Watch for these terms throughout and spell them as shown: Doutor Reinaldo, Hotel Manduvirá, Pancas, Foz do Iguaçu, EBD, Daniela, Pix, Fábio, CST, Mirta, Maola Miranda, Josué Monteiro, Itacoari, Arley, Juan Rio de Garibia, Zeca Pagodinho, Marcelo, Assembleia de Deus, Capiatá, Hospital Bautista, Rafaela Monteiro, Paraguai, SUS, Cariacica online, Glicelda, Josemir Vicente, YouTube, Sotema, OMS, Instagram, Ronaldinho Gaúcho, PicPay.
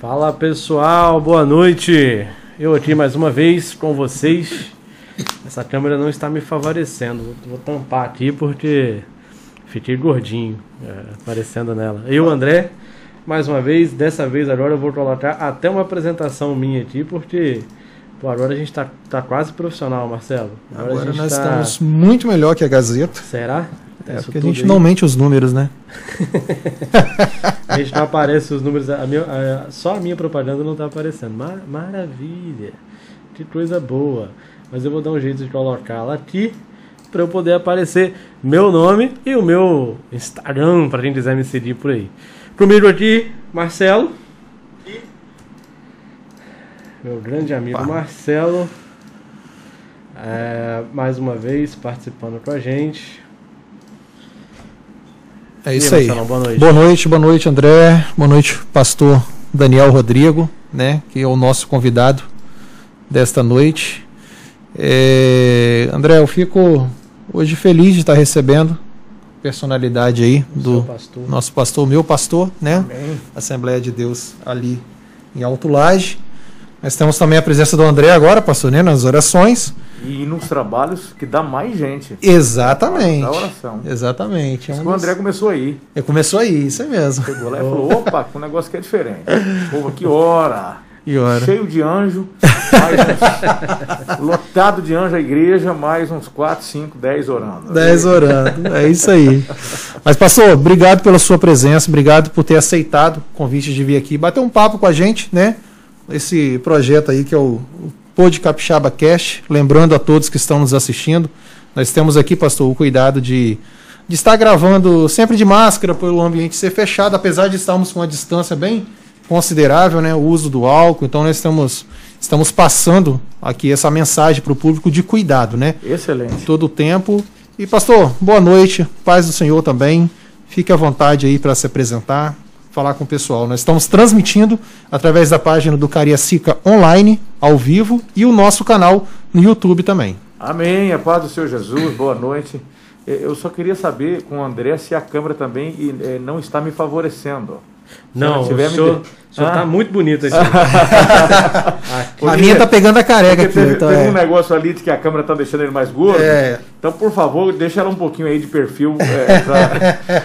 Fala pessoal, boa noite. Eu aqui mais uma vez com vocês. Essa câmera não está me favorecendo. Vou tampar aqui porque fiquei gordinho aparecendo nela. Eu, André, mais uma vez. Dessa vez agora eu vou colocar até uma apresentação minha aqui porque... Pô, agora a gente tá quase profissional, Marcelo. Agora nós estamos muito melhor que a Gazeta. Será? É, porque a gente não mente os números, né? A gente não aparece os números. Só a minha propaganda não tá aparecendo. Maravilha! Que coisa boa! Mas eu vou dar um jeito de colocá-la aqui para eu poder aparecer meu nome e o meu Instagram, para quem quiser me seguir por aí. Comigo aqui, Marcelo. Meu grande amigo Marcelo, mais uma vez participando com a gente. É isso aí. Marcelo, boa noite. Boa noite, André. Boa noite, pastor Daniel Rodrigo, né, que é o nosso convidado desta noite. André, eu fico hoje feliz de estar recebendo personalidade aí do pastor. Nosso pastor, meu pastor, né? Amém. Assembleia de Deus ali em Alto Laje. Nós temos também a presença do André agora, pastor, né, nas orações. E nos trabalhos que dá mais gente. Exatamente. Na oração. Exatamente. Mas o André começou aí. Começou aí, isso é mesmo. Chegou lá e falou, opa, o negócio aqui é diferente. O povo aqui ora. E ora. Cheio de anjo. Lotado de anjo a igreja, mais uns 4, 5, 10 orando. 10 orando, é isso aí. Mas, pastor, obrigado pela sua presença, obrigado por ter aceitado o convite de vir aqui bater um papo com a gente, né? Esse projeto aí que é o PodCapixaba Cast, lembrando a todos que estão nos assistindo, nós temos aqui, pastor, o cuidado de estar gravando sempre de máscara pelo ambiente ser fechado, apesar de estarmos com uma distância bem considerável, né, o uso do álcool, então nós estamos passando aqui essa mensagem para o público de cuidado, né? Excelente. Todo o tempo. E, pastor, boa noite, paz do Senhor também, fique à vontade aí para se apresentar, falar com o pessoal. Nós estamos transmitindo através da página do Cariacica online, ao vivo, e o nosso canal no YouTube também. Amém, a paz do Senhor Jesus, boa noite. Eu só queria saber com o André se a câmera também não está me favorecendo. Não, o senhor tá muito bonito aqui. A minha tá pegando a careca aqui. Teve um negócio ali de que a câmera tá deixando ele mais gordo. É. Então, por favor, deixa ela um pouquinho aí de perfil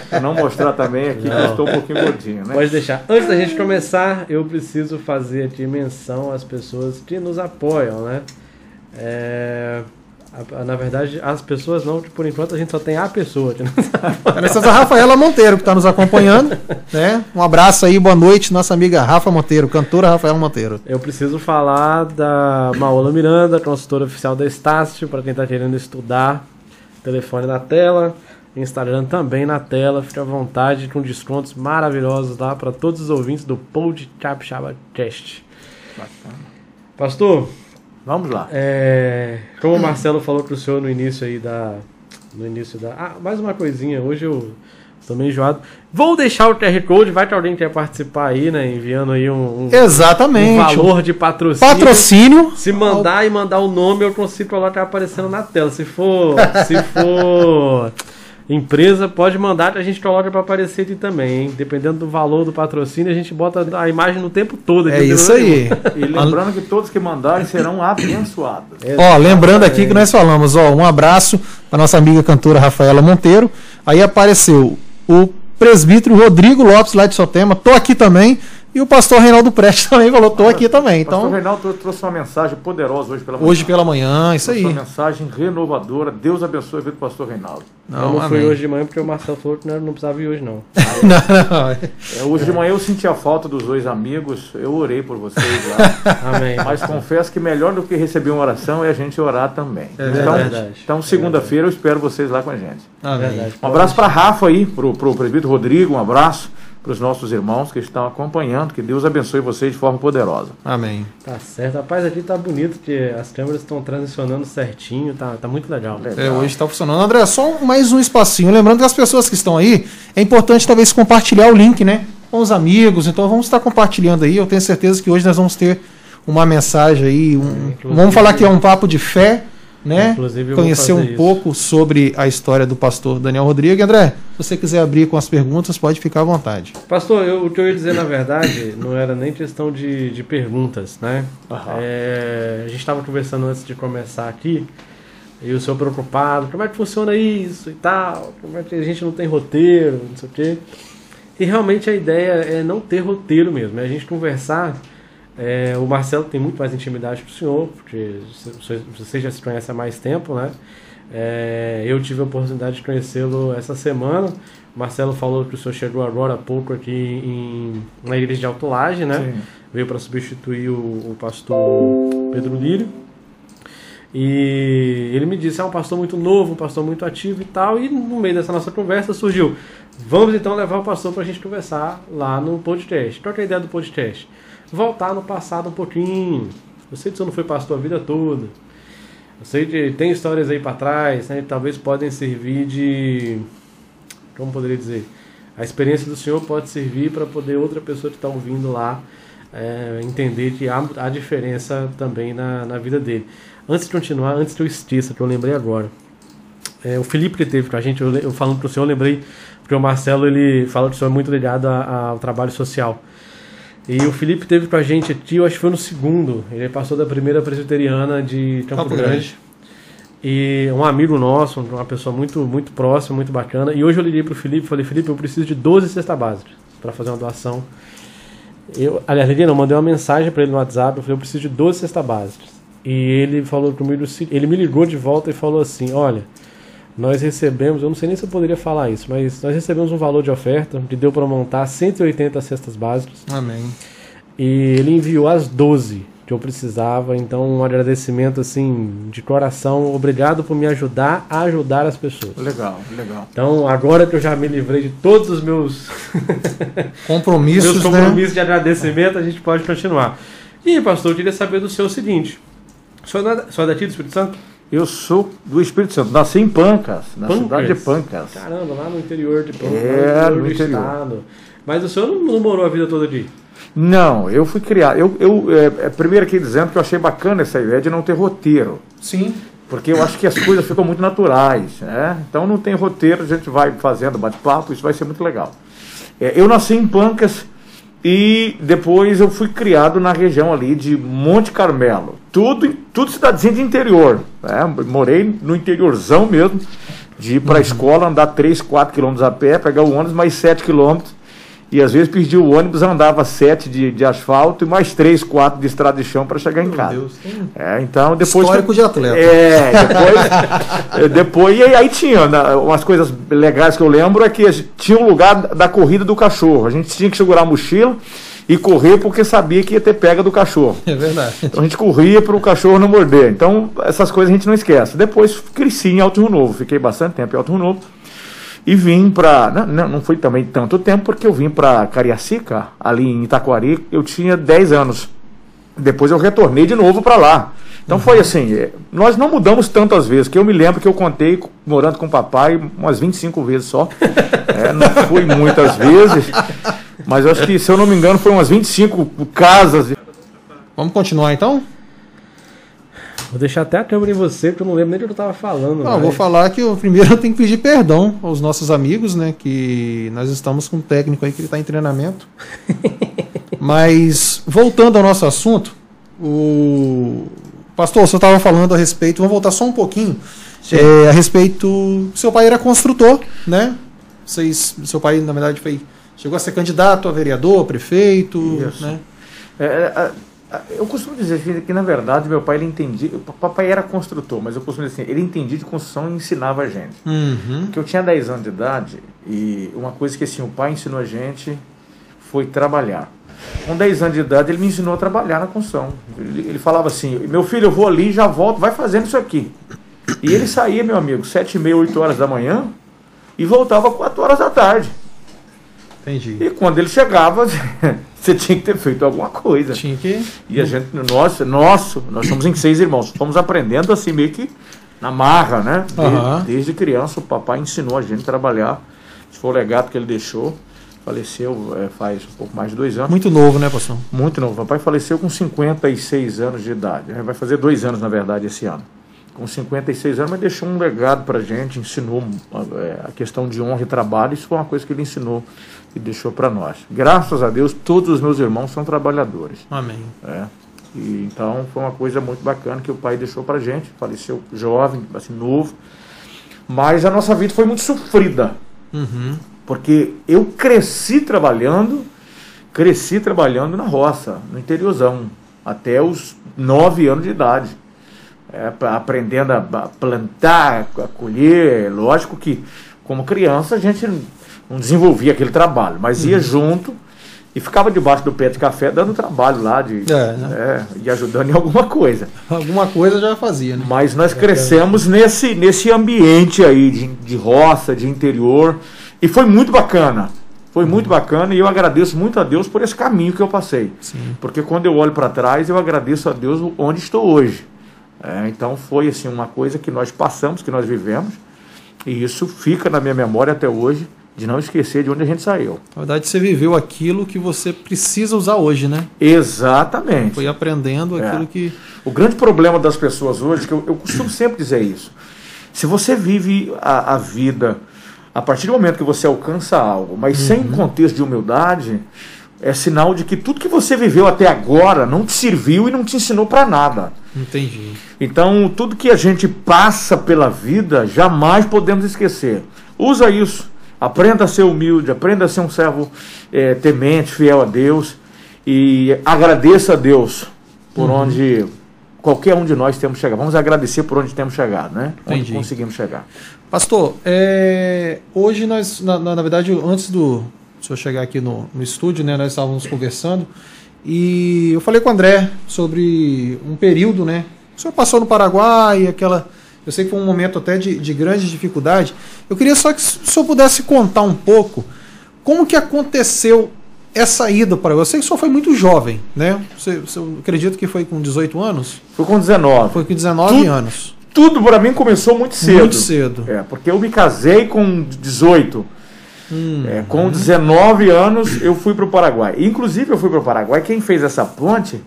pra não mostrar também aqui que eu estou um pouquinho gordinho, né? Pode deixar. Antes da gente começar, eu preciso fazer aqui menção às pessoas que nos apoiam, né? Na verdade, as pessoas não, por enquanto a gente só tem a pessoa. Essa é a Rafaela Monteiro que está nos acompanhando, né? Um abraço aí, boa noite, nossa amiga Rafa Monteiro, cantora Rafaela Monteiro. Eu preciso falar da Maola Miranda, consultora oficial da Estácio, para quem está querendo estudar, telefone na tela, Instagram também na tela, fica à vontade, com descontos maravilhosos lá para todos os ouvintes do PodCapixaba Cast. Bacana. Pastor, vamos lá. Como o Marcelo falou para o senhor no início aí mais uma coisinha, hoje eu estou meio enjoado. Vou deixar o QR Code, vai que alguém quer participar aí, né? Enviando aí um valor de patrocínio. Patrocínio. Se mandar o nome, eu consigo colocar aparecendo na tela. Se for empresa, pode mandar que a gente coloca para aparecer aqui também, hein? Dependendo do valor do patrocínio, a gente bota a imagem no tempo todo. É isso aí. E lembrando que todos que mandarem serão abençoados. Lembrando aqui que nós falamos, um abraço para nossa amiga cantora Rafaela Monteiro. Aí apareceu o presbítero Rodrigo Lopes, lá de Sotema, tô aqui também. E o pastor Reinaldo Prestes também falou, estou aqui também. Então, o pastor Reinaldo trouxe uma mensagem poderosa hoje pela manhã. Hoje pela manhã, isso aí. Uma mensagem renovadora. Deus abençoe a vida do pastor Reinaldo. Não fui hoje de manhã porque o Marcelo falou que não precisava ir hoje, não. Hoje de manhã eu senti a falta dos dois amigos. Eu orei por vocês lá. Amém. Mas confesso que melhor do que receber uma oração é a gente orar também. Então segunda-feira eu espero vocês lá com a gente. Amém. Um abraço para Rafa aí, para o presbítero Rodrigo, um abraço. Para os nossos irmãos que estão acompanhando, que Deus abençoe vocês de forma poderosa. Amém. Tá certo. Rapaz, aqui tá bonito, que as câmeras estão transicionando certinho, tá muito legal. Hoje tá funcionando. André, só mais um espacinho. Lembrando que as pessoas que estão aí, é importante talvez compartilhar o link, né? Com os amigos, então vamos estar compartilhando aí. Eu tenho certeza que hoje nós vamos ter uma mensagem aí, vamos falar que é um papo de fé, né? Conhecer um pouco sobre a história do pastor Daniel Rodrigo. André, se você quiser abrir com as perguntas, pode ficar à vontade. Pastor, o que eu ia dizer, na verdade, não era nem questão de perguntas, né? Uhum. A gente estava conversando antes de começar aqui, e o senhor preocupado, como é que funciona isso e tal, como é que a gente não tem roteiro, não sei o quê. E realmente a ideia é não ter roteiro mesmo, é a gente conversar. O Marcelo tem muito mais intimidade que o senhor, porque você já se conhece há mais tempo, né? Eu tive a oportunidade de conhecê-lo essa semana. O Marcelo falou que o senhor chegou agora há pouco aqui na igreja de Alto Laje, né? Sim. Veio para substituir o pastor Pedro Lírio. E ele me disse, é um pastor muito novo, um pastor muito ativo e tal. E no meio dessa nossa conversa surgiu, vamos então levar o pastor para a gente conversar lá no podcast. Qual que é a ideia do podcast? Voltar no passado um pouquinho. Eu sei que você não foi pastor a vida toda. Eu sei que tem histórias aí para trás, né? Talvez podem servir de... Como poderia dizer? A experiência do senhor pode servir para poder outra pessoa que está ouvindo lá entender que há diferença também na vida dele. Antes de continuar, antes que eu esqueça, que eu lembrei agora. O Felipe que teve com a gente, eu falando para o senhor, eu lembrei, porque o Marcelo, ele fala que o senhor é muito ligado ao trabalho social. E o Felipe teve com a gente aqui, eu acho que foi no segundo. Ele passou da primeira presbiteriana de Campo Grande. E um amigo nosso, uma pessoa muito, muito próxima, muito bacana. E hoje eu liguei pro Felipe e falei, Felipe, eu preciso de 12 cestas básicas para fazer uma doação. Eu mandei uma mensagem para ele no WhatsApp, eu falei, eu preciso de 12 cestas básicas. E ele falou comigo, ele me ligou de volta e falou assim, olha, nós recebemos, eu não sei nem se eu poderia falar isso, mas nós recebemos um valor de oferta que deu para montar 180 cestas básicas. Amém. E ele enviou as 12 que eu precisava, então um agradecimento assim, de coração, obrigado por me ajudar a ajudar as pessoas. Legal, legal. Então agora que eu já me livrei de todos os meus compromissos, de agradecimento, a gente pode continuar. E pastor, eu queria saber do senhor o seguinte, o senhor é daqui do Espírito Santo? Eu sou do Espírito Santo, nasci em Pancas, cidade de Pancas. Caramba, lá no interior de Pancas, no interior do estado. Mas o senhor não morou a vida toda aqui? Não, eu fui criado. Primeiro aqui dizendo que eu achei bacana essa ideia de não ter roteiro. Sim. Porque eu acho que as coisas ficam muito naturais, né? Então não tem roteiro, a gente vai fazendo bate-papo, isso vai ser muito legal. Eu nasci em Pancas e depois eu fui criado na região ali de Monte Carmelo. Tudo cidadezinha de interior, né? Morei no interiorzão mesmo, de ir para a escola, andar 3, 4 quilômetros a pé, pegar o ônibus, mais 7 quilômetros, e às vezes perdi o ônibus, andava 7 de asfalto e mais 3, 4 de estrada de chão para chegar em casa. Meu Deus. Então, depois, histórico de atleta. Depois e aí tinha umas coisas legais que eu lembro, é que tinha um lugar da corrida do cachorro, a gente tinha que segurar a mochila, e correr porque sabia que ia ter pega do cachorro. É verdade. Então a gente corria para o cachorro não morder. Então essas coisas a gente não esquece. Depois cresci em Alto Rio Novo. Fiquei bastante tempo em Alto Rio Novo. E vim para... Não foi também tanto tempo porque eu vim para Cariacica, ali em Itacoari. Eu tinha 10 anos. Depois eu retornei de novo para lá. Então foi assim. Nós não mudamos tantas vezes. Que eu me lembro que eu contei morando com o papai umas 25 vezes só. Não fui muitas vezes. Mas eu acho que, se eu não me engano, foram umas 25 casas. Vamos continuar, então? Vou deixar até a câmera em você, porque eu não lembro nem do que eu estava falando. Não, vou falar que primeiro eu tenho que pedir perdão aos nossos amigos, né? Que nós estamos com um técnico aí que ele está em treinamento. Mas, voltando ao nosso assunto, pastor, o senhor estava falando a respeito... Vamos voltar só um pouquinho. A respeito... Seu pai era construtor, né? Seu pai, na verdade, chegou a ser candidato a vereador, prefeito, isso, né? Eu costumo dizer que, na verdade, meu pai, ele entendia... Papai era construtor, mas eu costumo dizer assim, ele entendia de construção e ensinava a gente. Uhum. Porque eu tinha 10 anos de idade e uma coisa que assim, o pai ensinou a gente foi trabalhar. Com 10 anos de idade, ele me ensinou a trabalhar na construção. Ele falava assim, meu filho, eu vou ali, já volto, vai fazendo isso aqui. E ele saía, meu amigo, 7h30, 8 horas da manhã e voltava 4 horas da tarde. Entendi. E quando ele chegava, você tinha que ter feito alguma coisa. Tinha que... E a gente, nós somos em 6 irmãos, fomos aprendendo assim meio que na marra, né? Desde criança o papai ensinou a gente a trabalhar. Esse foi o legado que ele deixou. Faleceu faz um pouco mais de 2 anos. Muito novo, né, pastor? Muito novo. O papai faleceu com 56 anos de idade. Vai fazer 2 anos, na verdade, esse ano. com 56 anos, mas deixou um legado para a gente, ensinou a questão de honra e trabalho. Isso foi uma coisa que ele ensinou e deixou para nós. Graças a Deus, todos os meus irmãos são trabalhadores. Amém. É. E, então, foi uma coisa muito bacana que o pai deixou para a gente. Faleceu jovem, assim, novo. Mas a nossa vida foi muito sofrida. Uhum. Porque eu cresci trabalhando na roça, no interiorzão, até os 9 anos de idade. Aprendendo a plantar, a colher. Lógico que, como criança, a gente não desenvolvia aquele trabalho, mas ia junto e ficava debaixo do pé de café dando trabalho lá e ajudando em alguma coisa. Alguma coisa já fazia, né? Mas nós crescemos nesse ambiente aí de roça, de interior, e foi muito bacana. Foi muito bacana, e eu agradeço muito a Deus por esse caminho que eu passei. Sim. Porque quando eu olho para trás, eu agradeço a Deus onde estou hoje. Então foi assim, uma coisa que nós passamos, que nós vivemos, e isso fica na minha memória até hoje, de não esquecer de onde a gente saiu. Na verdade, você viveu aquilo que você precisa usar hoje, né? Exatamente. Foi aprendendo aquilo que... O grande problema das pessoas hoje, que eu costumo sempre dizer isso, se você vive a vida... A partir do momento que você alcança algo, mas sem contexto de humildade, é sinal de que tudo que você viveu até agora não te serviu e não te ensinou para nada. Entendi. Então, tudo que a gente passa pela vida, jamais podemos esquecer. Usa isso. Aprenda a ser humilde, aprenda a ser um servo temente, fiel a Deus. E agradeça a Deus por onde... Qualquer um de nós temos chegado. Vamos agradecer por onde temos chegado, né? Entendi. Onde conseguimos chegar. Pastor, hoje nós, na verdade, antes do senhor chegar aqui no estúdio, né, nós estávamos conversando e eu falei com o André sobre um período, né? O senhor passou no Paraguai, eu sei que foi um momento até de grande dificuldade. Eu queria só que o senhor pudesse contar um pouco como que aconteceu essa ida para... Eu sei que o senhor foi muito jovem, né? Você acredito que foi com 18 anos? Foi com 19. Foi com 19 anos. Tudo para mim começou muito cedo. Muito cedo. Porque eu me casei com 18. Com 19 anos eu fui para o Paraguai. Inclusive eu fui para o Paraguai. Quem fez essa ponte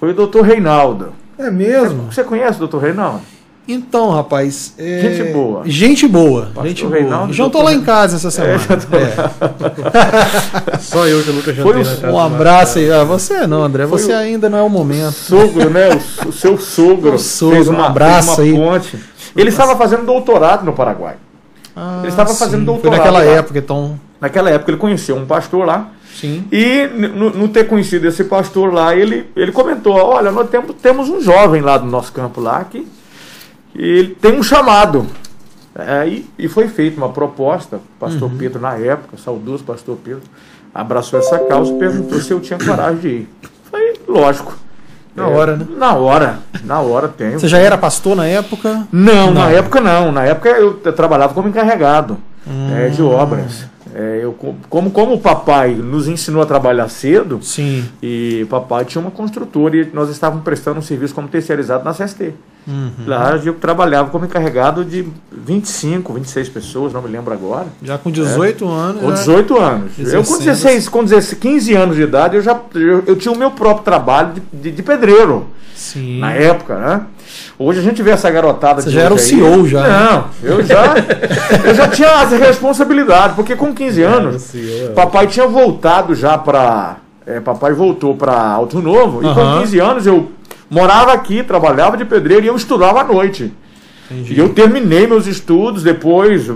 foi o Doutor Reinaldo. É mesmo? Você conhece o Doutor Reinaldo? Então, rapaz... Gente boa. Gente boa. Gente boa. Jantou lá em casa essa semana. Só eu que nunca jantei na casa. Um abraço aí. Ah, você não, André. Você ainda não é o momento. Sogro, né? O seu sogro. O sogro fez um abraço aí. Ponte. Ele estava fazendo doutorado no Paraguai. Ah, ele estava fazendo doutorado. Foi naquela época, então... Naquela época ele conheceu um pastor lá. Sim. E não ter conhecido esse pastor lá, ele comentou: olha, nós temos um jovem lá do nosso campo lá que... Ele tem um chamado. E foi feita uma proposta. Pastor Pedro, na época, saudoso pastor Pedro, abraçou essa causa e perguntou se eu tinha coragem de ir. Falei, lógico. Na hora, né? Na hora tem. Você já era pastor na época? Não, na época não. Na época eu trabalhava como encarregado de obras. Como o papai nos ensinou a trabalhar cedo, sim, e papai tinha uma construtora e nós estávamos prestando um serviço como terceirizado na CST. Lá eu trabalhava como encarregado de 25, 26 pessoas, não me lembro agora. Já com 18 anos? Com 18 anos. Eu com 16, com 15 anos de idade, eu tinha o meu próprio trabalho de pedreiro. Sim. Na época, né? Hoje a gente vê essa garotada... Você já era o CEO já. Não, eu já tinha as responsabilidades, porque com 15 anos, papai tinha voltado já para... papai voltou para Alto Rio Novo, e com 15 anos eu morava aqui, trabalhava de pedreiro e eu estudava à noite. Entendi. E eu terminei meus estudos, depois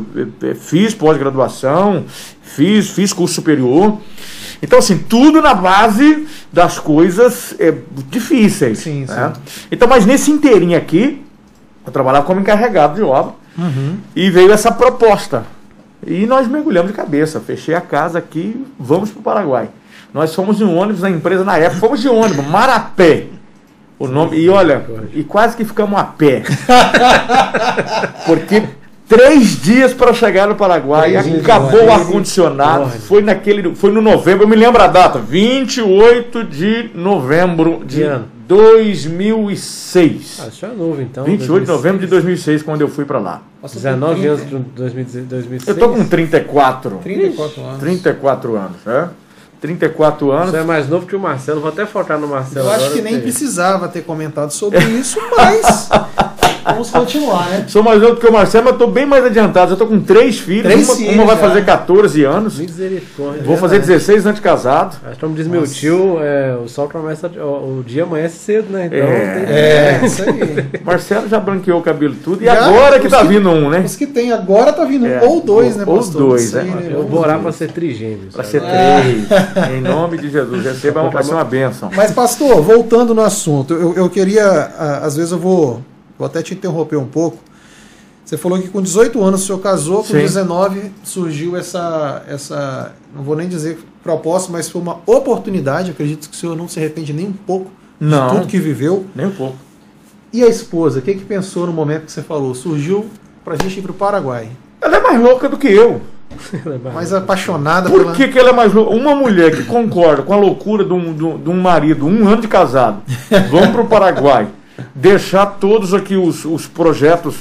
fiz pós-graduação, fiz curso superior. Então, assim, tudo na base das coisas difíceis. Sim, né? Sim. Então, mas nesse inteirinho aqui, eu trabalhava como encarregado de obra, e veio essa proposta. E nós mergulhamos de cabeça, fechei a casa aqui, vamos para o Paraguai. Nós fomos de ônibus, na empresa na época, fomos de ônibus, Marapé. O nome, e olha, e quase que ficamos a pé. Porque 3 dias para chegar no Paraguai, acabou o ar-condicionado, foi no novembro, eu me lembro a data, 28 de novembro de 2006. Isso é novo então. 28 de novembro de 2006, quando eu fui para lá. Nossa, 19 anos de 2006. Eu tô com 34. 34 anos. 34 anos, é? 34 anos. Você é mais novo que o Marcelo, vou até focar no Marcelo. Eu acho que nem precisava ter comentado sobre isso, mas Vamos continuar, né? Sou mais novo que o Marcelo, mas estou bem mais adiantado. Eu estou com 3 filhos. Uma vai fazer 14 anos. Misericórdia. Vou fazer 16 anos de casado. Acho que me diz meu tio, o sol começa, o dia amanhece cedo, né? Então, tem isso aí. Marcelo já branqueou o cabelo tudo. E já, agora que tá vindo um, né? Os que tem agora tá vindo um. Ou dois, né? Ou dois, né? Eu vou orar para ser trigêmeos. Para ser 3. Em nome de Jesus. Receba, vai ser uma bênção. Mas, pastor, voltando no assunto, eu queria, às vezes eu vou até te interromper um pouco. Você falou que com 18 anos o senhor casou, com 19 surgiu essa, não vou nem dizer propósito, mas foi uma oportunidade. Acredito que o senhor não se arrepende nem um pouco de tudo que viveu. Nem um pouco. E a esposa, o que pensou no momento que você falou? Surgiu pra gente ir pro Paraguai. Ela é mais louca do que eu. Mais apaixonada. Por que ela é mais louca? Uma mulher que concorda com a loucura de um marido, 1 ano de casado, vamos pro Paraguai, deixar todos aqui os projetos.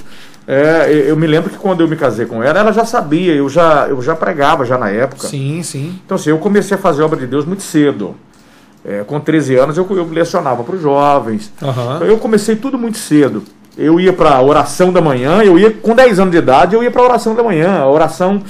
Eu me lembro que quando eu me casei com ela, ela já sabia, eu já pregava já na época. Sim, sim. Então assim, eu comecei a fazer a obra de Deus muito cedo. Com 13 anos eu lecionava para os jovens. Uhum. Então, eu comecei tudo muito cedo. Eu ia para a oração da manhã, com 10 anos de idade eu ia para a oração da manhã. A oração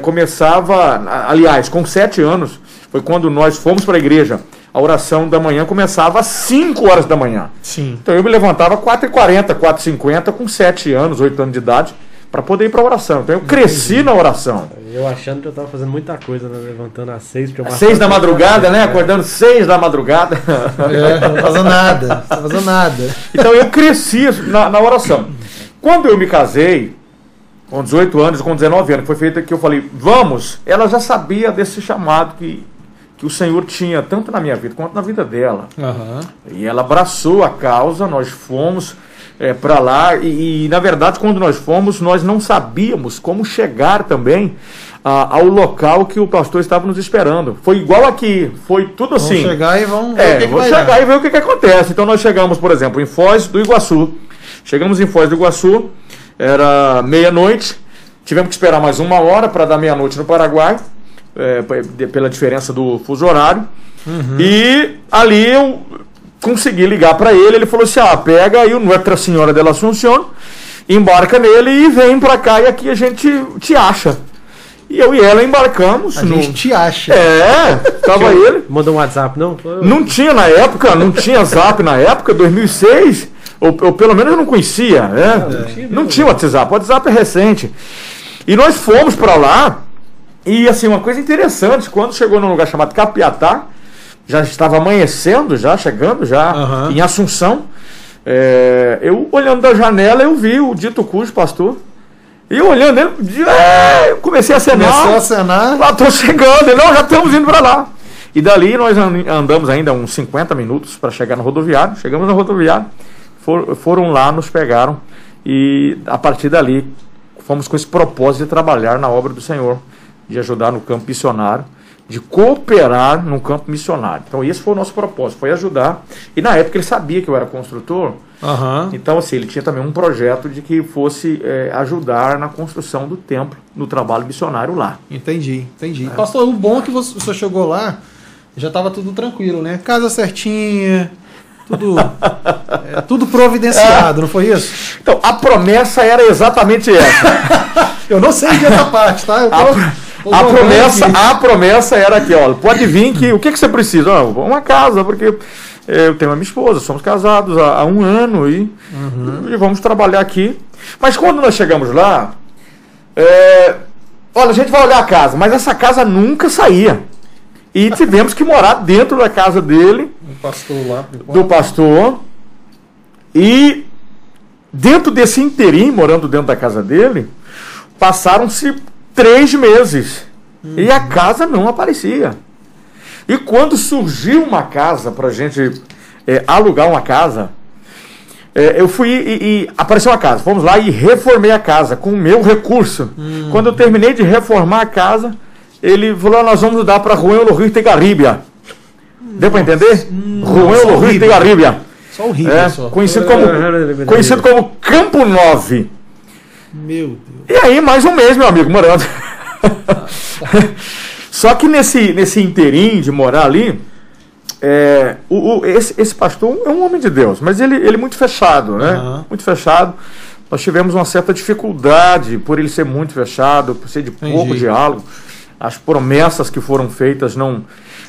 começava, aliás, com 7 anos, foi quando nós fomos para a igreja. A oração da manhã começava às 5 horas da manhã. Sim. Então eu me levantava às 4h40, 4h50, com 7 anos, 8 anos de idade, para poder ir para a oração. Então eu cresci na oração. Eu achando que eu estava fazendo muita coisa, né? Levantando às 6. Às 6 da madrugada, né? Acordando às 6 da madrugada. Não fazendo nada, não fazendo nada. Então eu cresci na oração. Quando eu me casei, com 18 anos, com 19 anos, foi feito que eu falei, vamos, ela já sabia desse chamado que o Senhor tinha, tanto na minha vida quanto na vida dela. Uhum. E ela abraçou a causa, nós fomos para lá, e na verdade, quando nós fomos, nós não sabíamos como chegar também ao local que o pastor estava nos esperando. Foi igual aqui, foi tudo vamos assim. Vamos chegar e vamos ver o que vai chegar dar. E ver o que acontece. Então nós chegamos, por exemplo, em Foz do Iguaçu. Chegamos em Foz do Iguaçu, era 00:00, tivemos que esperar mais 1 hora para dar 00:00 no Paraguai. Pela diferença do fuso horário. Uhum. E ali eu consegui ligar para ele. Ele falou assim, pega aí o Nuestra Senhora de la Assunção, embarca nele e vem para cá, e aqui a gente te acha. E eu e ela embarcamos. A gente te acha. Tava ele. Mandou um WhatsApp, não? Não tinha na época, não tinha zap na época, 2006, ou pelo menos eu não conhecia, né? Não tinha WhatsApp, o WhatsApp é recente. E nós fomos para lá. E assim, uma coisa interessante, quando chegou num lugar chamado Capiatá, já estava amanhecendo, já chegando, já em Assunção, eu olhando da janela, eu vi o dito cujo pastor, e eu olhando ele, eu comecei a acenar. Começou a acenar. Lá, estou chegando, já estamos indo para lá. E dali nós andamos ainda uns 50 minutos para chegar no rodoviário, chegamos no rodoviário, foram lá, nos pegaram, e a partir dali fomos com esse propósito de trabalhar na obra do Senhor, de ajudar no campo missionário, de cooperar no campo missionário. Então esse foi o nosso propósito, foi ajudar. E na época ele sabia que eu era construtor, então assim, ele tinha também um projeto de que fosse ajudar na construção do templo, no trabalho missionário lá. Entendi, entendi. Pastor, o bom é que o senhor chegou lá, já estava tudo tranquilo, né? Casa certinha, tudo providenciado, não foi isso? Então, a promessa era exatamente essa. Eu não sei de outra parte, tá? Eu tô... A promessa era aqui, ó, pode vir que, o que você precisa? Uma casa, porque eu tenho a minha esposa, somos casados há 1 ano e vamos trabalhar aqui. Mas quando nós chegamos lá, olha, a gente vai olhar a casa, mas essa casa nunca saía. E tivemos que morar dentro da casa dele, do pastor, e dentro desse interim, morando dentro da casa dele, passaram-se 3 meses. E a casa não aparecia. E quando surgiu uma casa para a gente alugar uma casa, eu fui e apareceu a casa. Fomos lá e reformei a casa com o meu recurso. Quando eu terminei de reformar a casa, ele falou: nós vamos mudar para Juan Rio de Garibia. Deu para entender? Juan Rio de Garibia. Só o Rio. Conhecido como Campo 9. Meu Deus. E aí, mais um mês, meu amigo, morando. Só que nesse interim de morar ali, esse pastor é um homem de Deus, mas ele é muito fechado, né? Uhum. Muito fechado. Nós tivemos uma certa dificuldade por ele ser muito fechado, por ser de pouco diálogo. As promessas que foram feitas,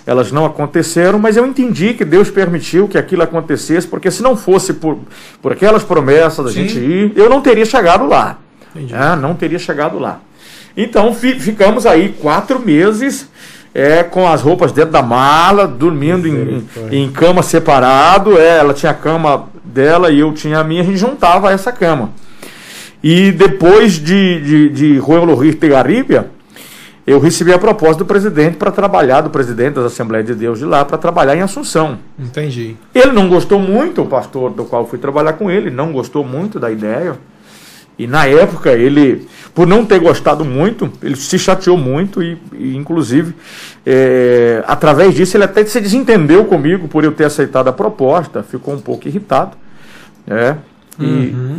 elas não aconteceram, mas eu entendi que Deus permitiu que aquilo acontecesse, porque se não fosse por aquelas promessas da gente ir, eu não teria chegado lá. Não teria chegado lá. Então ficamos aí 4 meses... com as roupas dentro da mala, dormindo em cama separado. Ela tinha a cama dela e eu tinha a minha, a gente juntava essa cama. E depois de Juan Rio de Garibia, eu recebi a proposta do presidente para trabalhar, do presidente das Assembleias de Deus de lá, para trabalhar em Assunção. Entendi. Ele não gostou muito, o pastor do qual eu fui trabalhar com ele, não gostou muito da ideia. E na época ele, por não ter gostado muito, ele se chateou muito e inclusive, através disso ele até se desentendeu comigo por eu ter aceitado a proposta, ficou um pouco irritado,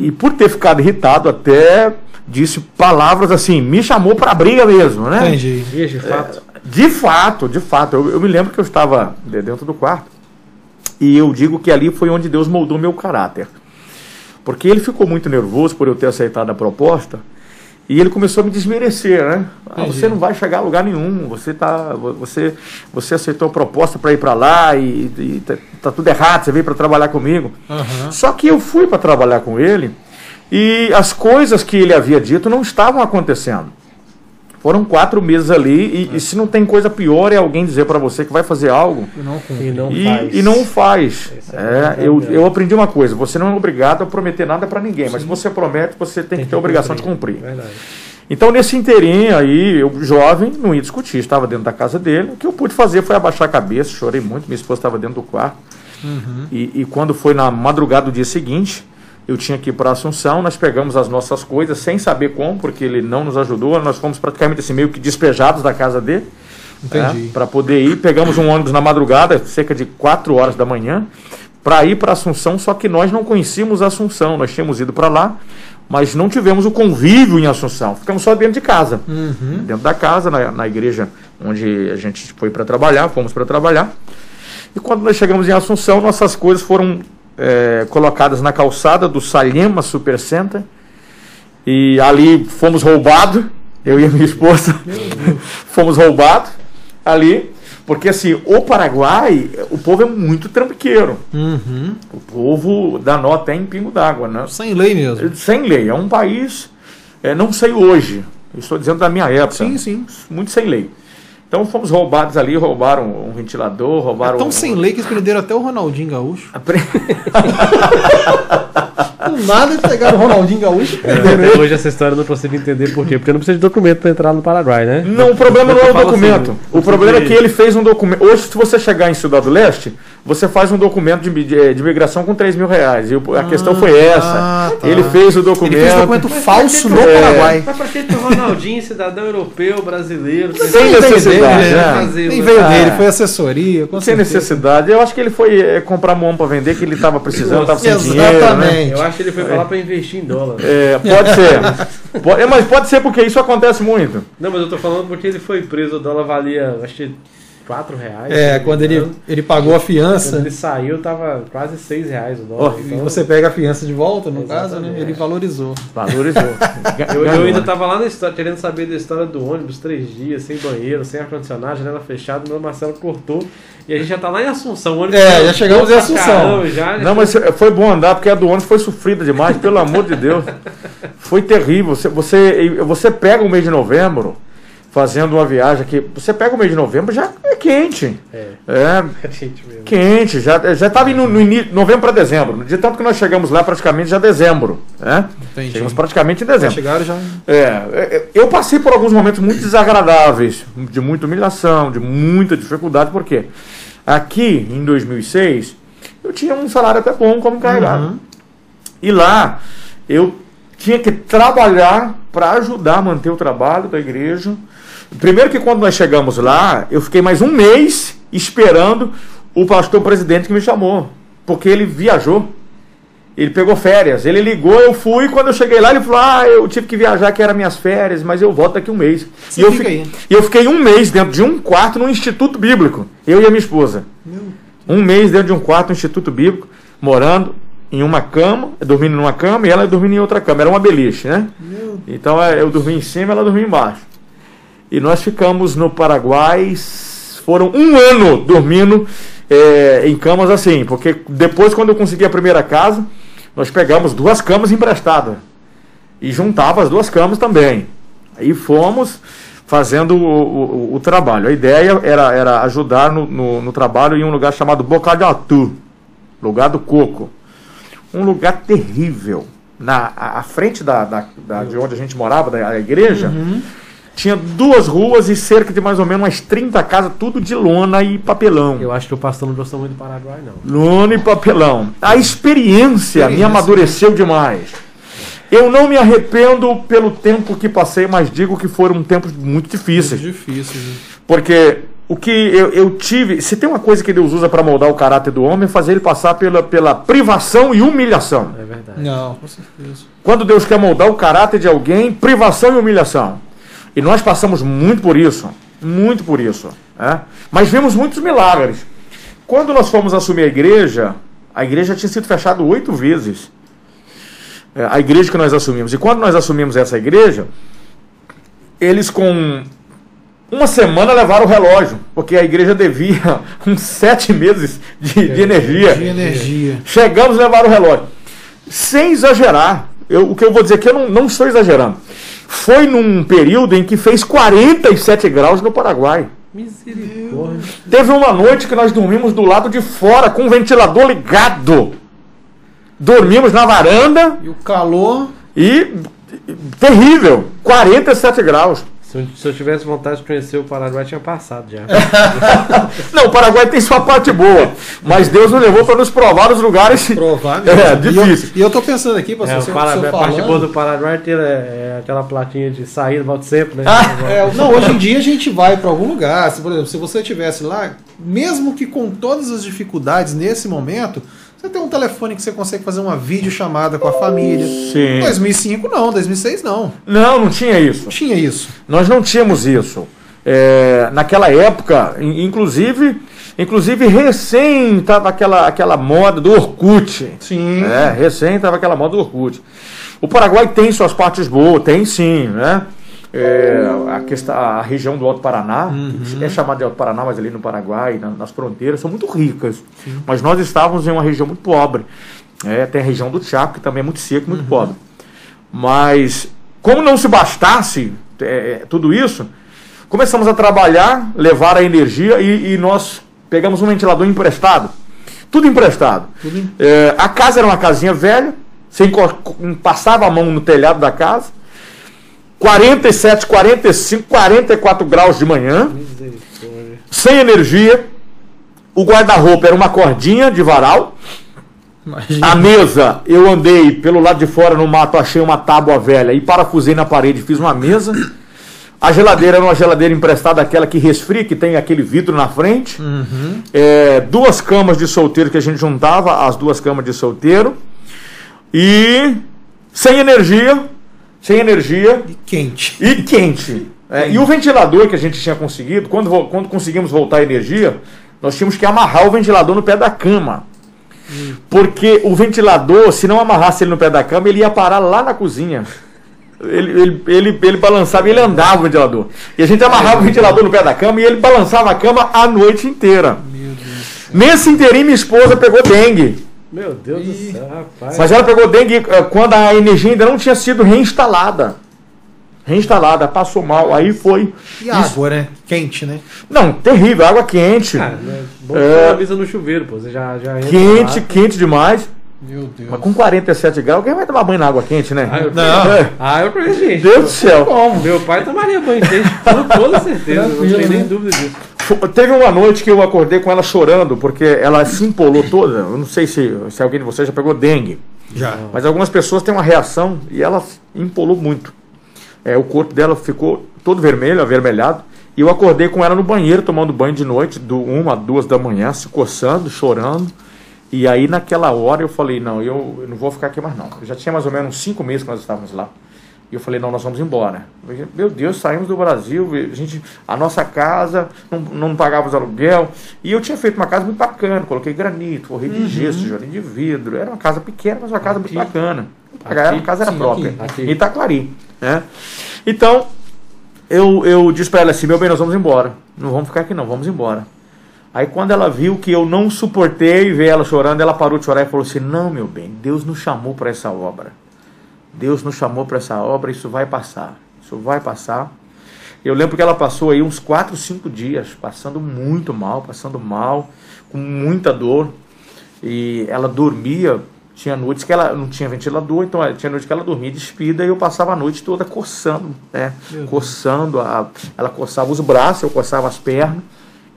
e por ter ficado irritado até disse palavras assim, me chamou para briga mesmo, né? Entendi, de fato. De fato, eu me lembro que eu estava dentro do quarto e eu digo que ali foi onde Deus moldou meu caráter. Porque ele ficou muito nervoso por eu ter aceitado a proposta e ele começou a me desmerecer, né? Ah, você não vai chegar a lugar nenhum, você aceitou a proposta para ir para lá e tá tudo errado, você veio para trabalhar comigo. Uhum. Só que eu fui para trabalhar com ele e as coisas que ele havia dito não estavam acontecendo. Foram 4 meses ali e se não tem coisa pior é alguém dizer para você que vai fazer algo e não faz. Eu aprendi uma coisa, você não é obrigado a prometer nada para ninguém, mas se você promete, você tem que ter a obrigação de cumprir. Verdade. Então nesse inteirinho aí, eu jovem, não ia discutir, estava dentro da casa dele, o que eu pude fazer foi abaixar a cabeça, chorei muito, minha esposa estava dentro do quarto. Uhum. E quando foi na madrugada do dia seguinte, eu tinha que ir para Assunção, nós pegamos as nossas coisas, sem saber como, porque ele não nos ajudou, nós fomos praticamente assim, meio que despejados da casa dele. Entendi. Para poder ir, pegamos um ônibus na madrugada, cerca de 4 horas da manhã, para ir para Assunção, só que nós não conhecíamos Assunção, nós tínhamos ido para lá, mas não tivemos o convívio em Assunção, ficamos só dentro de casa. Uhum. Dentro da casa, na igreja onde a gente foi para trabalhar, fomos para trabalhar, e quando nós chegamos em Assunção, nossas coisas foram... colocadas na calçada do Salema Super Center e ali fomos roubados, eu e a minha esposa fomos roubados ali, porque assim, o Paraguai, o povo é muito trambiqueiro. Uhum. O povo dá nó até em pingo d'água, né? Sem lei mesmo, sem lei, é um país, não sei hoje, eu estou dizendo da minha época, sim, muito sem lei. Então fomos roubados ali, roubaram um ventilador, roubaram... É tão sem lei que eles prenderam até o Ronaldinho Gaúcho. Do nada eles pegaram o Ronaldinho Gaúcho. Até hoje essa história eu não consigo entender por quê. Porque não precisa de documento para entrar no Paraguai, né? Não, o problema não é o documento. O problema é que ele fez um documento... Hoje, se você chegar em Cidade do Leste, você faz um documento de migração com R$3.000. E a questão foi essa. Tá. Ele fez o documento... Ele fez um documento falso no Paraguai. Mas para que o Ronaldinho, cidadão europeu, brasileiro... Sem necessidade. Nem veio dele, foi assessoria. Sem necessidade. Eu acho que ele foi comprar mão para vender, que ele estava precisando, estava sem dinheiro. Exatamente. Eu acho que ele foi falar para investir em dólar. Pode ser. Mas pode ser porque isso acontece muito. Não, mas eu tô falando porque ele foi preso, o dólar valia, acho que R$4. Quando ele pagou a fiança. Quando ele saiu, tava quase R$6 o dólar. Então... Você pega a fiança de volta, no caso, né? Ele valorizou. Eu ainda tava lá na história, querendo saber da história do ônibus, 3 dias, sem banheiro, sem ar-condicionado, janela fechada, meu Marcelo cortou. E a gente já tá lá em Assunção. O já chegamos em Assunção. Caramba, não, mas foi bom andar, porque a do ônibus foi sofrida demais, pelo amor de Deus. Foi terrível. Você pega o mês de novembro, fazendo uma viagem aqui, você pega o mês de novembro, já é quente. É quente mesmo. Quente, já estava indo no início, novembro para dezembro. De tanto que nós chegamos lá praticamente já dezembro. Chegamos praticamente em dezembro. Chegaram já. Eu passei por alguns momentos muito desagradáveis, de muita humilhação, de muita dificuldade, porque aqui em 2006 eu tinha um salário até bom como carregado. Uhum. E lá eu tinha que trabalhar para ajudar a manter o trabalho da igreja. Primeiro que quando nós chegamos lá, eu fiquei mais 1 mês esperando o pastor presidente que me chamou, porque ele viajou, ele pegou férias, ele ligou, eu fui, quando eu cheguei lá ele falou, eu tive que viajar, que eram minhas férias, mas eu volto daqui 1 mês. E eu fiquei 1 mês dentro de um quarto num instituto bíblico, eu e a minha esposa. Meu 1 mês dentro de um quarto no Instituto Bíblico, morando em uma cama, dormindo numa cama e ela dormindo em outra cama. Era uma beliche, né? Então eu dormi em cima e ela dormia embaixo. E nós ficamos no Paraguai, foram 1 ano dormindo em camas assim, porque depois, quando eu consegui a primeira casa, nós pegamos 2 camas emprestadas e juntava as 2 camas também. Aí fomos fazendo o trabalho. A ideia era ajudar no trabalho em um lugar chamado Boca de Atu, lugar do coco. Um lugar terrível. À frente de onde a gente morava, da igreja, tinha 2 ruas e cerca de mais ou menos umas 30 casas, tudo de lona e papelão. Eu acho que o pastor não gostou muito do Paraguai, não. Lona e papelão. A experiência me amadureceu demais. Eu não me arrependo pelo tempo que passei, mas digo que foram tempos muito difíceis. Muito difíceis, né? Porque o que eu tive... Se tem uma coisa que Deus usa para moldar o caráter do homem, é fazer ele passar pela privação e humilhação. É verdade. Não, com certeza. Quando Deus quer moldar o caráter de alguém, privação e humilhação. E nós passamos muito por isso. Muito por isso. Né? Mas vimos muitos milagres. Quando nós fomos assumir a igreja tinha sido fechada 8 vezes. A igreja que nós assumimos. E quando nós assumimos essa igreja, eles com... 1 semana levaram o relógio, porque a igreja devia uns 7 meses de energia. Chegamos e levaram o relógio. Sem exagerar, o que eu vou dizer aqui, eu não estou exagerando. Foi num período em que fez 47 graus no Paraguai. Misericórdia. Teve uma noite que nós dormimos do lado de fora, com o ventilador ligado. Dormimos na varanda. E o calor? E terrível, 47 graus. Se eu tivesse vontade de conhecer o Paraguai, tinha passado já. Não, o Paraguai tem sua parte boa, mas Deus nos levou para nos provar os lugares. Provar, difícil. E eu estou pensando aqui, pastor, a parte boa do Paraguai é aquela plaquinha de saída, volta sempre, né? Hoje em dia a gente vai para algum lugar. Se, por exemplo, se você estivesse lá, mesmo que com todas as dificuldades nesse momento, você tem um telefone que você consegue fazer uma videochamada com a família. Sim. 2005 não, 2006 não. Não tinha isso. Não tinha isso. Nós não tínhamos isso. Naquela época, inclusive recém estava aquela moda do Orkut. Sim. Recém estava aquela moda do Orkut. O Paraguai tem suas partes boas, tem sim, né? A região do Alto Paraná, que é chamada de Alto Paraná, mas ali no Paraguai, nas fronteiras, são muito ricas. Sim. Mas nós estávamos em uma região muito pobre. Tem a região do Chaco, que também é muito seca, muito pobre. Mas, como não se bastasse tudo isso, começamos a trabalhar, levar a energia e nós pegamos um ventilador emprestado. Tudo emprestado. Tudo. A casa era uma casinha velha, você passava a mão no telhado da casa. 47, 45, 44 graus de manhã, sem energia, o guarda-roupa era uma cordinha de varal. Imagina. A mesa, eu andei pelo lado de fora no mato, achei uma tábua velha e parafusei na parede, fiz uma mesa. A geladeira era uma geladeira emprestada, aquela que resfria, que tem aquele vidro na frente. 2 camas de solteiro que a gente juntava, as 2 camas de solteiro, e sem energia. Sem energia. E quente. E o ventilador que a gente tinha conseguido, quando conseguimos voltar a energia, nós tínhamos que amarrar o ventilador no pé da cama. Porque o ventilador, se não amarrasse ele no pé da cama, ele ia parar lá na cozinha. Ele balançava, ele andava o ventilador. E a gente amarrava o ventilador no pé da cama e ele balançava a cama a noite inteira. Meu Deus. Nesse inteirinho, minha esposa pegou dengue. Meu Deus do céu, rapaz. Mas ela pegou dengue quando a energia ainda não tinha sido reinstalada. Passou mal, aí foi... E a água, né? Quente, né? Não, terrível, água quente. Bom que você avisa no chuveiro, pô. Você já entra quente, lá, quente demais. Meu Deus. Mas com 47 graus, quem vai tomar banho na água quente, né? Eu conheço gente. Deus do céu. Meu pai tomaria banho quente, com toda certeza. Não tenho nem dúvida disso. Teve uma noite que eu acordei com ela chorando, porque ela se empolou toda. Eu não sei se alguém de vocês já pegou dengue. Já. Mas algumas pessoas têm uma reação e ela empolou muito. O corpo dela ficou todo vermelho, avermelhado. E eu acordei com ela no banheiro, tomando banho de noite, do 1 a 2 da manhã, se coçando, chorando. E aí naquela hora eu falei, não, eu não vou ficar aqui mais não. Eu já tinha mais ou menos uns 5 meses que nós estávamos lá. E eu falei, não, nós vamos embora. Meu Deus, saímos do Brasil, a nossa casa, não pagávamos aluguel. E eu tinha feito uma casa muito bacana, coloquei granito, forrei de gesso, jardim de vidro. Era uma casa pequena, mas uma casa muito bacana. A casa era própria, em Itacoari. Né? Então, eu disse para ela assim, meu bem, nós vamos embora. Não vamos ficar aqui não, vamos embora. Aí quando ela viu que eu não suportei ver ela chorando, ela parou de chorar e falou assim, não, meu bem, Deus nos chamou para essa obra. Deus nos chamou para essa obra, isso vai passar. Isso vai passar. Eu lembro que ela passou aí uns 4, 5 dias, passando mal, com muita dor. E ela dormia, tinha noites que ela não tinha ventilador, então tinha noites que ela dormia despida e eu passava a noite toda coçando, né? Ela coçava os braços, eu coçava as pernas.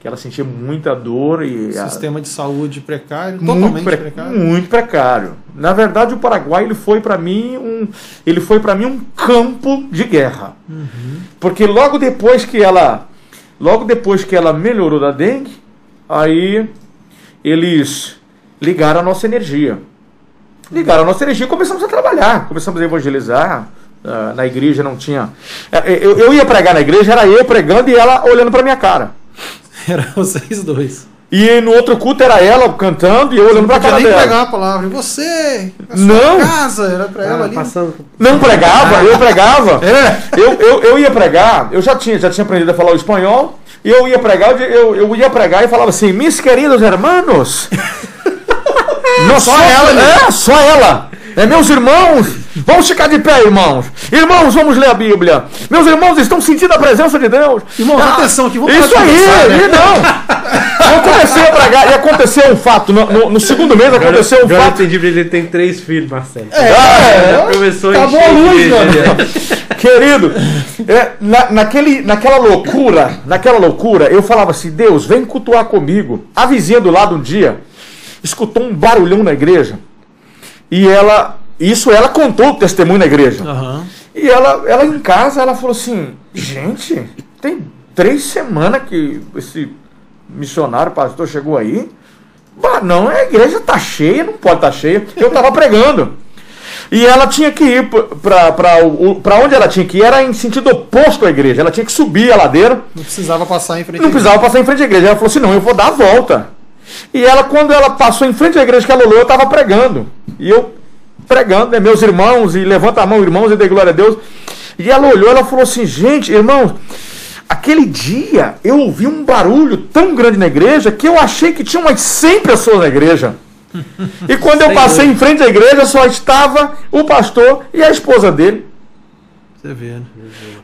Ela sentia muita dor e... Sistema de saúde precário, totalmente precário. Muito precário. Na verdade, o Paraguai ele foi para mim um campo de guerra. Uhum. Porque logo depois que ela melhorou da dengue, aí eles ligaram a nossa energia. E começamos a trabalhar, começamos a evangelizar. Na igreja não tinha... Eu ia pregar na igreja, era eu pregando e ela olhando para minha cara. Era vocês dois. E no outro culto era ela cantando e eu olhando pra cara dela. Não podia nem pregar a palavra. E você? Não. Casa, era pra ela ali. Passando... Não pregava, eu pregava. É. Eu ia pregar, eu já tinha aprendido a falar o espanhol. E eu ia pregar, eu ia pregar e falava assim, meus queridos irmãos. Não, só ela, né? Só ela. É, meus irmãos, vamos ficar de pé, irmãos. Irmãos, vamos ler a Bíblia. Meus irmãos estão sentindo a presença de Deus. Irmãos, atenção, que vou falar. Isso aí, né? Não. Eu comecei a pregar e aconteceu um fato. No segundo mês aconteceu um fato. Ele tem 3 filhos, Marcelo. Começou a encher a luz, mano. Querido, naquela loucura, eu falava assim, Deus, vem cultuar comigo. A vizinha do lado um dia escutou um barulhão na igreja. E ela contou o testemunho na igreja. Uhum. E ela em casa, ela falou assim, gente, tem 3 semanas que esse missionário, pastor, chegou aí. Bah, não, a igreja tá cheia, não pode estar cheia. Eu tava pregando. E ela tinha que ir para onde ela tinha que ir, era em sentido oposto à igreja. Ela tinha que subir a ladeira. Não precisava passar em frente à igreja. Ela falou assim, não, eu vou dar a volta. E ela, quando ela passou em frente à igreja que ela olhou, eu estava pregando. E eu pregando, né, meus irmãos, e levanta a mão, irmãos, e dê glória a Deus. E ela olhou, ela falou assim, gente, irmãos, aquele dia eu ouvi um barulho tão grande na igreja que eu achei que tinha umas 100 pessoas na igreja. E quando eu passei em frente à igreja, só estava o pastor e a esposa dele.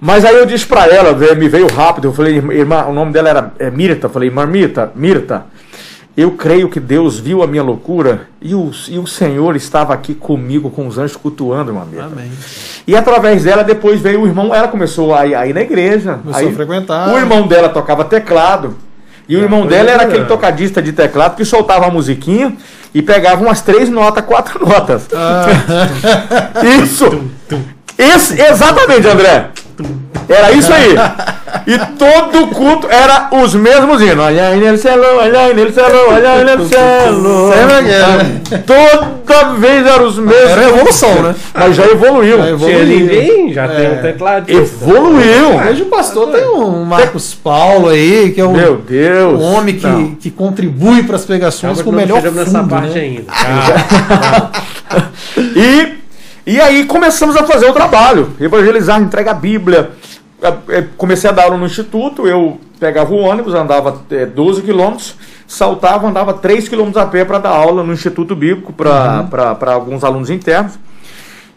Mas aí eu disse para ela, me veio rápido, eu falei, irmã, o nome dela era Mirta, eu falei, irmã Mirta, eu creio que Deus viu a minha loucura e o Senhor estava aqui comigo, com os anjos, cultuando, meu amigo. Amém. E através dela, depois veio o irmão, ela começou a ir na igreja. Começou a frequentar. O irmão dela tocava teclado. E o irmão dela era aquele tocadista de teclado que soltava a musiquinha e pegava umas 3 notas, 4 notas. Ah. Isso! Exatamente, André! Era isso aí. E todo culto era os mesmos hinos. Olha aí nele, celo. Toda vez eram os mesmos. Era revolução, né? Mas já evoluiu. Tem um teclado. Evoluiu. Hoje o pastor tem um Marcos Paulo aí, que é um homem que contribui para as pregações com o melhor fundo, nessa parte ainda. E aí começamos a fazer o trabalho, evangelizar, entregar a Bíblia. Comecei a dar aula no instituto, eu pegava o ônibus, andava 12 quilômetros, saltava, andava 3 quilômetros a pé para dar aula no instituto bíblico para alguns alunos internos.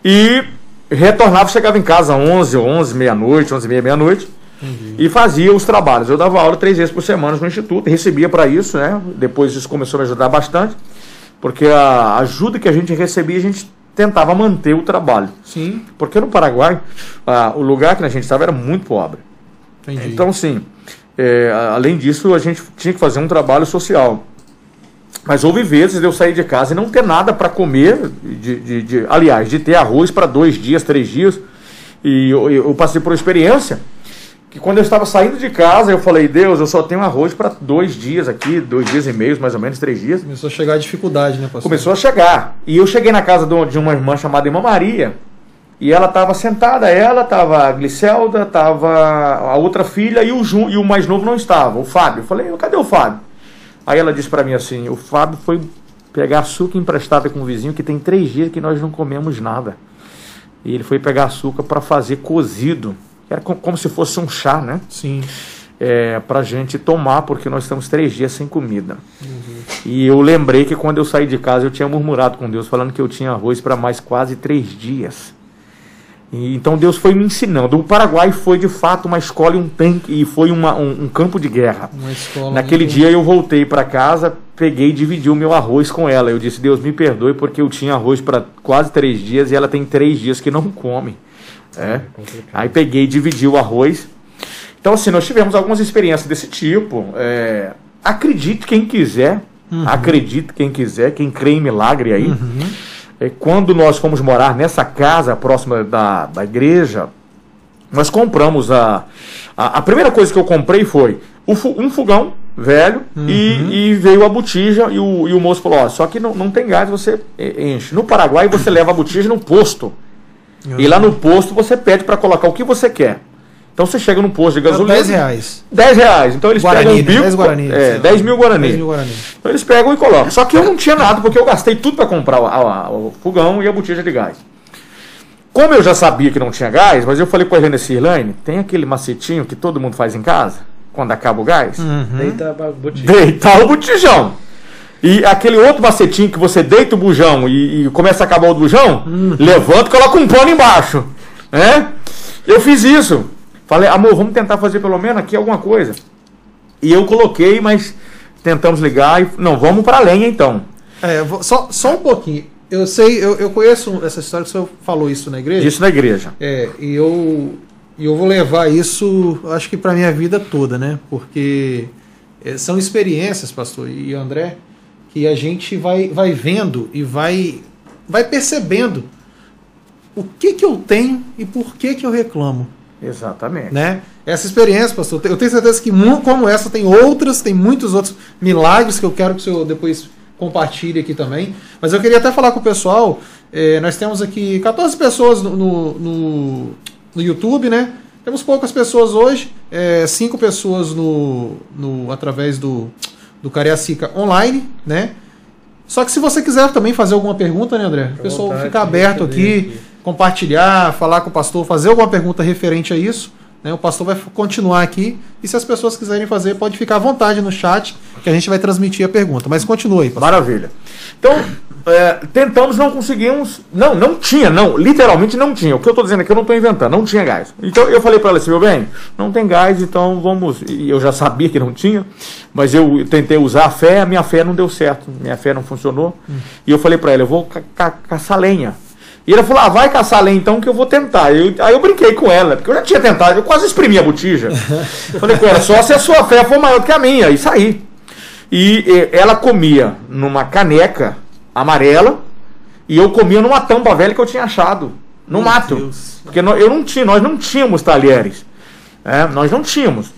E retornava, chegava em casa 11, meia-noite, 11 e meia, meia-noite. Uhum. E fazia os trabalhos. Eu dava aula 3 vezes por semana no instituto, recebia para isso, né? Depois isso começou a me ajudar bastante, porque a ajuda que a gente recebia, a gente tentava manter o trabalho. Sim. Porque no Paraguai, o lugar que a gente estava era muito pobre. Entendi. Então, sim, além disso, a gente tinha que fazer um trabalho social. Mas houve vezes de eu sair de casa e não ter nada para comer, aliás, de ter arroz para 2 dias, 3 dias. E eu passei por uma experiência que quando eu estava saindo de casa, eu falei, Deus, eu só tenho arroz para 2 dias aqui, 2 dias e meio, mais ou menos, 3 dias. Começou a chegar a dificuldade, né, pastor? Começou a chegar. E eu cheguei na casa de uma irmã chamada Irmã Maria, E ela estava sentada, ela estava a Glicelda, estava a outra filha e o mais novo não estava, o Fábio. Eu falei, cadê o Fábio? Aí ela disse para mim assim, o Fábio foi pegar açúcar emprestado com o vizinho, que tem 3 dias que nós não comemos nada. E ele foi pegar açúcar para fazer cozido, era como se fosse um chá, né? Sim. É, para a gente tomar, porque nós estamos 3 dias sem comida. Uhum. E eu lembrei que quando eu saí de casa, eu tinha murmurado com Deus, falando que eu tinha arroz para mais quase 3 dias. E, então Deus foi me ensinando. O Paraguai foi de fato uma escola e um tanque, e foi um campo de guerra. Uma escola. Naquele dia eu voltei para casa, peguei e dividi o meu arroz com ela. Eu disse, Deus me perdoe, porque eu tinha arroz para quase 3 dias e ela tem 3 dias que não come. É. Aí peguei e dividi o arroz. Então, assim, nós tivemos algumas experiências desse tipo. É, acredite quem quiser, uhum. Acredite quem quiser, quem crê em milagre aí. Uhum. É, quando nós fomos morar nessa casa próxima da igreja, nós compramos a primeira coisa que eu comprei foi um fogão velho, uhum. e veio a botija e o moço falou, ó, só que não tem gás, você enche. No Paraguai, você leva a botija no posto. Uhum. E lá no posto, você pede para colocar o que você quer. Então você chega num posto de gasolina... 10 reais. 10 reais. Então eles pegam um bico... 10 mil guarani. Então eles pegam e colocam. Só que eu não tinha nada, porque eu gastei tudo para comprar o fogão e a botija de gás. Como eu já sabia que não tinha gás, mas eu falei com a Irlane, tem aquele macetinho que todo mundo faz em casa, quando acaba o gás? Uhum. Deitar o botijão. E aquele outro macetinho que você deita o bujão e começa a acabar o bujão, levanta e coloca um pano embaixo. É? Eu fiz isso. Falei, amor, vamos tentar fazer pelo menos aqui alguma coisa. E eu coloquei, mas tentamos ligar e... Não, vamos para a lenha então. É, só um pouquinho. Eu sei, eu conheço essa história que o senhor falou isso na igreja. Isso na igreja. É, e eu vou levar isso, acho que para a minha vida toda, né? Porque são experiências, pastor e André, que a gente vai vendo e vai percebendo o que eu tenho e por que eu reclamo. Exatamente. Né? Essa experiência, pastor, eu tenho certeza que, como essa, tem outras, tem muitos outros milagres que eu quero que o senhor depois compartilhe aqui também. Mas eu queria até falar com o pessoal, nós temos aqui 14 pessoas no YouTube, né? Temos poucas pessoas hoje, 5 pessoas através do Cariacica online, né? Só que se você quiser também fazer alguma pergunta, né, André? O pessoal fica aberto aqui. Compartilhar, falar com o pastor, fazer alguma pergunta referente a isso, né? O pastor vai continuar aqui, e se as pessoas quiserem fazer, pode ficar à vontade no chat, que a gente vai transmitir a pergunta, mas continue aí, pastor. Maravilha. Então, tentamos, não conseguimos, literalmente não tinha, o que eu estou dizendo aqui eu não estou inventando, não tinha gás. Então eu falei para ela assim, meu bem, não tem gás, então vamos, e eu já sabia que não tinha, mas eu tentei usar a fé, a minha fé não deu certo, minha fé não funcionou, e eu falei para ela, eu vou caçar lenha. E ela falou, vai caçar lenha então que eu vou tentar. Aí eu brinquei com ela, porque eu já tinha tentado, eu quase espremi a botija. Falei com ela, só se a sua fé for maior que a minha, e saí. E ela comia numa caneca amarela, e eu comia numa tampa velha que eu tinha achado, no mato. Deus. Porque nós não tínhamos talheres. É, nós não tínhamos.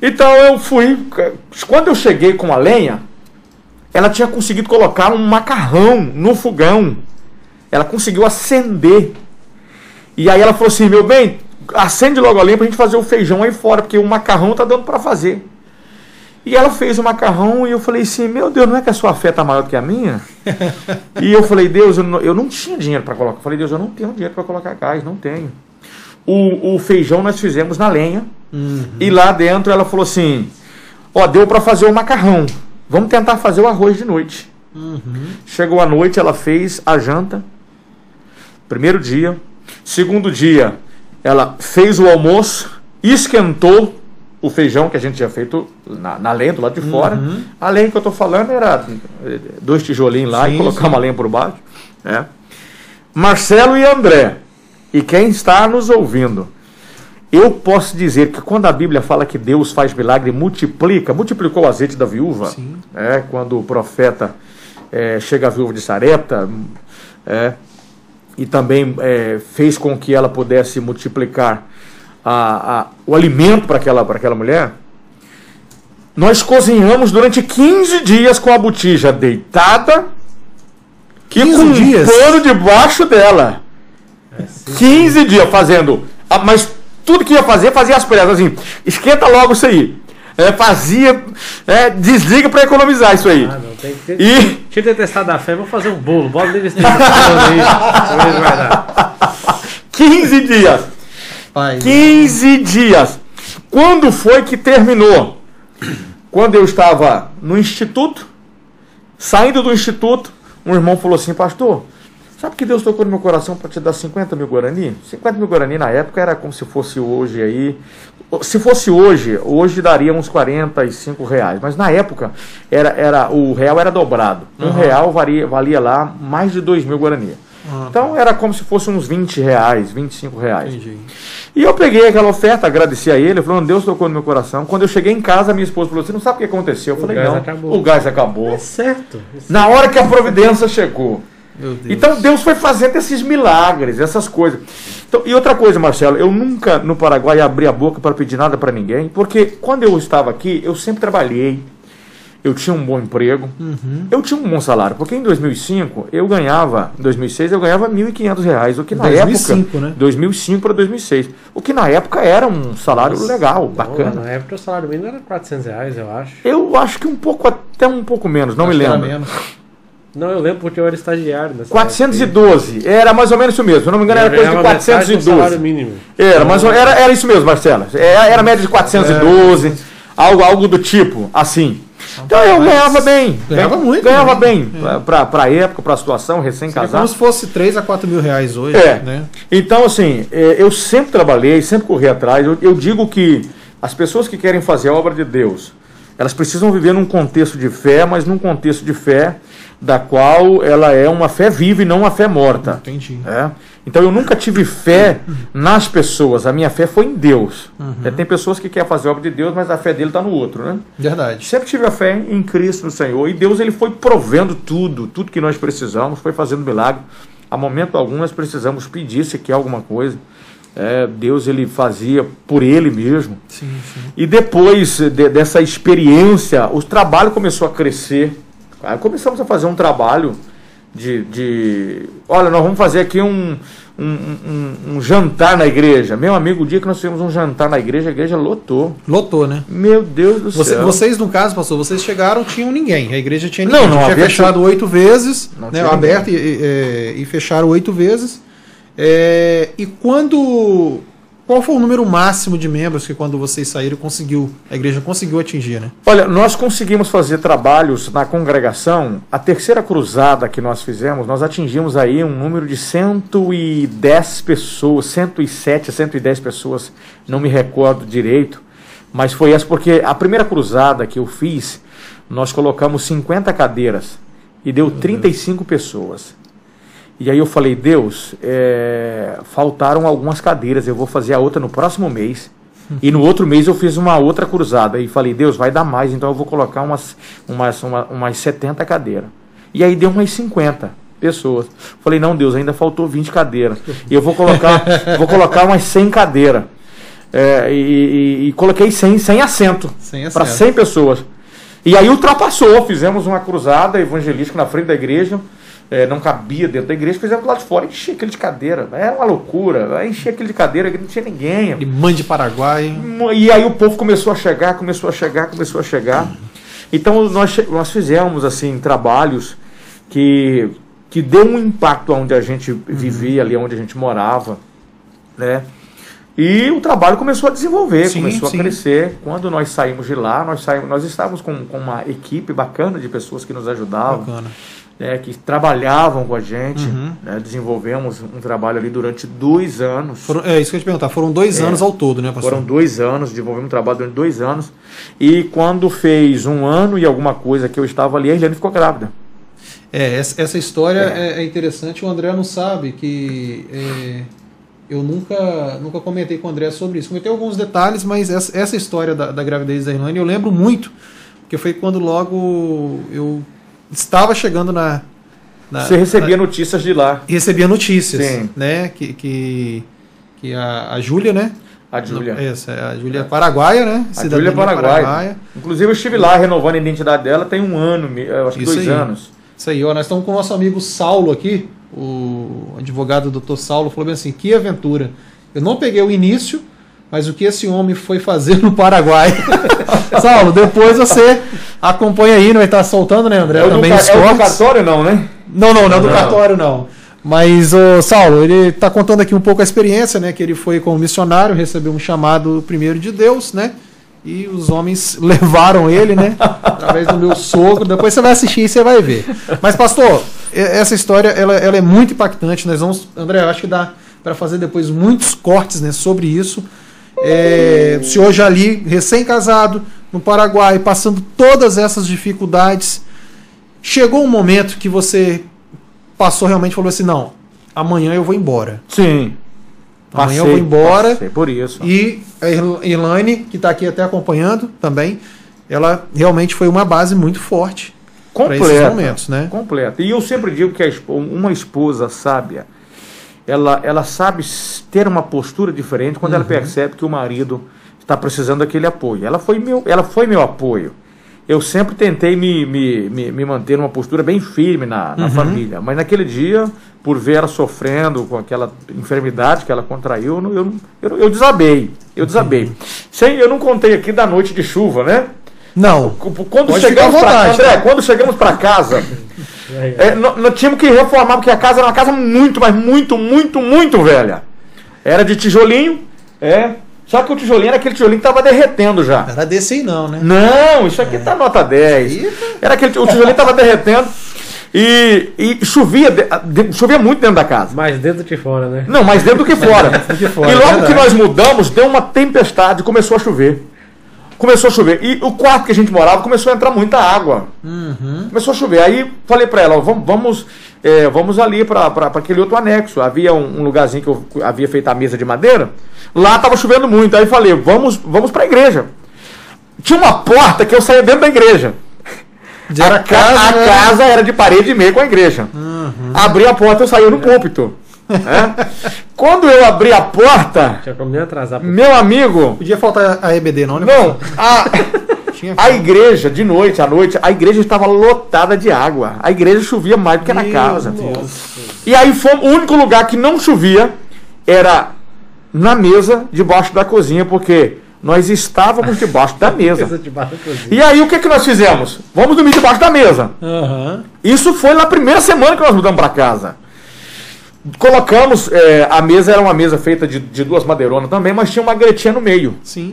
Então eu fui, quando eu cheguei com a lenha, ela tinha conseguido colocar um macarrão no fogão. Ela conseguiu acender. E aí ela falou assim, meu bem, acende logo a lenha pra gente fazer o feijão aí fora, porque o macarrão tá dando para fazer. E ela fez o macarrão e eu falei assim, meu Deus, não é que a sua fé tá maior do que a minha? E eu falei, Deus, eu não tinha dinheiro para colocar. Eu falei, Deus, eu não tenho dinheiro para colocar gás, não tenho. O feijão nós fizemos na lenha. Uhum. E lá dentro ela falou assim, ó, deu para fazer o macarrão. Vamos tentar fazer o arroz de noite. Uhum. Chegou a noite, ela fez a janta. Primeiro dia. Segundo dia, ela fez o almoço, esquentou o feijão que a gente tinha feito na lenha, do lado de fora. Uhum. A lenha que eu estou falando era 2 tijolinhos lá, sim, e colocar uma lenha por baixo. É. Marcelo e André, e quem está nos ouvindo, eu posso dizer que quando a Bíblia fala que Deus faz milagre, multiplicou o azeite da viúva. Sim. Quando o profeta chega à viúva de Sarepta, e também fez com que ela pudesse multiplicar o alimento para aquela mulher. Nós cozinhamos durante 15 dias com a botija deitada, que com um pano debaixo dela. 15 dias fazendo. Mas tudo que ia fazer, fazia as pressas. Assim, esquenta logo isso aí. Fazia. Desliga pra economizar isso aí. Ah, não, tem que ter. Deixa eu ter testado a fé, vou fazer um bolo. Bota deles aí. Vai dar. 15 dias. Pai, 15 dias. Quando foi que terminou? Quando eu estava no instituto, saindo do instituto, um irmão falou assim: pastor, sabe que Deus tocou no meu coração para te dar 50 mil guarani? 50 mil guarani na época era como se fosse hoje aí. Se fosse hoje, hoje daria uns 45 reais. Mas na época, o real era dobrado. Um real valia lá mais de 2 mil guarani. Então era como se fosse uns 20 reais, 25 reais. Entendi. E eu peguei aquela oferta, agradeci a ele, falando: Deus tocou no meu coração. Quando eu cheguei em casa, minha esposa falou: você não sabe o que aconteceu? Eu falei: não, acabou. O gás acabou. É certo. Na hora que a providência chegou. Meu Deus. Então Deus foi fazendo esses milagres, essas coisas. Então, e outra coisa, Marcelo, eu nunca no Paraguai abri a boca para pedir nada para ninguém, porque quando eu estava aqui, eu sempre trabalhei. Eu tinha um bom emprego, eu tinha um bom salário, porque em 2005 eu ganhava, em 2006 eu ganhava R$ 1.500, o que na 2005, época, né? 2005 para 2006, o que na época era um salário legal, bacana. Não, na época o salário mínimo era R$ 400, reais, eu acho. Eu acho que um pouco, até um pouco menos, não acho me lembro. Não, eu lembro porque eu era estagiário. 412, era mais ou menos isso mesmo. Se eu não me engano, era coisa de 412. Salário mínimo. Era, mas era isso mesmo, Marcelo. Era média de 412, algo do tipo, assim. Então eu ganhava bem. Ganhava muito. Ganhava bem para a época, para a situação, recém-casado. Como se fosse 3 a 4 mil reais hoje. Né? Então, assim, eu sempre trabalhei, sempre corri atrás. Eu digo que as pessoas que querem fazer a obra de Deus, elas precisam viver num contexto de fé, mas num contexto de fé da qual ela é uma fé viva e não uma fé morta. Entendi. Então eu nunca tive fé nas pessoas, a minha fé foi em Deus. Tem pessoas que querem fazer a obra de Deus, mas a fé dele está no outro, né? Verdade. Sempre tive a fé em Cristo, no Senhor, e Deus ele foi provendo tudo que nós precisamos, foi fazendo milagre. A momento algum nós precisamos pedir se quer alguma coisa. Deus ele fazia por ele mesmo. Sim. E depois dessa experiência, o trabalho começou a crescer. Aí começamos a fazer um trabalho de olha, nós vamos fazer aqui um jantar na igreja. Meu amigo, o dia que nós fizemos um jantar na igreja, a igreja lotou. Lotou, né? Meu Deus do céu. Vocês, no caso, pastor, vocês chegaram, tinham ninguém. A igreja tinha ninguém. Não tinha fechado 8 vezes, né, aberto e fecharam 8 vezes. E quando... Qual foi o número máximo de membros que quando vocês saíram a igreja conseguiu atingir, né? Olha, nós conseguimos fazer trabalhos na congregação. A terceira cruzada que nós fizemos, nós atingimos aí um número de 110 pessoas, 107, 110 pessoas, não me recordo direito. Mas foi essa, porque a primeira cruzada que eu fiz, nós colocamos 50 cadeiras e deu 35 pessoas. E aí eu falei: Deus, faltaram algumas cadeiras, eu vou fazer a outra no próximo mês. E no outro mês eu fiz uma outra cruzada. E falei: Deus, vai dar mais, então eu vou colocar umas 70 cadeiras. E aí deu umas 50 pessoas. Falei: não, Deus, ainda faltou 20 cadeiras. E eu vou colocar umas 100 cadeiras. E coloquei 100 assentos para 100 pessoas. E aí ultrapassou, fizemos uma cruzada evangelística na frente da igreja. Não cabia dentro da igreja, fizemos do lado de fora, enchia aquele de cadeira, era uma loucura, enchia aquele de cadeira, não tinha ninguém. E mãe de Paraguai. E aí o povo começou a chegar. Então nós fizemos assim trabalhos que deu um impacto onde a gente vivia, ali onde a gente morava, né? E o trabalho começou a desenvolver, começou a crescer. Quando nós saímos de lá, nós estávamos com uma equipe bacana de pessoas que nos ajudavam. Bacana. Que trabalhavam com a gente, desenvolvemos um trabalho ali durante 2 anos. É isso que eu ia te perguntar, foram 2 anos ao todo, né, pastor? Foram 2 anos, desenvolvemos um trabalho durante 2 anos, e quando fez 1 ano e alguma coisa que eu estava ali, a Ilana ficou grávida. Essa história é interessante, o André não sabe que... Eu nunca comentei com o André sobre isso, comentei alguns detalhes, mas essa história da gravidez da Ilana eu lembro muito, porque foi quando logo eu... Estava chegando Você recebia notícias de lá. Recebia notícias, sim, né? Que a Júlia, né? A Júlia. A Júlia é paraguaia, né? A Júlia é paraguaia. Inclusive eu estive lá renovando a identidade dela tem 1 ano, acho que 2 anos. Isso aí, ó, nós estamos com o nosso amigo Saulo aqui, o advogado doutor Saulo, falou bem assim, que aventura. Eu não peguei o início, mas o que esse homem foi fazer no Paraguai. Saulo, depois você acompanha aí, não está soltando, né, André? É também do cartório não, né? Não é do cartório não. Mas o Saulo, ele está contando aqui um pouco a experiência, né? Que ele foi como missionário, recebeu um chamado primeiro de Deus, né? E os homens levaram ele, né? Através do meu sogro. Depois você vai assistir e você vai ver. Mas, pastor, essa história ela é muito impactante. Nós vamos, André, eu acho que dá para fazer depois muitos cortes, né, sobre isso. O senhor já ali, recém-casado, no Paraguai, passando todas essas dificuldades. Chegou um momento que você passou realmente e falou assim, não, amanhã eu vou embora. Sim. Amanhã eu vou embora. Passei por isso. E a Ilane, que está aqui até acompanhando também, ela realmente foi uma base muito forte para esses momentos, né? Completa. E eu sempre digo que uma esposa sábia, ela sabe ter uma postura diferente quando ela percebe que o marido está precisando daquele apoio. Ela foi meu apoio. Eu sempre tentei me manter numa postura bem firme na família, mas naquele dia, por ver ela sofrendo com aquela enfermidade que ela contraiu, eu desabei, eu não contei aqui da noite de chuva, né? Não. Quando chegamos para casa, nós tínhamos que reformar, porque a casa era uma casa muito, mas muito velha. Era de tijolinho, Só que o tijolinho era aquele tijolinho que estava derretendo já. Era desse aí não, né? Não, isso aqui tá nota 10. Era aquele, o tijolinho estava derretendo e chovia muito dentro da casa. Mais dentro do que fora, né? Não, mais dentro do que fora. E logo que nós mudamos, deu uma tempestade, começou a chover. E o quarto que a gente morava começou a entrar muita água. Começou a chover. Aí falei para ela, ó, vamos ali para aquele outro anexo. Havia um lugarzinho que eu havia feito a mesa de madeira. Lá estava chovendo muito, aí falei, vamos para a igreja. Tinha uma porta que eu saía dentro da igreja. A casa era de parede e meio com a igreja. Abri a porta, eu saía no púlpito. Quando eu abri a porta, meu amigo... Podia faltar a EBD não? Não, a igreja, à noite, a igreja estava lotada de água. A igreja chovia mais do que na casa. Deus. E aí o único lugar que não chovia era... na mesa, debaixo da cozinha, porque nós estávamos debaixo da mesa. E aí, o que nós fizemos? Vamos dormir debaixo da mesa. Isso foi na primeira semana que nós mudamos para casa. Colocamos, a mesa era uma mesa feita de duas madeironas também, mas tinha uma gretinha no meio. Sim.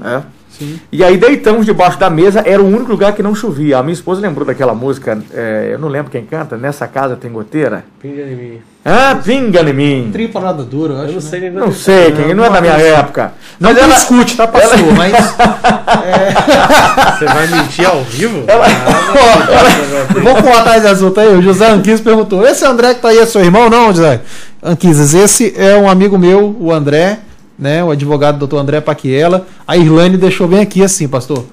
E aí deitamos debaixo da mesa, era o único lugar que não chovia. A minha esposa lembrou daquela música, eu não lembro quem canta, Nessa Casa Tem Goteira. Pinga em mim. Pinga em mim. Triparada dura, eu acho. Eu não sei, não sei quem, não é da minha época. Mas ela escute, tá? Passou, mas... Você vai mentir ao vivo? Vou contar esse assunto aí, o José Anquises perguntou, esse André que tá aí é seu irmão? Não, José Anquises, esse é um amigo meu, o André. Né, o advogado doutor André Paquiela. A Irlane deixou bem aqui assim, pastor.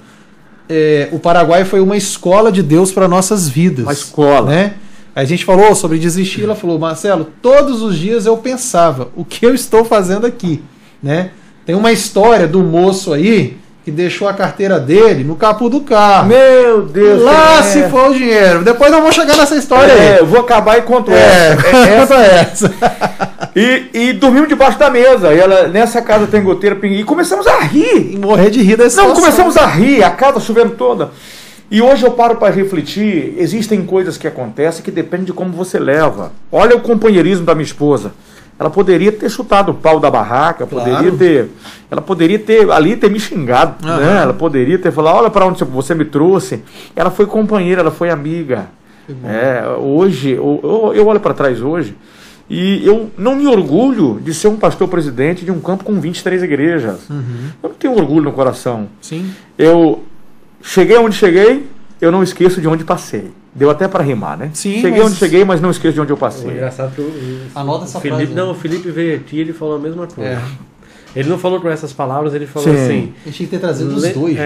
O Paraguai foi uma escola de Deus para nossas vidas. Uma escola. Né? A gente falou sobre desistir, ela falou, Marcelo, todos os dias eu pensava, o que eu estou fazendo aqui? Né? Tem uma história do moço aí, que deixou a carteira dele no capô do carro. Meu Deus! Lá se foi o dinheiro. Depois eu vou chegar nessa história aí. Eu vou acabar e conto essa. E dormimos debaixo da mesa. E ela, Nessa Casa Tem Goteira, e começamos a rir. E morrer de rir da situação. Não, começamos a rir, a casa chovendo toda. E hoje eu paro para refletir, existem coisas que acontecem que dependem de como você leva. Olha o companheirismo da minha esposa. Ela poderia ter chutado o pau da barraca, claro. Ela poderia ter me xingado, né? Ela poderia ter falado, olha para onde você me trouxe. Ela foi companheira, ela foi amiga. Hoje, eu olho para trás hoje e eu não me orgulho de ser um pastor presidente de um campo com 23 igrejas. Eu não tenho orgulho no coração. Sim. Eu cheguei onde cheguei, eu não esqueço de onde passei. Deu até para rimar, né? Sim, onde cheguei, mas não esqueço de onde eu passei. É engraçado que anota essa Felipe, frase. Não, o Felipe Vietti, ele falou a mesma coisa. Ele não falou com essas palavras, ele falou assim... Eu tinha que ter trazido os dois.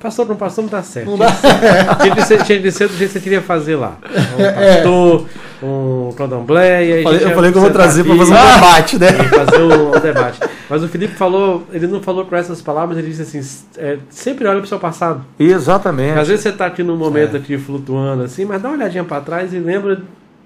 Pastor, não passou, não dá certo. Tinha de ser do jeito que você queria fazer lá. Pastor... um candomblé. Eu falei que eu vou trazer para fazer um debate, né? Fazer um debate. Mas o Felipe falou, ele não falou com essas palavras, ele disse assim, sempre olha para o seu passado. Exatamente. Mas às vezes você está aqui num momento aqui flutuando assim, mas dá uma olhadinha para trás e lembra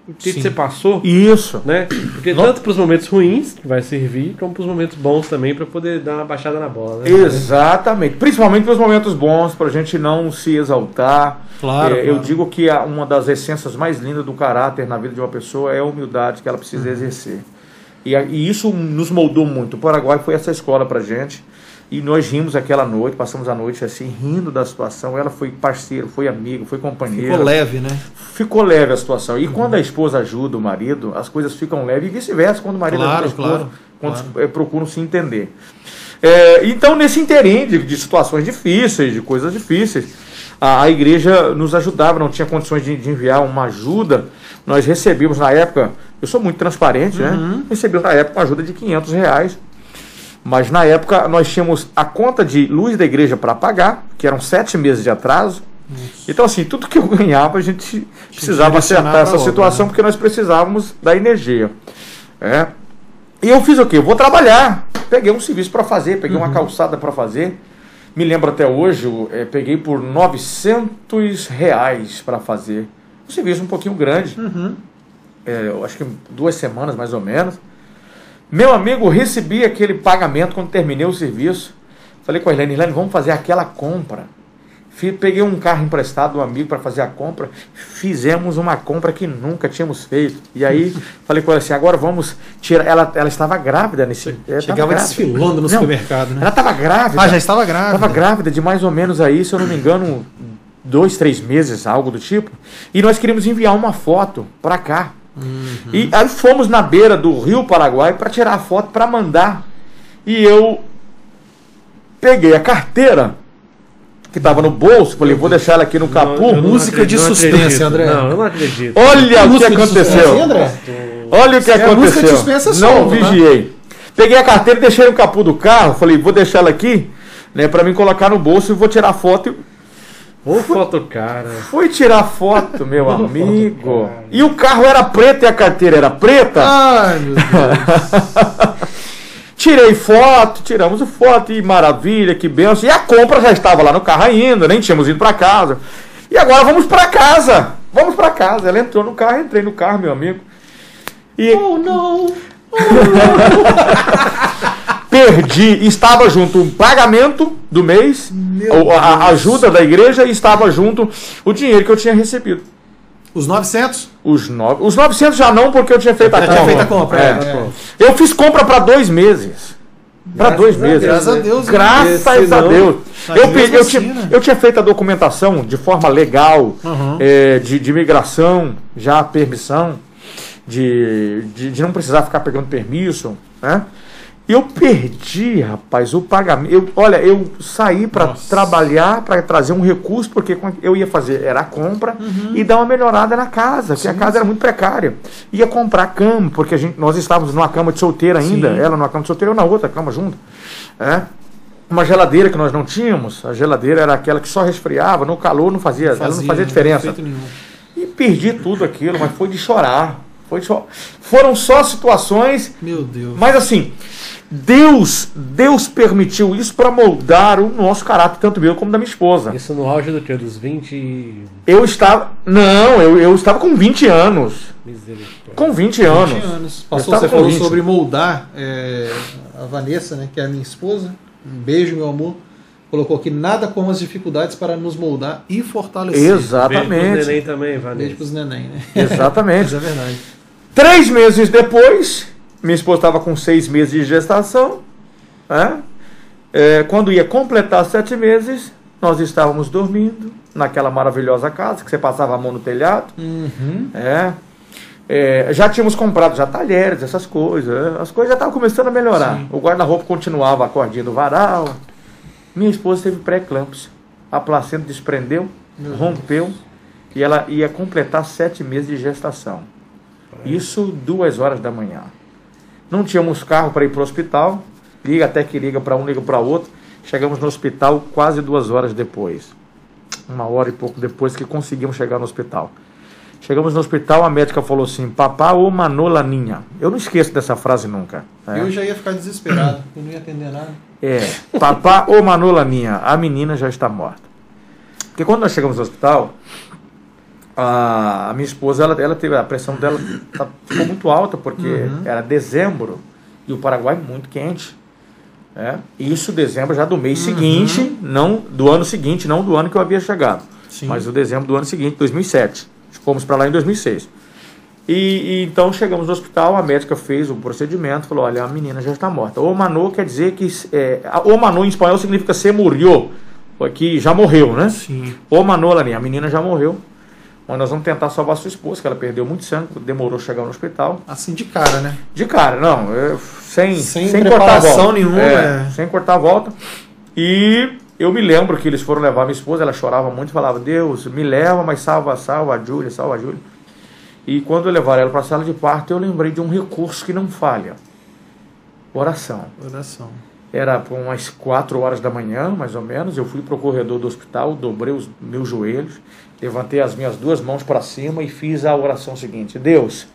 o que você passou. Isso. Né? Porque tanto para os momentos ruins, que vai servir, como para os momentos bons também, para poder dar uma baixada na bola. Né? Exatamente. Principalmente para os momentos bons, para a gente não se exaltar. Claro, claro. Eu digo que uma das essências mais lindas do caráter na vida de uma pessoa é a humildade que ela precisa exercer. E isso nos moldou muito. O Paraguai foi essa escola para a gente. E nós rimos aquela noite, passamos a noite assim, rindo da situação. Ela foi parceiro, foi amigo, foi companheiro. Ficou leve, né? Ficou leve a situação. E quando a esposa ajuda o marido, as coisas ficam leves. E vice-versa, quando o marido ajuda a esposa, quando procuram se entender. Então, nesse interim de situações difíceis, de coisas difíceis, a igreja nos ajudava, não tinha condições de enviar uma ajuda. Nós recebemos na época, eu sou muito transparente, né? Recebemos na época uma ajuda de R$500. Mas na época nós tínhamos a conta de luz da igreja para pagar, que eram 7 meses de atraso. Isso. Então assim, tudo que eu ganhava a gente precisava acertar essa situação, né? Porque nós precisávamos da energia. E eu fiz o quê? Eu vou trabalhar. Peguei um serviço para fazer, peguei uma calçada para fazer. Me lembro até hoje, peguei por R$900 para fazer. Um serviço um pouquinho grande. Eu acho que 2 semanas mais ou menos. Meu amigo, recebi aquele pagamento quando terminei o serviço. Falei com a Ilana, vamos fazer aquela compra. Peguei um carro emprestado de um amigo para fazer a compra. Fizemos uma compra que nunca tínhamos feito. E aí, falei com ela assim, agora vamos tirar... Ela estava grávida. Chegava desfilando no supermercado, né? Ela estava grávida. Ah, já estava grávida. Estava grávida de mais ou menos aí, se eu não me engano, 2, 3 meses, algo do tipo. E nós queríamos enviar uma foto para cá. E aí fomos na beira do Rio Paraguai para tirar a foto, para mandar. E eu peguei a carteira que estava no bolso, falei, vou deixar ela aqui no capô. Música de suspense, André. Não, eu não acredito. Olha o que aconteceu. Olha o que aconteceu. Não vigiei. Peguei a carteira, deixei no capô do carro, falei, vou deixar ela aqui, né, para mim colocar no bolso e vou tirar a foto. Fui tirar foto, meu amigo. E o carro era preto e a carteira era preta. Ai, meu Deus. Tirei foto, tiramos foto. E maravilha, que benção. E a compra já estava lá no carro ainda, nem tínhamos ido para casa. E agora vamos para casa. Vamos para casa. Ela entrou no carro, entrei no carro, meu amigo. E... Oh, não. Oh, não. Perdi, estava junto um pagamento do mês, a ajuda da igreja, e estava junto o dinheiro que eu tinha recebido. Os 900? Os 900 já não, porque eu tinha feito a compra. Eu fiz compra para 2 meses. Para 2 meses. Graças a Deus. Graças a Deus. Eu tinha feito a documentação de forma legal, de imigração, já a permissão, de não precisar ficar pegando permisso, né? Eu perdi, rapaz, o pagamento. Eu saí para trabalhar, para trazer um recurso, porque eu ia fazer, era a compra, e dar uma melhorada na casa, porque a casa era muito precária. Ia comprar cama, porque nós estávamos numa cama de solteira ainda, ela numa cama de solteira, eu na outra cama junto. Uma geladeira que nós não tínhamos, a geladeira era aquela que só resfriava, no calor não fazia, ela não fazia diferença. E perdi tudo aquilo, mas foi de chorar. Foram só situações, meu Deus. Mas assim, Deus permitiu isso para moldar o nosso caráter, tanto meu como da minha esposa. Isso no auge do quê? Dos 20? Eu estava com 20 anos. Com 20 anos. 20 anos. Pastor, você falou sobre moldar a Vanessa, né, que é a minha esposa. Um beijo, meu amor. Colocou aqui, nada como as dificuldades para nos moldar e fortalecer. Exatamente. Beijo para os neném também, Vanessa. Beijo para os neném, né? Exatamente. Mas é verdade. 3 meses depois... Minha esposa estava com 6 meses de gestação. Quando ia completar 7 meses, nós estávamos dormindo naquela maravilhosa casa, que você passava a mão no telhado. Já tínhamos comprado já talheres, essas coisas. As coisas já estavam começando a melhorar. Sim. O guarda-roupa continuava a cordinha do varal. Minha esposa teve pré-eclâmpsia. A placenta desprendeu, rompeu, e ela ia completar 7 meses de gestação. Isso 2h da manhã. Não tínhamos carro para ir para o hospital. Liga até que liga para um, liga para outro. Chegamos no hospital quase 2 horas depois. 1h e pouco depois que conseguimos chegar no hospital. Chegamos no hospital, a médica falou assim, papá ou manolaninha. Eu não esqueço dessa frase nunca. É. Eu já ia ficar desesperado, eu não ia atender nada. É, papá ou manolaninha, a menina já está morta. Porque quando nós chegamos no hospital, a minha esposa, ela teve a pressão dela ficou muito alta, porque era dezembro e o Paraguai muito quente. É, isso dezembro já do mês seguinte, não do ano seguinte, não do ano que eu havia chegado. Sim. Mas o dezembro do ano seguinte, 2007. Fomos para lá em 2006. E então chegamos no hospital, a médica fez o procedimento, falou, olha, a menina já está morta. O manô quer dizer que... o manô em espanhol significa se murió, que já morreu, né? Sim. O manô, a menina já morreu. Mas nós vamos tentar salvar sua esposa, que ela perdeu muito sangue, demorou a chegar no hospital. Assim, de cara, né? De cara, não. Sem cortar a volta. Nenhuma, sem cortar a volta. E eu me lembro que eles foram levar minha esposa, ela chorava muito, falava, Deus, me leva, mas salva a Júlia, salva a Júlia. E quando eu levaram ela para a sala de parto, eu lembrei de um recurso que não falha. Oração. Oração. Era por umas 4 horas da manhã, mais ou menos, eu fui para o corredor do hospital, dobrei os meus joelhos, levantei as minhas 2 mãos para cima e fiz a oração seguinte. Deus,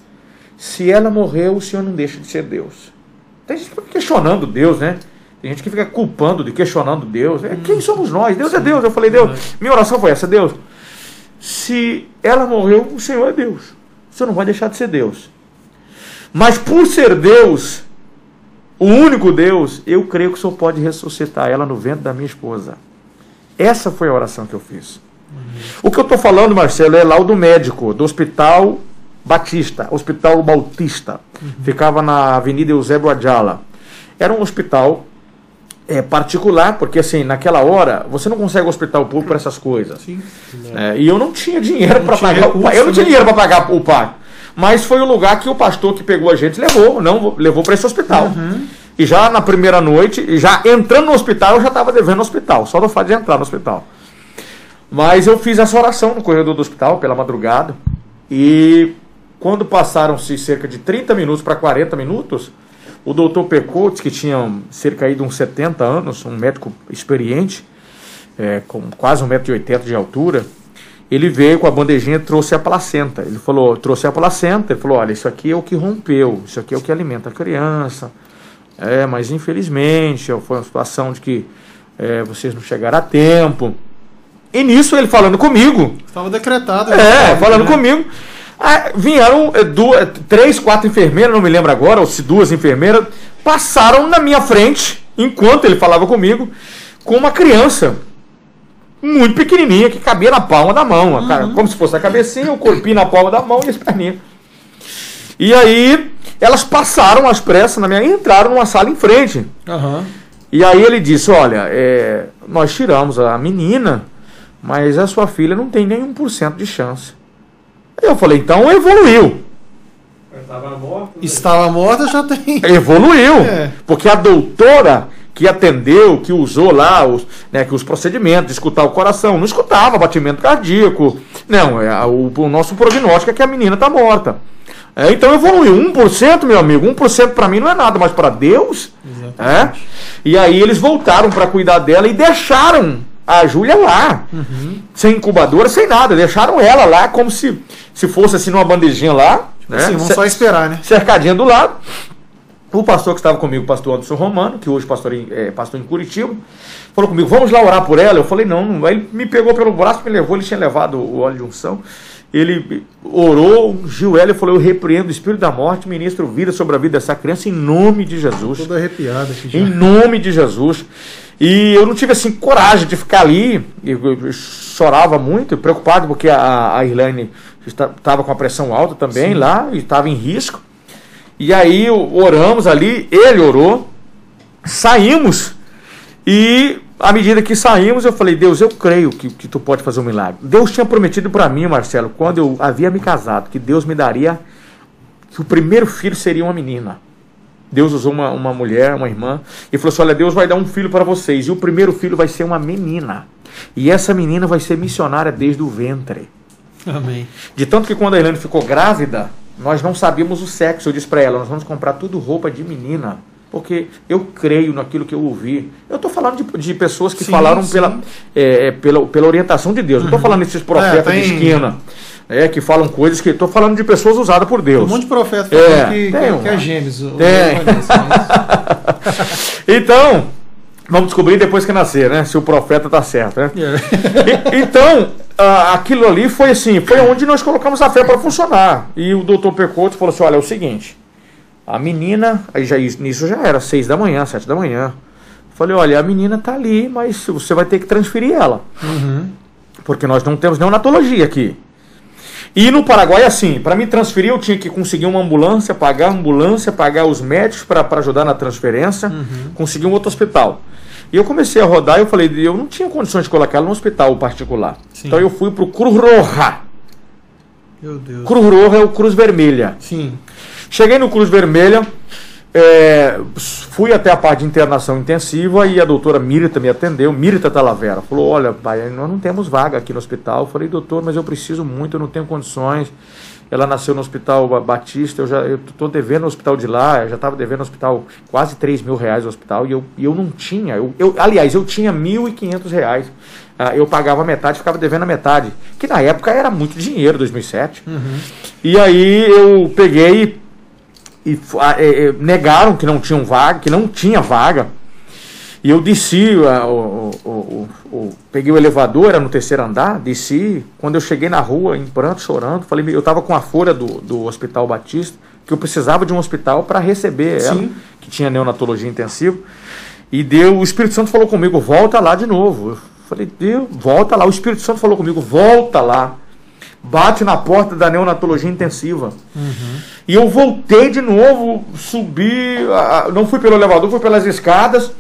se ela morreu, o Senhor não deixa de ser Deus. Tem gente que fica questionando Deus, né? Tem gente que fica culpando, questionando Deus. Quem somos nós? Deus é Deus. Eu falei, Deus, minha oração foi essa, Deus. Se ela morreu, o Senhor é Deus. O Senhor não vai deixar de ser Deus. Mas por ser Deus... O único Deus, eu creio que o Senhor pode ressuscitar ela no ventre da minha esposa. Essa foi a oração que eu fiz. O que eu estou falando, Marcelo, é lá o do médico, do Hospital Batista, Hospital Bautista. Ficava na Avenida Eusébio Adjala. Era um hospital particular, porque assim, naquela hora, você não consegue hospital público para essas coisas. Sim. E eu não tinha dinheiro para pagar recurso, o pai. Eu não tinha dinheiro para pagar o pai. Mas foi o lugar que o pastor que pegou a gente levou para esse hospital. E já na primeira noite, já entrando no hospital, eu já estava devendo no hospital. Só do fato de entrar no hospital. Mas eu fiz essa oração no corredor do hospital, pela madrugada. E quando passaram-se cerca de 30 minutos para 40 minutos, o doutor Pecotes, que tinha cerca aí de uns 70 anos, um médico experiente, com quase 1,80 m de altura, ele veio com a bandejinha e trouxe a placenta. Ele falou, olha, isso aqui é o que rompeu, isso aqui é o que alimenta a criança. Mas infelizmente foi uma situação de que vocês não chegaram a tempo. E nisso ele falando comigo. Estava decretado. Falando comigo. Ah, vieram 3, 4 enfermeiras, não me lembro agora, ou se 2 enfermeiras, passaram na minha frente, enquanto ele falava comigo, com uma criança muito pequenininha, que cabia na palma da mão, cara, como se fosse a cabecinha, o corpinho na palma da mão e as perninhas. E aí, elas passaram às pressas na minha e entraram numa sala em frente. E aí ele disse, olha, nós tiramos a menina, mas a sua filha não tem nem 1% de chance. Aí eu falei, então evoluiu. Estava morta, já tem. Evoluiu, porque a doutora... que atendeu, que usou lá que os procedimentos, escutar o coração, não escutava batimento cardíaco, não, o nosso prognóstico é que a menina está morta. Então evoluiu, 1%, meu amigo, 1% para mim não é nada, mas para Deus, e aí eles voltaram para cuidar dela e deixaram a Júlia lá, sem incubadora, sem nada, deixaram ela lá como se fosse assim numa bandejinha lá, assim, vamos só esperar, né? Cercadinha do lado. O pastor que estava comigo, o pastor Anderson Romano, que hoje é pastor em Curitiba, falou comigo, vamos lá orar por ela? Eu falei, não. Aí ele me pegou pelo braço, me levou, ele tinha levado o óleo de unção. Ele orou, ungiu ela e falou, eu repreendo o espírito da morte, ministro vida sobre a vida dessa criança, em nome de Jesus. Toda arrepiada aqui já. Em nome de Jesus. E eu não tive assim coragem de ficar ali, eu chorava muito, preocupado, porque a Irlane estava com a pressão alta também. Sim. Lá, e estava em risco. E aí oramos ali, ele orou, saímos, e à medida que saímos eu falei, Deus, eu creio que tu pode fazer um milagre. Deus tinha prometido para mim, Marcelo, quando eu havia me casado, que Deus me daria, que o primeiro filho seria uma menina. Deus usou uma mulher, uma irmã, e falou assim, olha, Deus vai dar um filho para vocês, e o primeiro filho vai ser uma menina, e essa menina vai ser missionária desde o ventre. Amém. De tanto que quando a Irlanda ficou grávida, nós não sabíamos o sexo, eu disse para ela, nós vamos comprar tudo roupa de menina. Porque eu creio naquilo que eu ouvi. Eu estou falando de pessoas que falaram pela orientação de Deus. Não estou falando desses profetas de esquina, que falam coisas que... Estou falando de pessoas usadas por Deus. Tem um monte de profetas que é gêmeos. Então, vamos descobrir depois que nascer, né? Se o profeta está certo, né? Então, aquilo ali foi assim, foi onde nós colocamos a fé para funcionar. E o doutor Pecotto falou assim, olha, é o seguinte... A menina, nisso já era 6 da manhã, 7 da manhã. Falei, olha, a menina tá ali, mas você vai ter que transferir ela. Porque nós não temos neonatologia aqui. E no Paraguai, assim, para me transferir, eu tinha que conseguir uma ambulância, pagar a ambulância, pagar os médicos para ajudar na transferência, conseguir um outro hospital. E eu comecei a rodar, eu falei, eu não tinha condições de colocar ela num hospital particular. Sim. Então eu fui pro Cruz Roja. Meu Deus. Cruz Roja é o Cruz Vermelha. Sim. Cheguei no Cruz Vermelha, fui até a parte de internação intensiva e a doutora Mirta me atendeu, Mirta Talavera, falou, olha pai, nós não temos vaga aqui no hospital. Eu falei, doutor, mas eu preciso muito, eu não tenho condições. Ela nasceu no Hospital Bautista, eu estou devendo no hospital de lá, eu já estava devendo no hospital quase R$3.000 no hospital e eu não tinha, aliás, eu tinha R$1.500, eu pagava metade, ficava devendo a metade, que na época era muito dinheiro, 2007, e aí eu peguei e negaram que não tinham vaga, que não tinha vaga. E eu desci, peguei o elevador, era no 3º andar, desci. Quando eu cheguei na rua, em pranto, chorando, falei, eu estava com a folha do Hospital Bautista, que eu precisava de um hospital para receber ela, que tinha neonatologia intensiva. E o Espírito Santo falou comigo, volta lá de novo. Eu falei, Deus, volta lá. O Espírito Santo falou comigo, volta lá. Bate na porta da neonatologia intensiva. E eu voltei de novo, subi, não fui pelo elevador, fui pelas escadas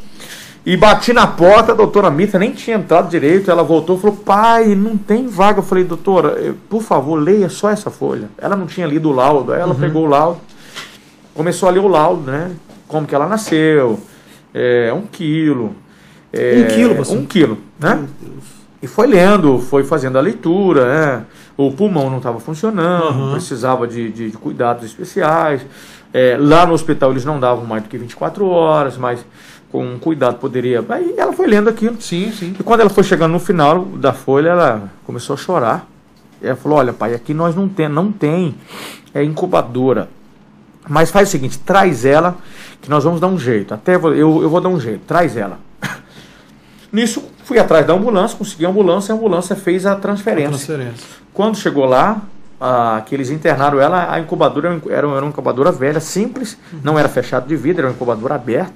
e bati na porta. A doutora Mirta nem tinha entrado direito, ela voltou e falou, pai, não tem vaga. Eu falei, doutora, por favor, leia só essa folha. Ela não tinha lido o laudo, ela pegou o laudo, começou a ler o laudo, né? Como que ela nasceu, 1 quilo. 1 quilo, você? 1 quilo, né? E foi lendo, foi fazendo a leitura, né? O pulmão não estava funcionando, precisava de cuidados especiais. Lá no hospital eles não davam mais do que 24 horas, mas com cuidado poderia... Aí ela foi lendo aquilo. Sim. E quando ela foi chegando no final da folha, ela começou a chorar. Ela falou, olha pai, aqui nós não tem incubadora. Mas faz o seguinte, traz ela, que nós vamos dar um jeito. Eu vou dar um jeito, traz ela. Nisso, fui atrás da ambulância, consegui a ambulância fez a transferência. Quando chegou lá, que eles internaram ela, a incubadora era uma incubadora velha, simples, não era fechada de vidro, era uma incubadora aberta,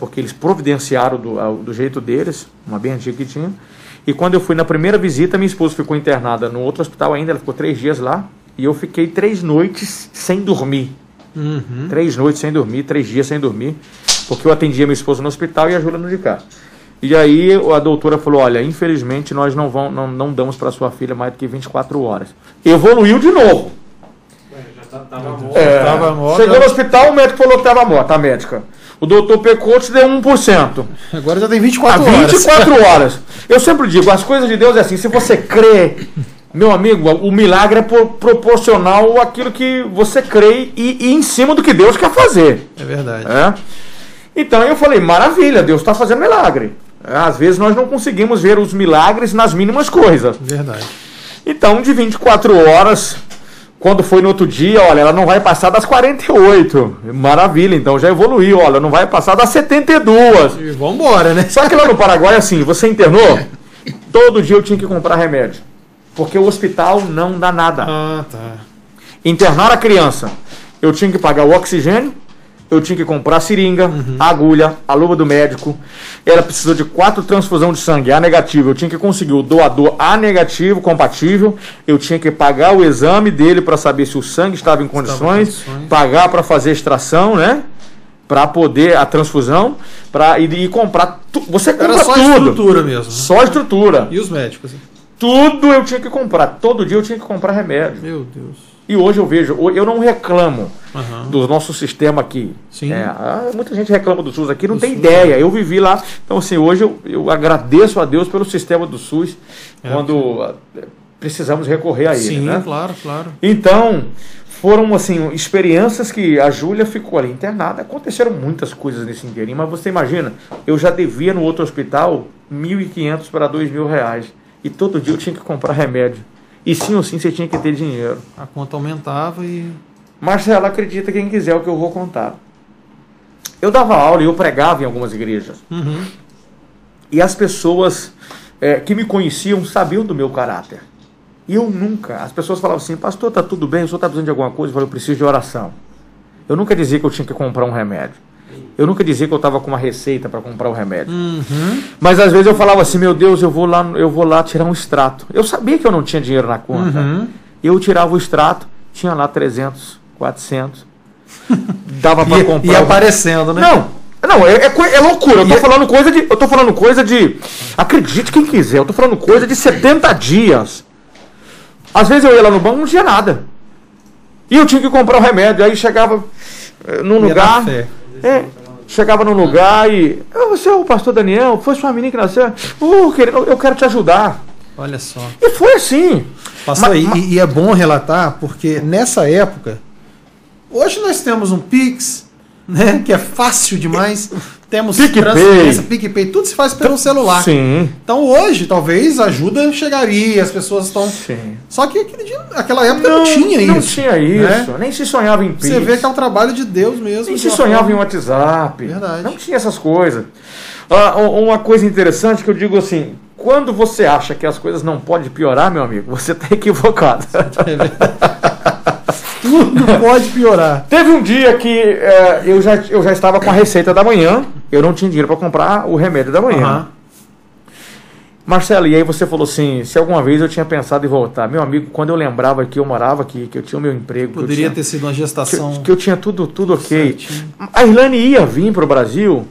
porque eles providenciaram do jeito deles, uma bem antiga que tinha. E quando eu fui na primeira visita, minha esposa ficou internada no outro hospital ainda, ela ficou 3 dias lá, e eu fiquei 3 noites sem dormir. 3 noites sem dormir, 3 dias sem dormir, porque eu atendia minha esposa no hospital e a Júlia no de casa. E aí a doutora falou, olha, infelizmente nós não damos para sua filha mais do que 24 horas. Evoluiu de novo. Já estava morta. Chegou no hospital, o médico falou que estava morta, a médica. O doutor Pecotto deu 1%. Agora já tem 24 horas. Eu sempre digo, as coisas de Deus é assim, se você crê, meu amigo, o milagre é proporcional àquilo que você crê e em cima do que Deus quer fazer. É verdade. Então eu falei, maravilha, Deus está fazendo milagre. Às vezes nós não conseguimos ver os milagres nas mínimas coisas. Verdade. Então, de 24 horas, quando foi no outro dia, olha, ela não vai passar das 48. Maravilha, então já evoluiu, olha, não vai passar das 72. E vamos embora, né? Só que lá no Paraguai, assim, você internou, todo dia eu tinha que comprar remédio. Porque o hospital não dá nada. Internar a criança, eu tinha que pagar o oxigênio, eu tinha que comprar seringa, agulha, a luva do médico. Ela precisou de 4 transfusão de sangue A negativo. Eu tinha que conseguir o doador A negativo, compatível. Eu tinha que pagar o exame dele para saber se o sangue estava em condições. Pagar para fazer extração, né? Para poder a transfusão. E comprar. Você compra tudo. Era só a estrutura mesmo. Só a estrutura. E os médicos? Tudo eu tinha que comprar. Todo dia eu tinha que comprar remédio. Meu Deus. E hoje eu vejo, eu não reclamo do nosso sistema aqui. Muita gente reclama do SUS aqui, não tem ideia. Eu vivi lá. Então, assim, hoje eu agradeço a Deus pelo sistema do SUS. Quando precisamos recorrer a ele. Sim, né? Claro, claro. Então, foram assim, experiências que a Júlia ficou ali internada. Aconteceram muitas coisas nesse inteirinho, mas você imagina, eu já devia no outro hospital R$ 1.500 para R$ 2.000. E todo dia eu tinha que comprar remédio. E sim ou sim você tinha que ter dinheiro. A conta aumentava e... Marcelo, acredita quem quiser o que eu vou contar. Eu dava aula e eu pregava em algumas igrejas. Uhum. E as pessoas que me conheciam sabiam do meu caráter. E eu nunca... As pessoas falavam assim, pastor, tá tudo bem? O senhor tá precisando de alguma coisa? Eu falei, eu preciso de oração. Eu nunca dizia que eu tinha que comprar um remédio. Eu nunca dizia que eu estava com uma receita para comprar o remédio. Uhum. Mas às vezes eu falava assim, meu Deus, eu vou lá tirar um extrato. Eu sabia que eu não tinha dinheiro na conta. Uhum. Eu tirava o extrato, tinha lá 300, 400. Dava para comprar. E aparecendo, né? Não, é loucura. Eu tô falando coisa de acredite quem quiser. Eu tô falando coisa de 70 dias. Às vezes eu ia lá no banco, não tinha nada. E eu tinha que comprar o remédio. Aí chegava num lugar... chegava num lugar e... Você é o pastor Daniel? Foi sua menina que nasceu? Querido, eu quero te ajudar. Olha só. E foi assim. E é bom relatar, porque nessa época... Hoje nós temos um Pix, né? Que é fácil demais. Temos transferência, PicPay, tudo se faz pelo celular. Sim. Então hoje, talvez, a ajuda chegaria, as pessoas estão... Sim. Só que naquela época não tinha isso, né? Nem se sonhava em Pix. Você vê que é um trabalho de Deus mesmo. Nem se sonhava em WhatsApp. Verdade. Não tinha essas coisas. Uma coisa interessante que eu digo assim, quando você acha que as coisas não podem piorar, meu amigo, você está equivocado. É verdade. Tudo pode piorar. Teve um dia que eu já estava com a receita da manhã. Eu não tinha dinheiro para comprar o remédio da manhã. Uhum. Marcelo, e aí você falou assim, se alguma vez eu tinha pensado em voltar. Meu amigo, quando eu lembrava que eu morava aqui, que eu tinha o meu emprego... Poderia ter sido uma gestação... Que eu tinha tudo ok. Certo. A Ilana ia vir para o Brasil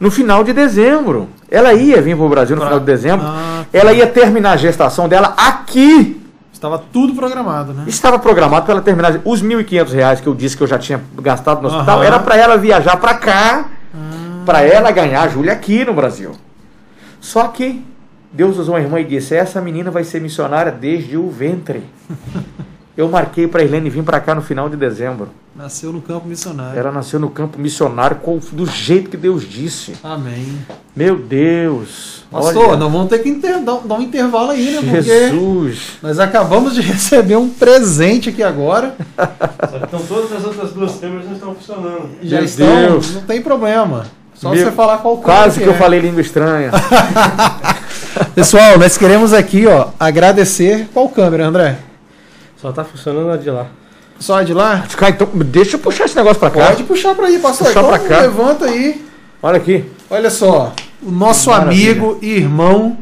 no final de dezembro. Ela ia vir para o Brasil no final de dezembro. Ah, tá. Ela ia terminar a gestação dela aqui. Estava tudo programado, né? Estava programado para ela terminar. Os R$ 1.500 que eu disse que eu já tinha gastado no hospital, era para ela viajar para cá, para ela ganhar a Júlia aqui no Brasil. Só que Deus usou uma irmã e disse, essa menina vai ser missionária desde o ventre. Eu marquei para a Irlene vir para cá no final de dezembro. Nasceu no campo missionário. Ela nasceu no campo missionário do jeito que Deus disse. Amém. Meu Deus. Pastor, olha, nós vamos ter que dar um intervalo aí, né? Jesus. Nós acabamos de receber um presente aqui agora. Então todas as outras duas câmeras já estão funcionando. Já estão, não tem problema. Só você falar qual coisa. Quase que eu falei língua estranha. Pessoal, nós queremos aqui agradecer. Qual câmera, André? Só tá funcionando a de lá. Só a de lá? De cá, então, deixa eu puxar esse negócio pra cá. Pode puxar pra aí, pastor. Puxar pra cá. Levanta aí. Olha aqui. Olha só. O nosso amigo e irmão,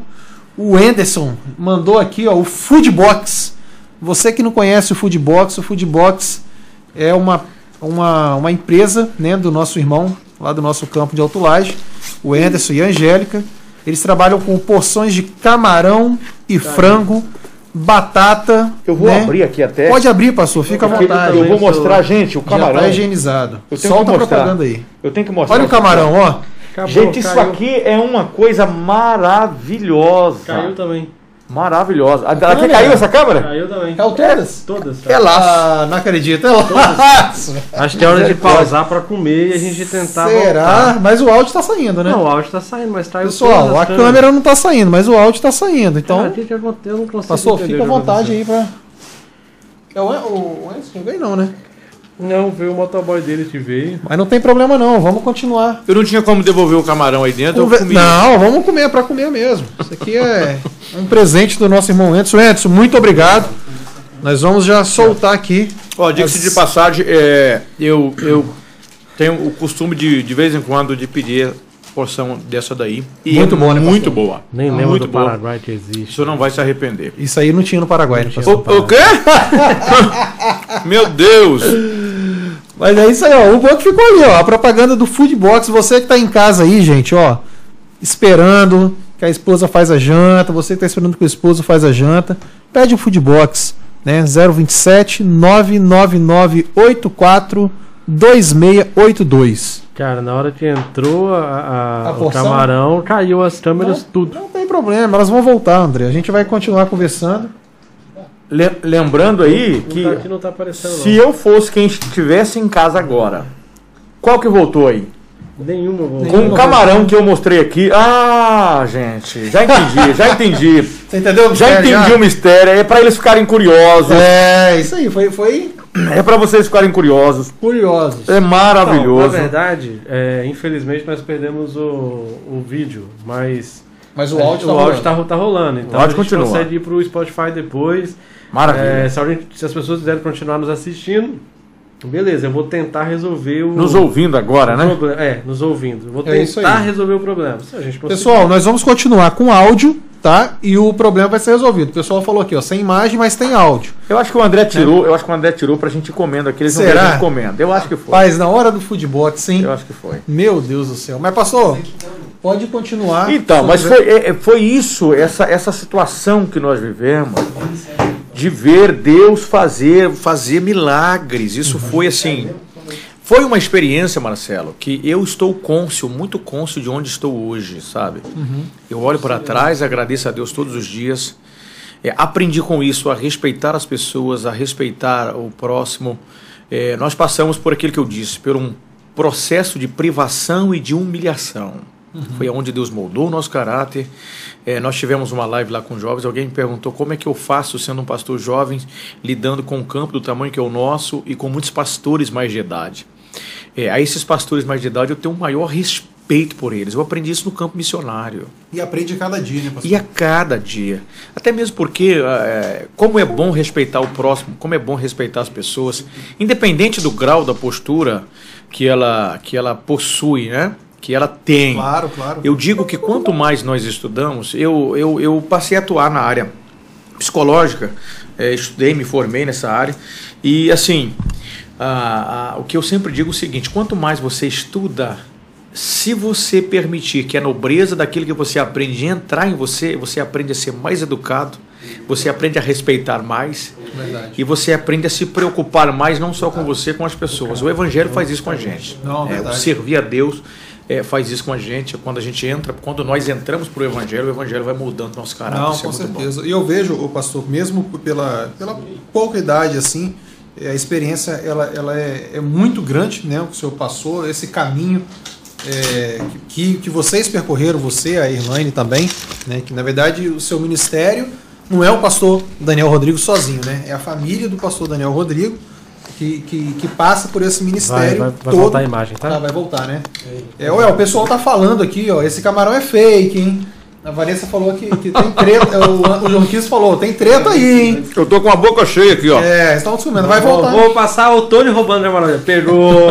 o Anderson, mandou aqui o Foodbox. Você que não conhece o Foodbox é uma empresa, né, do nosso irmão, lá do nosso campo de Alto Laje, o Anderson e a Angélica. Eles trabalham com porções de camarão e frango. Batata. Eu vou abrir aqui até. Pode abrir, pastor, fica à vontade. Eu vou mostrar, gente, o camarão. Já tá higienizado. Solta a propaganda aí. Eu tenho que mostrar. Olha o camarão, ó. Acabou, gente, caiu. Isso aqui é uma coisa maravilhosa. Caiu também. Maravilhosa. Aqui caiu essa câmera? Caiu também. Caiu todas? É laço. Não acredito, é laço. Acho que é hora de pausar para comer e a gente tentar Será? Voltar. Mas o áudio tá saindo, né? Não, o áudio tá saindo, mas traiu. Pessoal, a câmera não tá saindo, mas o áudio tá saindo. Então, cara, eu não consigo. Passou, fica à vontade aí pra... É o Enzo que eu ganhei, não, né? Não, veio o motoboy dele te veio. Mas não tem problema não, vamos continuar. Eu não tinha como devolver o camarão aí dentro, eu comi. Não, vamos comer, é pra comer mesmo. Isso aqui é um presente do nosso irmão Edson. Edson, muito obrigado. Nós vamos já soltar aqui. Ó, diga-se de passagem, eu tenho o costume de vez em quando de pedir porção dessa daí. E muito boa, né? Muito boa. Nem lembro muito do Paraguai que existe. Você não vai se arrepender. Isso aí não tinha no Paraguai. O quê? Meu Deus! Mas é isso aí, ó. O bom que ficou ali, ó. A propaganda do Foodbox. Você que tá em casa aí, gente, ó. Esperando que a esposa faz a janta. Você que tá esperando que o esposo faz a janta. Pede o Foodbox, né? 027 999 84 2682. Cara, na hora que entrou o camarão, caiu as câmeras, não, tudo. Não tem problema, elas vão voltar, André. A gente vai continuar conversando. Lembrando aí que não tá, não tá aparecendo, se não. Eu fosse quem estivesse em casa agora, qual que voltou aí? Nenhuma voltou. Com o camarão que eu mostrei aqui. Ah, gente, já entendi, já entendi. Você entendeu o mistério? Já entendi o mistério. É pra eles ficarem curiosos. É, isso aí, foi... É para vocês ficarem curiosos. Curiosos. É maravilhoso. Então, na verdade, infelizmente nós perdemos o vídeo, mas o áudio tá rolando. Então o áudio continua. Consegue ir pro Spotify depois. Maravilha. Se as pessoas quiserem continuar nos assistindo, beleza, eu vou tentar resolver o... Nos ouvindo agora, né? Nos ouvindo. Eu vou tentar resolver o problema. Se a gente conseguir... Pessoal, nós vamos continuar com áudio, tá? E o problema vai ser resolvido. O pessoal falou aqui, ó, sem imagem, mas tem áudio. Eu acho que o André tirou, pra gente encomenda aqui. Eles não querem encomenda. Eu acho que foi. Mas na hora do Foodbox, hein? Eu acho que foi. Meu Deus do céu. Mas passou? Pode continuar. Então, mas foi isso, essa situação que nós vivemos. De ver Deus fazer milagres. Isso foi assim. Foi uma experiência, Marcelo, que eu estou muito cônscio de onde estou hoje, sabe? Uhum. Eu olho para trás, agradeço a Deus todos os dias. Aprendi com isso a respeitar as pessoas, a respeitar o próximo. Nós passamos por aquilo que eu disse, por um processo de privação e de humilhação. Uhum. Foi onde Deus moldou o nosso caráter. Nós tivemos uma live lá com jovens. Alguém me perguntou como é que eu faço sendo um pastor jovem, lidando com um campo do tamanho que é o nosso e com muitos pastores mais de idade. A esses pastores mais de idade eu tenho um maior respeito por eles. Eu aprendi isso no campo missionário. E aprende a cada dia, né, pastor? E a cada dia. Até mesmo porque como é bom respeitar o próximo, como é bom respeitar as pessoas, independente do grau da postura que ela possui, né? Que ela tem. Claro, claro. Eu digo que quanto mais nós estudamos, eu passei a atuar na área psicológica, estudei, me formei nessa área, e assim, o que eu sempre digo é o seguinte, quanto mais você estuda, se você permitir que a nobreza daquilo que você aprende entrar em você, você aprende a ser mais educado, você aprende a respeitar mais. Verdade. E você aprende a se preocupar mais, não só com você, com as pessoas. O Evangelho faz isso com a gente. Não, o servir a Deus... faz isso com a gente, quando nós entramos para o Evangelho vai mudando nosso caráter. Não, com certeza. E eu vejo, o pastor, mesmo pela pouca idade, assim, a experiência ela é muito grande, né? O que o senhor passou, esse caminho que vocês percorreram, você, a Irlane também, né? Que na verdade o seu ministério não é o pastor Daniel Rodrigo sozinho, né? É a família do pastor Daniel Rodrigo. Que passa por esse ministério vai todo. Voltar a imagem, tá? Ah, vai voltar, né? O pessoal tá falando aqui, ó, esse camarão é fake, hein? A Vanessa falou que tem treta, o João Quis falou, tem treta aí, hein? Eu tô com a boca cheia aqui, ó. Estão descobrindo, vai voltar. Vou passar o Tony roubando, né, Maranhão? Pegou!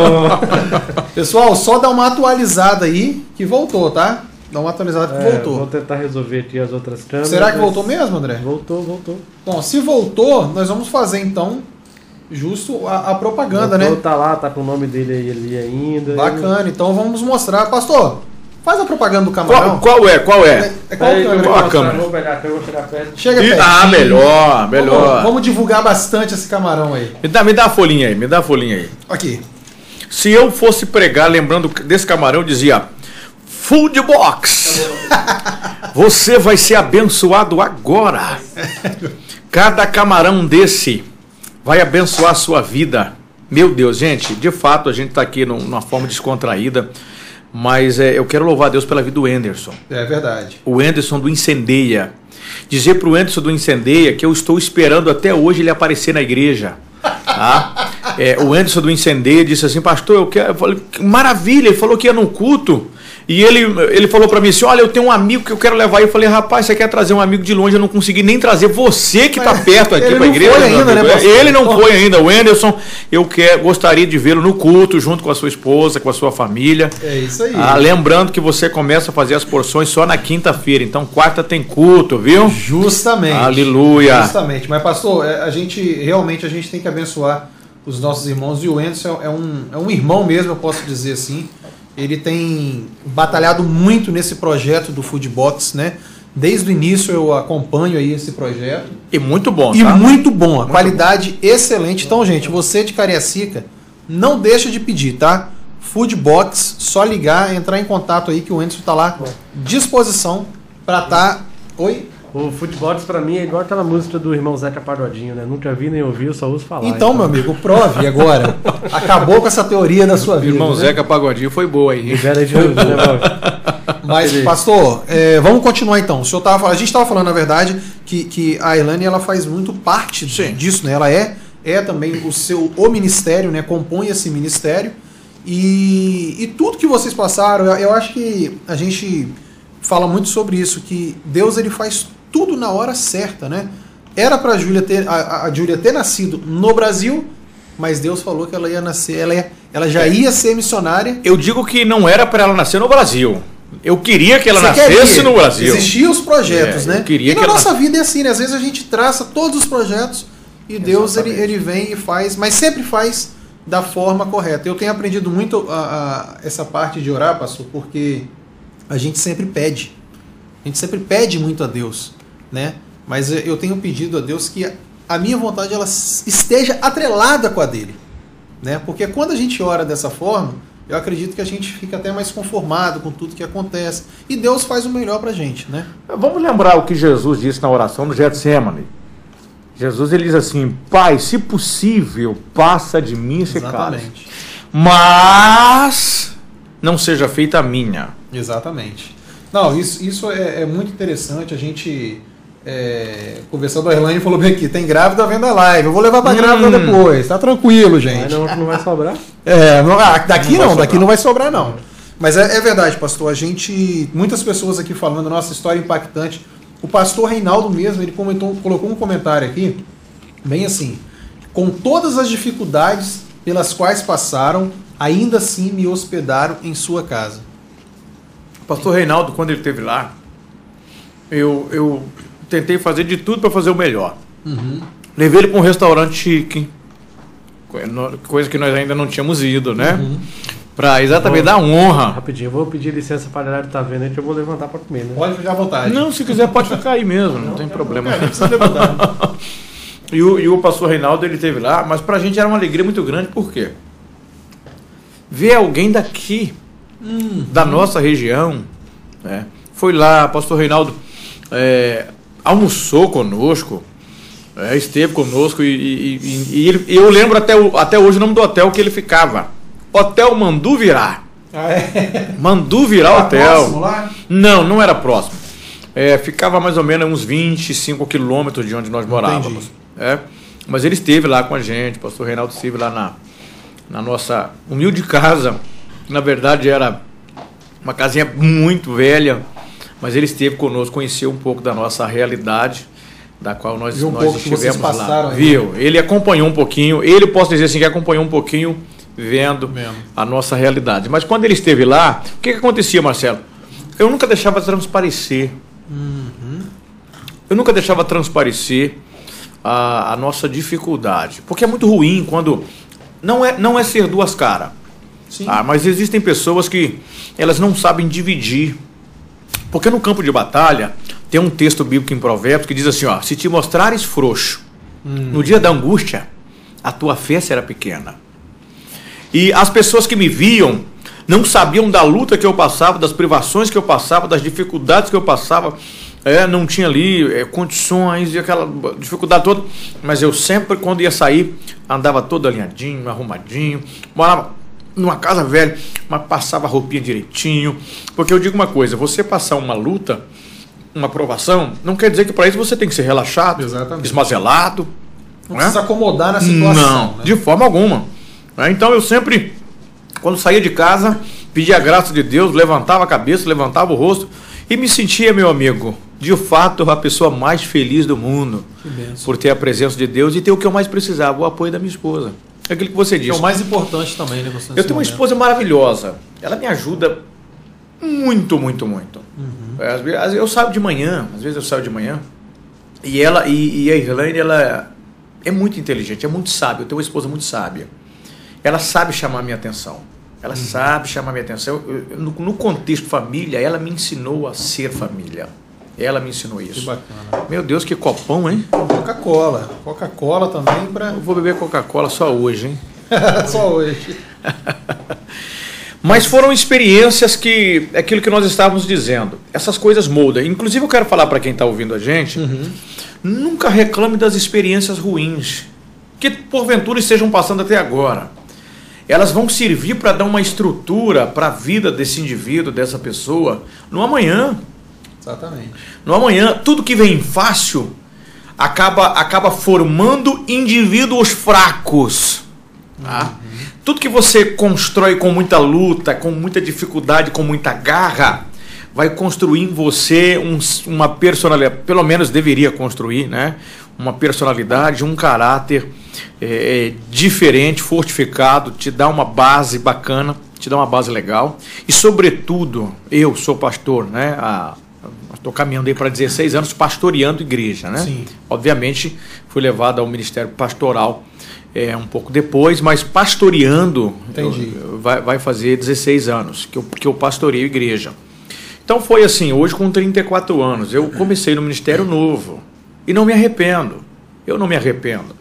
Pessoal, só dá uma atualizada aí, que voltou, tá? Dá uma atualizada que voltou. Vou tentar resolver aqui as outras câmeras. Será que voltou mesmo, André? Voltou. Bom, se voltou, nós vamos fazer, então... Justo a propaganda, né? Tá lá, tá com o nome dele aí, ali ainda. Bacana, então vamos mostrar. Pastor, faz a propaganda do camarão. Qual é? Qual a câmera? Vou pegar a câmera, vou chegar perto. Chega perto. Ah, melhor. Vamos divulgar bastante esse camarão aí. Me dá a folhinha aí, Aqui. Se eu fosse pregar, lembrando desse camarão, eu dizia... Foodbox! Você vai ser abençoado agora. Cada camarão desse... vai abençoar a sua vida. Meu Deus, gente, de fato a gente está aqui numa forma descontraída, mas eu quero louvar a Deus pela vida do Anderson. É verdade. O Anderson do Incendeia. Dizer para o Anderson do Incendeia que eu estou esperando até hoje ele aparecer na igreja. Tá? O Anderson do Incendeia disse assim, pastor, eu quero... Eu falei, que maravilha, ele falou que ia num culto. E ele falou para mim assim, olha, eu tenho um amigo que eu quero levar. Eu falei, rapaz, você quer trazer um amigo de longe? Eu não consegui nem trazer você que está perto aqui para a igreja. Ele não foi ainda, o Anderson. Eu gostaria de vê-lo no culto, junto com a sua esposa, com a sua família. É isso aí. Lembrando que você começa a fazer as porções só na quinta-feira. Então, quarta tem culto, viu? Justamente. Aleluia. Justamente. Mas, pastor, a gente tem que abençoar os nossos irmãos. E o Anderson é um irmão mesmo, eu posso dizer assim. Ele tem batalhado muito nesse projeto do Foodbox, né? Desde o início eu acompanho aí esse projeto. E muito bom, tá? A qualidade excelente. Então, gente, você de Cariacica, Não deixa de pedir, tá? Foodbox, só ligar, entrar em contato aí que o Anderson tá lá à disposição pra tá... Oi? O Foodbox pra mim é igual aquela música do irmão Zeca Pagodinho, né? Nunca vi nem ouvi, eu só uso falar. Então, meu amigo, prove agora. Acabou com essa teoria da sua vida. Irmão Zeca Pagodinho foi boa aí. Mas, pastor, vamos continuar então. O senhor tava, a gente estava falando, na verdade, que a Ilana, ela faz muito parte disso, né? Ela é também o ministério, né? Compõe esse ministério. E tudo que vocês passaram, eu acho que a gente fala muito sobre isso, que Deus, ele faz tudo na hora certa, né? Era para a Júlia ter nascido no Brasil, mas Deus falou que ela ia nascer, ela já ia ser missionária. Eu digo que não era para ela nascer no Brasil. Eu queria que ela nascesse no Brasil. Existiam os projetos, né? E na nossa vida é assim, né? Às vezes a gente traça todos os projetos e Deus, ele vem e faz, mas sempre faz da forma correta. Eu tenho aprendido muito essa parte de orar, pastor, porque a gente sempre pede. A gente sempre pede muito a Deus, né? Mas eu tenho pedido a Deus que a minha vontade ela esteja atrelada com a dele, né? Porque quando a gente ora dessa forma, eu acredito que a gente fica até mais conformado com tudo que acontece. E Deus faz o melhor pra gente, né? Vamos lembrar o que Jesus disse na oração do Getsêmani. Jesus, ele diz assim: Pai, se possível, passa de mim esse cálice. Mas não seja feita a minha. Exatamente. Não, isso é muito interessante. A gente conversando, a Irlane falou bem aqui: tem grávida vendo a live. Eu vou levar pra grávida depois. Tá tranquilo, gente. Não vai sobrar? Daqui não vai sobrar, não. Mas é verdade, pastor. A gente, muitas pessoas aqui falando, nossa história impactante. O pastor Reinaldo mesmo, ele colocou um comentário aqui, bem assim: com todas as dificuldades pelas quais passaram, ainda assim me hospedaram em sua casa. O pastor Reinaldo, quando ele esteve lá, eu tentei fazer de tudo para fazer o melhor. Uhum. Levei ele para um restaurante chique, coisa que nós ainda não tínhamos ido, né? Uhum. Pra exatamente dar honra. Rapidinho, eu vou pedir licença para a galera que tá vendo aí, que eu vou levantar para comer, né? Pode ficar à vontade. Não, se quiser pode ficar aí mesmo, não tem problema. Não precisa levantar. E o pastor Reinaldo, ele esteve lá, mas pra gente era uma alegria muito grande, por quê? Ver alguém daqui, da nossa região, né? Foi lá, pastor Reinaldo almoçou conosco, esteve conosco, e eu lembro até hoje o nome do hotel que ele ficava. Hotel Manduvirá. Ah, é? Manduvirá Hotel. Próximo lá? Não, não era próximo. Ficava mais ou menos uns 25 quilômetros de onde nós morávamos. Mas ele esteve lá com a gente, o pastor Reinaldo esteve lá na nossa humilde casa. Na verdade era uma casinha muito velha, mas ele esteve conosco, conheceu um pouco da nossa realidade, da qual nós estivemos lá. Aí. Viu? Ele acompanhou um pouquinho, ele posso dizer assim que acompanhou um pouquinho vendo mesmo a nossa realidade. Mas quando ele esteve lá, o que acontecia, Marcelo? Eu nunca deixava transparecer. Uhum. Eu nunca deixava transparecer a nossa dificuldade. Porque é muito ruim quando... Não é ser duas caras. Mas existem pessoas que elas não sabem dividir. Porque no campo de batalha, tem um texto bíblico em Provérbios que diz assim, ó: se te mostrares frouxo, no dia da angústia, a tua fé será pequena. E as pessoas que me viam não sabiam da luta que eu passava, das privações que eu passava, das dificuldades que eu passava. Não tinha ali condições e aquela dificuldade toda. Mas eu sempre, quando ia sair, andava todo alinhadinho, arrumadinho. Morava numa casa velha, mas passava a roupinha direitinho. Porque eu digo uma coisa: você passar uma luta, uma provação, não quer dizer que para isso você tem que ser relaxado, esmazelado. Não precisa acomodar na situação. Não, né? De forma alguma. Então eu sempre, quando saía de casa, pedia a graça de Deus, levantava a cabeça, levantava o rosto e me sentia, meu amigo, de fato a pessoa mais feliz do mundo por ter a presença de Deus e ter o que eu mais precisava, o apoio da minha esposa. É aquilo que você disse. É o mais importante também, né? Você, eu tenho uma esposa maravilhosa, ela me ajuda muito, muito, muito. Uhum. Eu saio de manhã, às vezes eu saio de manhã e ela e a Irlane, ela é muito inteligente, é muito sábia, eu tenho uma esposa muito sábia. Ela sabe chamar minha atenção. Ela sabe chamar minha atenção. No contexto família, ela me ensinou a ser família. Ela me ensinou isso. Que bacana. Meu Deus, que copão, hein? Coca-Cola. Coca-Cola também para... Eu vou beber Coca-Cola só hoje, hein? Só hoje. Mas foram experiências que... é aquilo que nós estávamos dizendo. Essas coisas mudam. Inclusive, eu quero falar para quem está ouvindo a gente... Uhum. Nunca reclame das experiências ruins que, porventura, estejam passando até agora. Elas vão servir para dar uma estrutura para a vida desse indivíduo, dessa pessoa, no amanhã. Exatamente. No amanhã, tudo que vem fácil acaba formando indivíduos fracos. Tá? Uhum. Tudo que você constrói com muita luta, com muita dificuldade, com muita garra, vai construir em você uma personalidade, pelo menos deveria construir, né? Uma personalidade, um caráter diferente, fortificado, te dá uma base bacana, te dá uma base legal. E, sobretudo, eu sou pastor, né? Estou caminhando aí para 16 anos pastoreando igreja, né? Sim. Obviamente, fui levado ao ministério pastoral um pouco depois, mas pastoreando vai fazer 16 anos que eu pastoreio igreja. Então foi assim, hoje com 34 anos, eu comecei no Ministério Novo e não me arrependo, eu não me arrependo.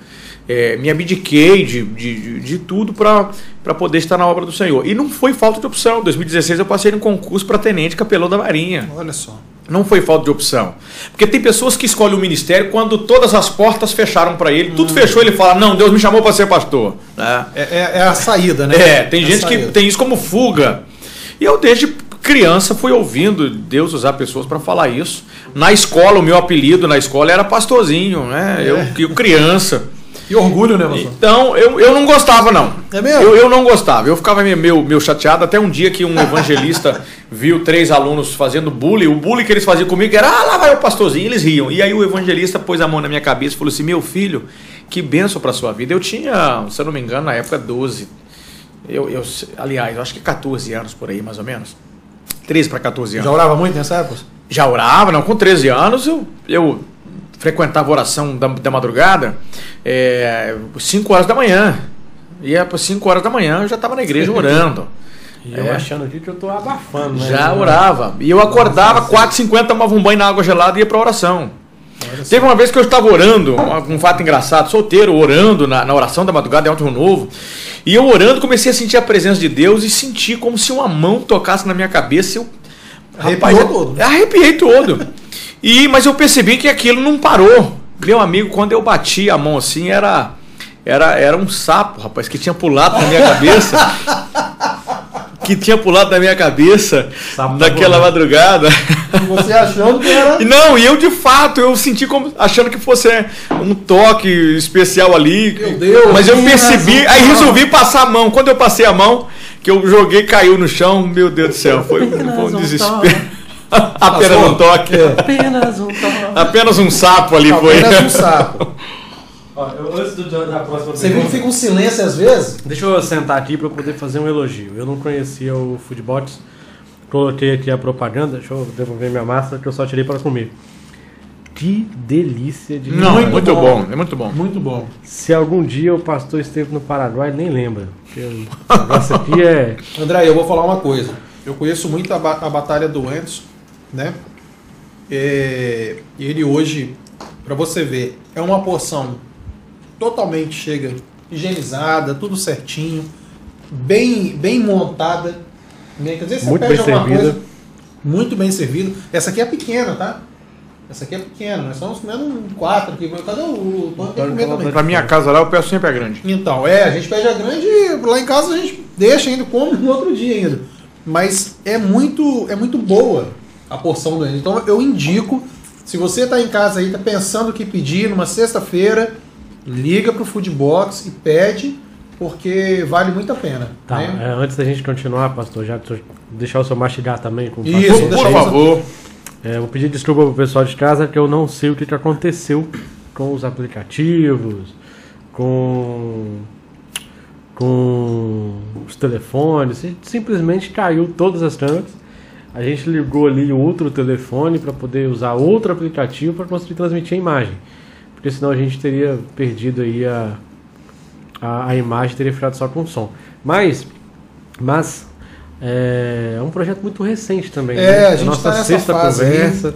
Me abdiquei de tudo para poder estar na obra do Senhor. E não foi falta de opção, em 2016 eu passei no concurso para tenente capelão da Marinha. Olha só. Não foi falta de opção. Porque tem pessoas que escolhem o ministério quando todas as portas fecharam para ele, tudo fechou, ele fala, não, Deus me chamou para ser pastor. É a saída, né? Tem gente que tem isso como fuga. E eu desde criança fui ouvindo Deus usar pessoas para falar isso. Na escola, o meu apelido na escola era pastorzinho, né? Eu criança. E orgulho, né, pastor? Então, eu não gostava, não. É mesmo? Eu não gostava. Eu ficava meio chateado até um dia que um evangelista viu 3 alunos fazendo bullying. O bullying que eles faziam comigo era, lá vai o pastorzinho. E eles riam. E aí o evangelista pôs a mão na minha cabeça e falou assim, meu filho, que bênção para sua vida. Eu tinha, se eu não me engano, na época 12. Aliás, eu acho que 14 anos por aí, mais ou menos. 13 para 14 anos. Já orava muito nessa época? Já orava, não. Com 13 anos eu frequentava oração da madrugada, 5 horas da manhã. Ia para 5 horas da manhã, eu já estava na igreja orando. E eu achando que eu estou abafando. Né? Já orava. E eu acordava 4h50, tomava um banho na água gelada e ia para oração. Teve uma vez que eu estava orando, um fato engraçado, solteiro, orando na oração da madrugada em Alto Rio Novo, e eu orando comecei a sentir a presença de Deus e senti como se uma mão tocasse na minha cabeça. Arrepiei todo. Mas eu percebi que aquilo não parou. Meu amigo, quando eu bati a mão assim, era um sapo, rapaz, que tinha pulado na minha cabeça. Sabe, naquela madrugada. Você achando que era... Não, e eu de fato, eu senti como... Achando que fosse um toque especial ali. Meu Deus. Mas eu percebi, aí resolvi passar a mão. Quando eu passei a mão, que eu joguei, caiu no chão. Meu Deus do céu, foi um desespero. Apenas um toque. Apenas um toque. Apenas um sapo ali foi. Apenas um sapo. Antes da próxima. Você viu que fica um silêncio às vezes? Deixa eu sentar aqui para eu poder fazer um elogio. Eu não conhecia o Foodbox, coloquei aqui a propaganda. Deixa eu devolver minha massa que eu só tirei para comer. Que delícia de... Não, é muito bom. É muito bom. Muito bom. Se algum dia o pastor esteve no Paraguai, nem lembra. Essa aqui é... André, eu vou falar uma coisa. Eu conheço muito a batalha do Anderson, né? Ele hoje, para você ver, é uma porção... totalmente chega higienizada, tudo certinho, bem montada. Né? Quer dizer, você muito pede alguma coisa, muito bem servido. Essa aqui é pequena, tá? Essa aqui é pequena, nós estamos comendo 4 aqui. Cadê o Tom? Tem que comer também. Pra minha casa lá eu peço sempre a grande. Então, a gente pede a grande e lá em casa a gente deixa ainda, come no outro dia ainda. Mas é muito boa a porção do... Então eu indico, se você tá em casa aí, tá pensando o que pedir numa sexta-feira, liga pro Foodbox e pede, porque vale muito a pena. Tá, né? Antes da gente continuar, pastor, já deixar o seu mastigar também com o pastor. Isso, por favor. Vou pedir desculpa pro pessoal de casa que eu não sei o que aconteceu com os aplicativos, com os telefones. Simplesmente caiu todas as câmeras. A gente ligou ali outro telefone para poder usar outro aplicativo para conseguir transmitir a imagem. Porque senão a gente teria perdido aí a imagem, teria ficado só com o som. Mas é um projeto muito recente também. Né? A gente nossa sexta conversa.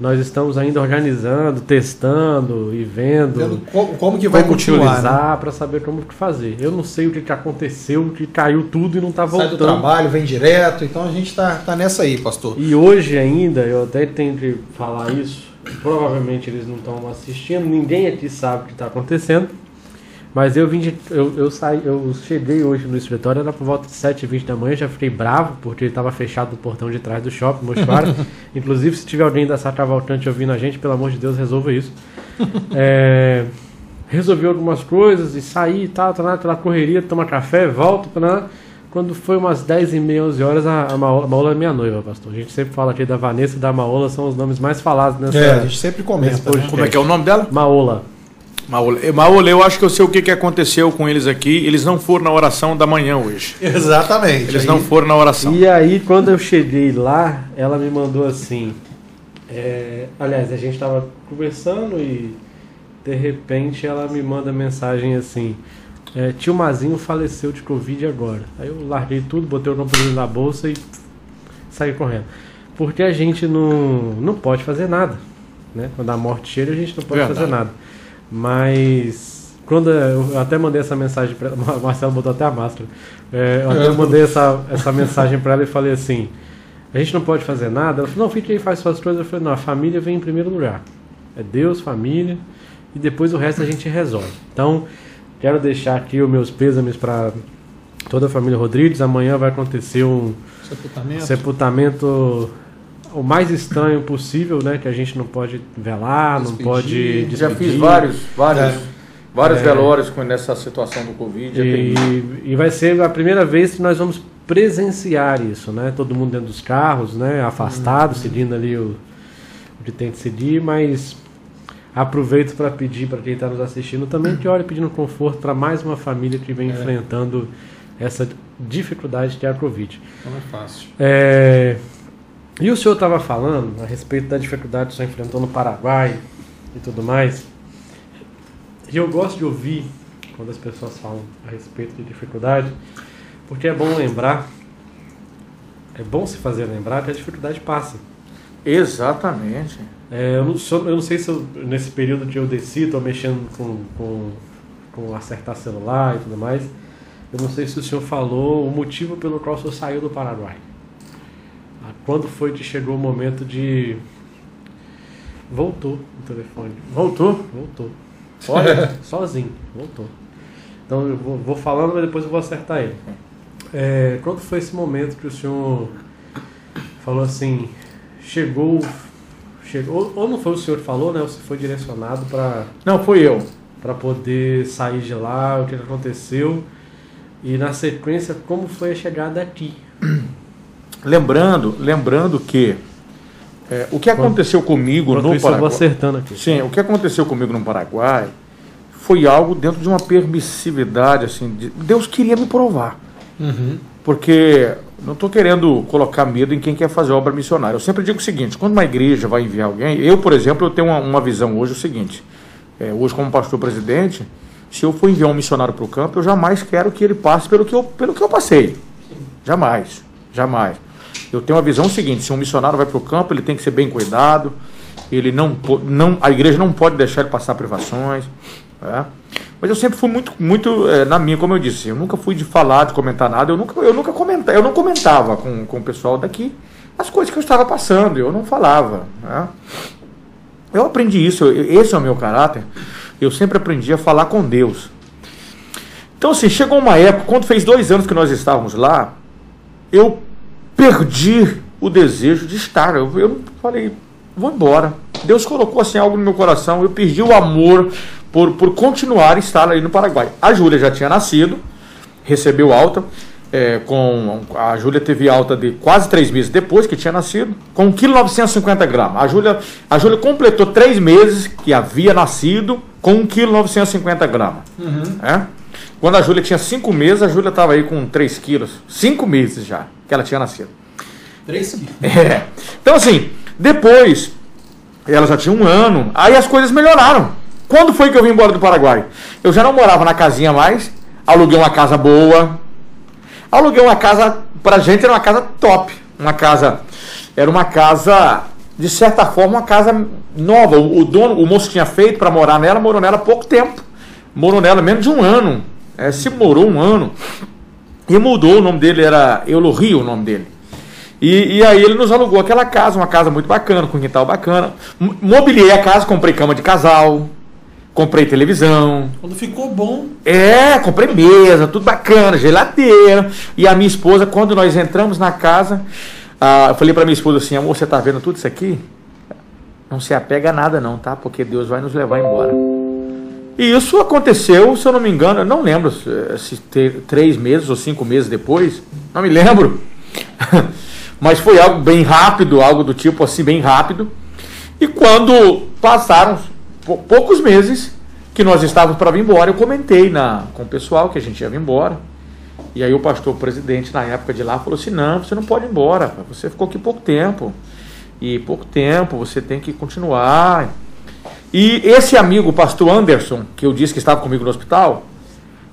Nós estamos ainda organizando, testando e vendo como que vai utilizar, né? Para saber como que fazer. Eu não sei o que aconteceu, que caiu tudo e não está voltando. Sai do trabalho, vem direto, então a gente está nessa aí, pastor. E hoje ainda, eu até tenho que falar isso, provavelmente eles não estão assistindo, ninguém aqui sabe o que está acontecendo, mas eu cheguei hoje no escritório, era por volta de 7h20 da manhã, já fiquei bravo, porque estava fechado o portão de trás do shopping, mochuário. Inclusive, se tiver alguém da Sacavalcante ouvindo a gente, pelo amor de Deus, resolva isso. Resolvi algumas coisas e saí e tal, aquela correria, toma café, volto. Quando foi umas 10h30, 11 horas, a Maola é minha noiva, pastor. A gente sempre fala aqui da Vanessa e da Maola, são os nomes mais falados nessa... a gente sempre comenta, né? Como é que é o nome dela? Maola. Maolê, eu acho que eu sei o que aconteceu com eles aqui. Eles não foram na oração da manhã hoje. Exatamente. Eles não foram na oração. E aí, quando eu cheguei lá, ela me mandou assim... aliás, a gente estava conversando e, de repente, ela me manda mensagem assim... tio Mazinho faleceu de Covid agora. Aí eu larguei tudo, botei o computador na bolsa e saí correndo. Porque a gente não pode fazer nada, né? Quando a morte chega, a gente não pode fazer nada. Mas quando eu até mandei essa mensagem para ela, o Marcelo botou até a máscara. Eu até mandei essa mensagem para ela e falei assim: a gente não pode fazer nada. Ela falou: não, fica aí, faz suas coisas. Eu falei: não, a família vem em primeiro lugar. É Deus, família, e depois o resto a gente resolve. Então, quero deixar aqui os meus pêsames para toda a família Rodrigues. Amanhã vai acontecer um sepultamento o mais estranho possível, né? Que a gente não pode velar, despedir, não pode despedir. Já fiz vários velórios nessa situação do Covid. E vai ser a primeira vez que nós vamos presenciar isso, né? Todo mundo dentro dos carros, né? Afastado, seguindo ali o que tem que seguir, mas aproveito para pedir para quem está nos assistindo também que olhe pedindo conforto para mais uma família que vem enfrentando essa dificuldade que é a Covid. Não é fácil. E o senhor estava falando a respeito da dificuldade que o senhor enfrentou no Paraguai e tudo mais. E eu gosto de ouvir quando as pessoas falam a respeito de dificuldade, porque é bom lembrar, é bom se fazer lembrar que a dificuldade passa. Exatamente. Eu não sei se nesse período que eu desci, estou mexendo com acertar celular e tudo mais, eu não sei se o senhor falou o motivo pelo qual o senhor saiu do Paraguai. Quando foi que chegou o momento de... Voltou o telefone. Voltou? Voltou. Olha, sozinho. Voltou. Então eu vou falando, mas depois eu vou acertar ele. Quando foi esse momento que o senhor falou assim... Chegou... Ou não foi o senhor que falou, né? Ou se foi direcionado para... Não, fui eu. Para poder sair de lá, o que aconteceu. E na sequência, como foi a chegada aqui? Lembrando que o que aconteceu comigo no Paraguai... Eu vou acertando aqui. Sim, o que aconteceu comigo no Paraguai foi algo dentro de uma permissividade, assim, Deus queria me provar. Porque não estou querendo colocar medo em quem quer fazer obra missionária. Eu sempre digo o seguinte: quando uma igreja vai enviar alguém... Eu, por exemplo, eu tenho uma visão hoje, o seguinte... hoje, como pastor presidente, se eu for enviar um missionário para o campo, eu jamais quero que ele passe pelo que eu passei. Jamais, jamais. Eu tenho a visão seguinte: se um missionário vai para o campo, ele tem que ser bem cuidado, ele não, a igreja não pode deixar ele passar privações. Mas eu sempre fui muito na minha, como eu disse, eu nunca fui de falar, de comentar nada, eu não comentava com o pessoal daqui as coisas que eu estava passando, eu não falava. Eu aprendi isso, esse é o meu caráter, eu sempre aprendi a falar com Deus. Então, assim, chegou uma época, quando fez 2 anos que nós estávamos lá, eu perdi o desejo de estar. Eu falei, vou embora. Deus colocou assim algo no meu coração. Eu perdi o amor por continuar e estar aí no Paraguai. A Júlia já tinha nascido, recebeu alta. A Júlia teve alta de quase 3 meses depois que tinha nascido, com 1,950 gramas. A Júlia completou 3 meses que havia nascido com 1,950 gramas. Quando a Júlia tinha 5 meses, a Júlia estava aí com 3 quilos. 5 meses já que ela tinha nascido. 3 quilos? Então, assim, depois, ela já tinha 1 ano, aí as coisas melhoraram. Quando foi que eu vim embora do Paraguai? Eu já não morava na casinha mais, aluguei uma casa boa. Aluguei uma casa, pra gente era uma casa top. Era uma casa de certa forma, uma casa nova. O dono, o moço que tinha feito para morar nela, morou nela há pouco tempo. Morou nela menos de um ano. É, se morou um ano. E mudou, o nome dele era Eulo Rio, o nome dele. E aí ele nos alugou aquela casa, uma casa muito bacana, com um quintal bacana. Mobiliei a casa, comprei cama de casal, comprei televisão. Quando ficou bom. É, comprei mesa, tudo bacana, geladeira. E a minha esposa, quando nós entramos na casa, eu falei pra minha esposa assim: amor, você tá vendo tudo isso aqui? Não se apega a nada não, tá? Porque Deus vai nos levar embora. E isso aconteceu, se eu não me engano, eu não lembro se 3 meses ou 5 meses depois, não me lembro. Mas foi algo bem rápido, algo do tipo assim, bem rápido. E quando passaram poucos meses que nós estávamos para vir embora, eu comentei com o pessoal que a gente ia vir embora. E aí o pastor presidente, na época de lá, falou assim: não, você não pode ir embora, você ficou aqui pouco tempo. E pouco tempo, você tem que continuar. E esse amigo, o pastor Anderson, que eu disse que estava comigo no hospital,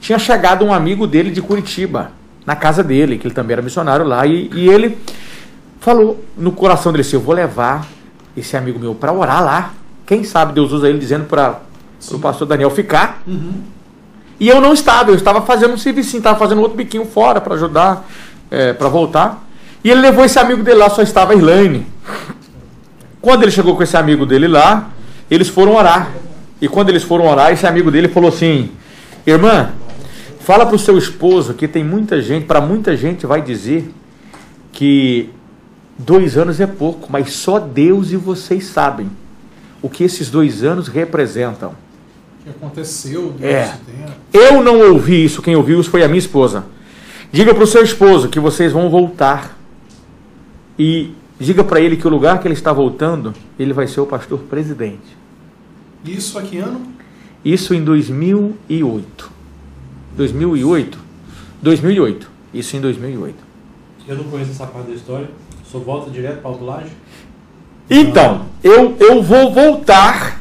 tinha chegado um amigo dele de Curitiba, na casa dele, que ele também era missionário lá. E ele falou no coração dele assim: eu vou levar esse amigo meu para orar lá. Quem sabe Deus usa ele dizendo para o pastor Daniel ficar. Uhum. E eu não estava, eu estava fazendo um serviço, estava fazendo outro biquinho fora para ajudar, para voltar. E ele levou esse amigo dele lá, só estava a Irlane. Quando ele chegou com esse amigo dele lá, eles foram orar. E quando eles foram orar, esse amigo dele falou assim: irmã, fala para o seu esposo que tem muita gente, para muita gente vai dizer que 2 anos é pouco, mas só Deus e vocês sabem o que esses 2 anos representam. Aconteceu desse tempo. Eu não ouvi isso, quem ouviu isso foi a minha esposa. Diga para o seu esposo que vocês vão voltar e diga para ele que o lugar que ele está voltando, ele vai ser o pastor presidente. Isso a que ano? Isso em 2008. Isso em 2008. Eu não conheço essa parte da história. Só volta direto para Alto Laje? Então, eu vou voltar.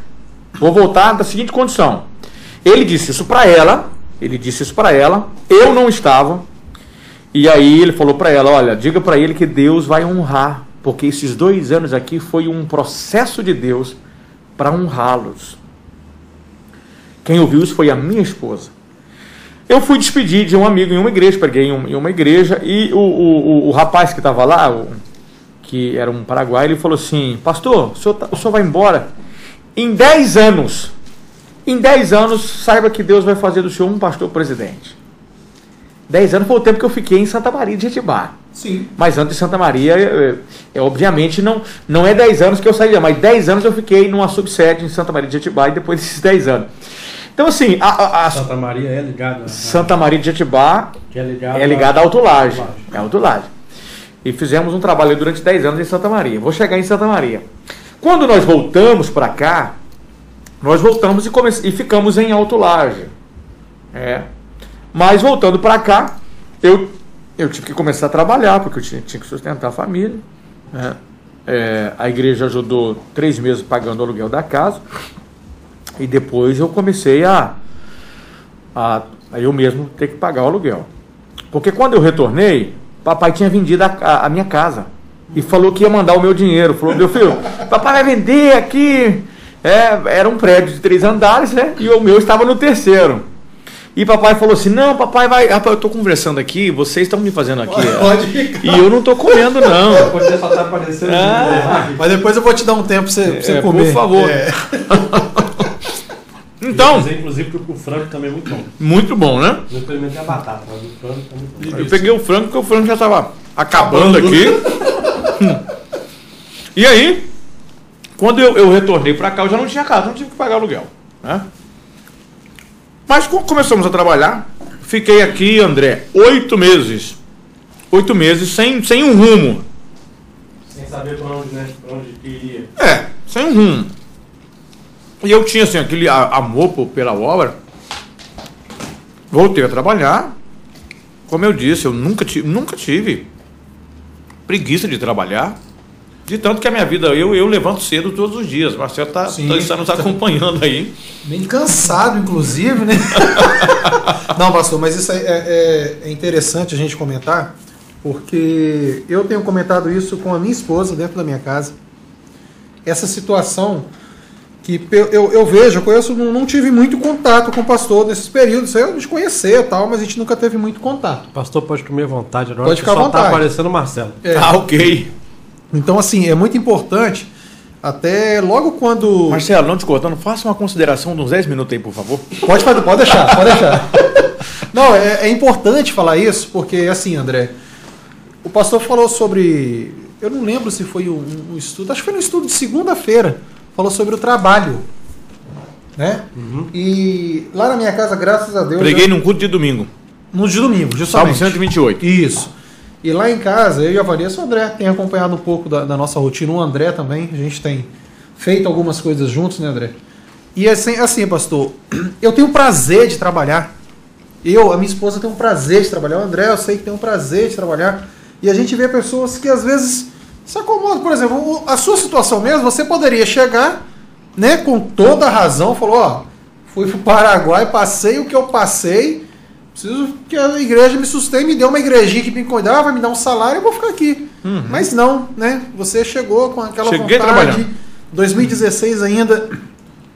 Vou voltar da seguinte condição. Ele disse isso para ela. Eu não estava. E aí ele falou para ela: olha, diga para ele que Deus vai honrar, porque esses 2 anos aqui foi um processo de Deus para honrá-los. Quem ouviu isso foi a minha esposa. Eu fui despedir de um amigo em uma igreja, peguei em uma igreja, e o rapaz que estava lá, que era um paraguaio, ele falou assim: pastor, o senhor vai embora em 10 anos, saiba que Deus vai fazer do senhor um pastor presidente. 10 anos foi o tempo que eu fiquei em Santa Maria de Jetibá. Sim. Mas antes de Santa Maria, obviamente, não é 10 anos que eu saí, mas 10 anos eu fiquei numa subsede em Santa Maria de Jetibá, e depois desses 10 anos. Então, assim, Santa Maria é ligada. Santa Maria de Jetibá é ligada a Alto Laje. É Alto Laje. E fizemos um trabalho durante 10 anos em Santa Maria. Vou chegar em Santa Maria. Quando nós voltamos para cá, nós voltamos e ficamos em Alto Laje. Mas voltando para cá, eu tive que começar a trabalhar, porque eu tinha que sustentar a família. A igreja ajudou 3 meses pagando o aluguel da casa. E depois eu comecei a eu mesmo ter que pagar o aluguel. Porque quando eu retornei, papai tinha vendido a minha casa. E falou que ia mandar o meu dinheiro. Falou: meu filho, papai vai vender aqui. Era um prédio de 3 andares, né? E o meu estava no 3º. E papai falou assim: não, papai vai... Rapaz, eu estou conversando aqui, vocês estão me fazendo aqui. Pode ficar. E eu não estou comendo, não. Depois só tá aparecendo. Mas depois eu vou te dar um tempo para você comer. Por favor. Então... inclusive, porque o frango também é muito bom. Muito bom, né? Eu experimentei a batata, mas o frango tá muito bom. Eu peguei o frango porque o frango já estava acabando aqui. E aí, quando eu retornei para cá, eu já não tinha casa, não tive que pagar aluguel, né? Mas quando começamos a trabalhar, fiquei aqui, André, 8 meses. 8 meses sem um rumo. Sem saber para onde, né? Pra onde que iria. Sem um rumo. E eu tinha assim aquele amor pela obra. Voltei a trabalhar. Como eu disse, eu nunca tive preguiça de trabalhar. De tanto que a minha vida, eu levanto cedo todos os dias. Marcelo está nos acompanhando aí. Bem cansado, inclusive, né? Não, pastor, mas isso é interessante a gente comentar, porque eu tenho comentado isso com a minha esposa dentro da minha casa. essa situação que eu vejo, eu conheço, não tive muito contato com o pastor nesses períodos. Eu desconhecia e tal, mas a gente nunca teve muito contato. O pastor pode comer à vontade agora, pode ficar à vontade. Tá aparecendo o Marcelo. É. Tá, ok. Então, assim, é muito importante, até logo quando... Marcelo, não te cortando, faça uma consideração de uns 10 minutos aí, por favor. Pode deixar, pode deixar. Não, é importante falar isso, porque, assim, André, o pastor falou sobre... Eu não lembro se foi um estudo, acho que foi um estudo de segunda-feira, falou sobre o trabalho, né? Uhum. E lá na minha casa, graças a Deus... Preguei num culto de domingo. No de domingo, justamente. Salmo 128. Isso. E lá em casa, eu e a Vanessa, o André tem acompanhado um pouco da nossa rotina, o André também, a gente tem feito algumas coisas juntos, né, André? E assim, pastor, eu tenho prazer de trabalhar. A minha esposa tem um prazer de trabalhar, o André, eu sei que tem um prazer de trabalhar. E a gente vê pessoas que às vezes... Se acomoda, por exemplo, a sua situação mesmo, você poderia chegar, né, com toda a razão, falou, ó, fui pro Paraguai, passei o que eu passei, preciso que a igreja me sustente, me dê uma igrejinha que me cuidava, me dá um salário, eu vou ficar aqui. Uhum. Mas não, né, você chegou com aquela vontade, 2016 ainda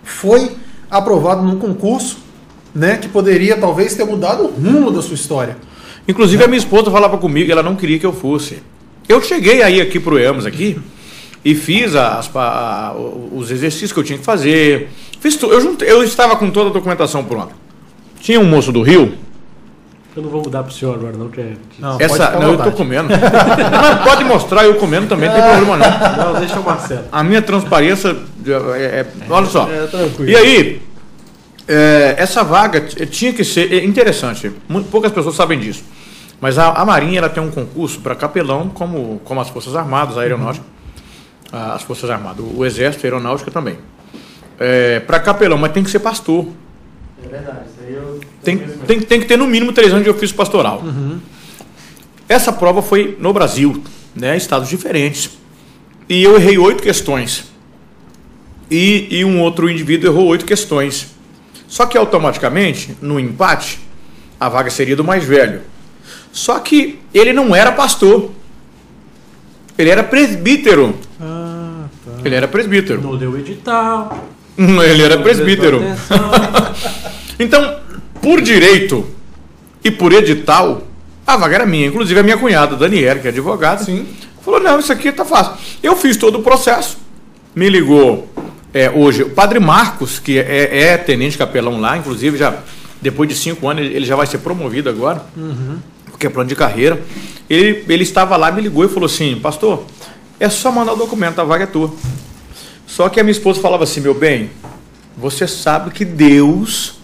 foi aprovado num concurso, né, que poderia talvez ter mudado o rumo da sua história. Inclusive, a minha esposa falava comigo, ela não queria que eu fosse. Eu cheguei aí aqui pro EAMS aqui e fiz os exercícios que eu tinha que fazer. Eu estava com toda a documentação pronta. Tinha um moço do Rio. Eu não vou mudar pro senhor agora, não, que é. Não, eu tô comendo. Pode mostrar, eu comendo também, não tem problema não. Não, deixa o Marcelo. A minha transparência. Olha só. É, tranquilo. E aí, essa vaga tinha que ser. É interessante. Poucas pessoas sabem disso. Mas a Marinha, ela tem um concurso para capelão, como as Forças Armadas, a Aeronáutica, as Forças Armadas, o Exército, a Aeronáutica também. Para capelão, mas tem que ser pastor. É verdade, isso aí eu... Tem que ter no mínimo 3 anos de ofício pastoral. Uhum. Essa prova foi no Brasil, né, estados diferentes. E eu errei 8 questões. E um outro indivíduo errou 8 questões. Só que automaticamente, no empate, a vaga seria do mais velho. Só que ele não era pastor. Ele era presbítero. Ah, tá. Ele era presbítero. Não deu edital. Ele era presbítero. Então, por direito e por edital, a vaga era minha. Inclusive a minha cunhada, Daniela, que é advogada, sim, falou, não, isso aqui tá fácil. Eu fiz todo o processo. Me ligou hoje o padre Marcos, que é tenente capelão lá, inclusive já depois de 5 anos ele já vai ser promovido agora. Uhum. Que é plano de carreira, ele estava lá, me ligou e falou assim, pastor, é só mandar o documento, a vaga é tua. Só que a minha esposa falava assim, meu bem, você sabe que Deus...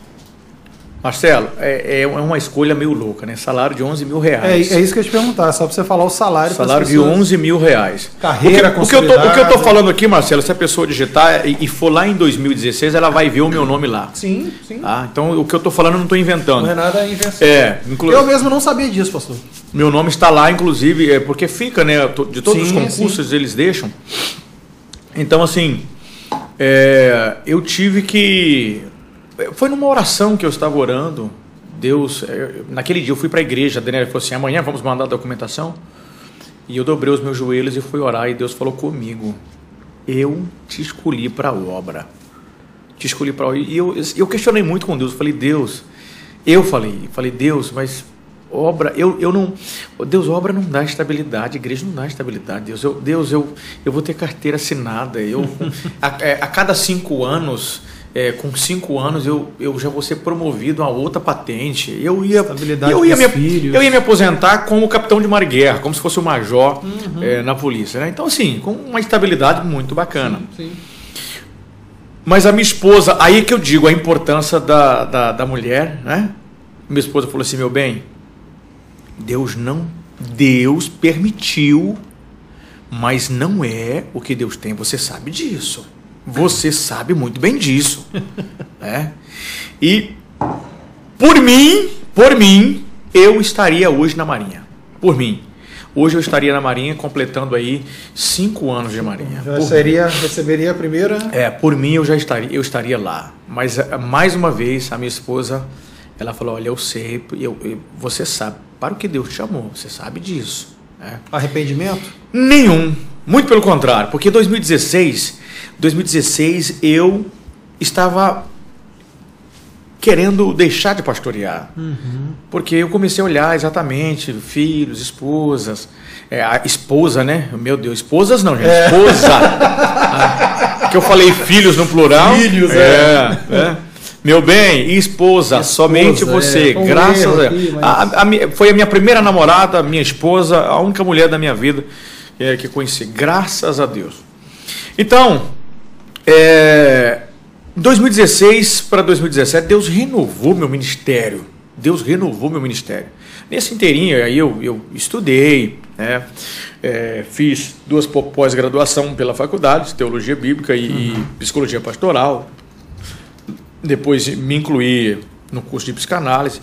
Marcelo, é uma escolha meio louca, né? Salário de 11 mil reais. É isso que eu ia te perguntar, só para você falar o salário. Salário de 11 mil reais. Carreira consolidada. O que eu estou falando aqui, Marcelo, se a pessoa digitar e for lá em 2016, ela vai ver o meu nome lá. Sim, sim. Ah, então, o que eu estou falando eu não estou inventando. Não é nada invenção. Eu mesmo não sabia disso, pastor. Meu nome está lá, inclusive, porque fica, né? De todos os concursos, eles deixam. Então, assim, eu tive que... Foi numa oração que eu estava orando, Deus, naquele dia eu fui para a igreja, a Daniela falou assim, amanhã vamos mandar a documentação, e eu dobrei os meus joelhos e fui orar, e Deus falou comigo, eu te escolhi para a obra, te escolhi para a obra, e eu questionei muito com Deus, falei, Deus, mas obra, eu não, Deus, obra não dá estabilidade, igreja não dá estabilidade, Deus, eu vou ter carteira assinada, a cada 5 anos... com 5 anos eu já vou ser promovido a outra patente. Eu ia me aposentar como capitão de mar e guerra, como se fosse o major, uhum, na polícia, né? Então, assim, com uma estabilidade muito bacana. Sim, sim. Mas a minha esposa, aí que eu digo a importância da mulher, né? Minha esposa falou assim, meu bem, Deus permitiu, mas não é o que Deus tem, você sabe disso. Você sabe muito bem disso, né? E por mim, eu estaria hoje na Marinha. Por mim. Hoje eu estaria na Marinha completando aí 5 anos de Marinha. Receberia a primeira? Por mim eu estaria lá. Mas mais uma vez a minha esposa, ela falou, olha, eu sei, você sabe, para o que Deus te chamou, você sabe disso, né? Arrependimento? Nenhum. Muito pelo contrário, porque 2016... 2016 eu estava querendo deixar de pastorear, porque eu comecei a olhar exatamente filhos, esposas, a esposa, né? Meu Deus, esposas não, gente, esposa. Que eu falei filhos no plural. Filhos, Meu bem, esposa, somente você, graças a Deus. Foi a minha primeira namorada, minha esposa, a única mulher da minha vida que conheci, graças a Deus. Então, 2016 para 2017, Deus renovou meu ministério. Deus renovou meu ministério. Nesse inteirinho, aí eu estudei, né? Fiz 2 pós-graduação pela faculdade, Teologia Bíblica e Psicologia Pastoral. Depois me incluí no curso de psicanálise.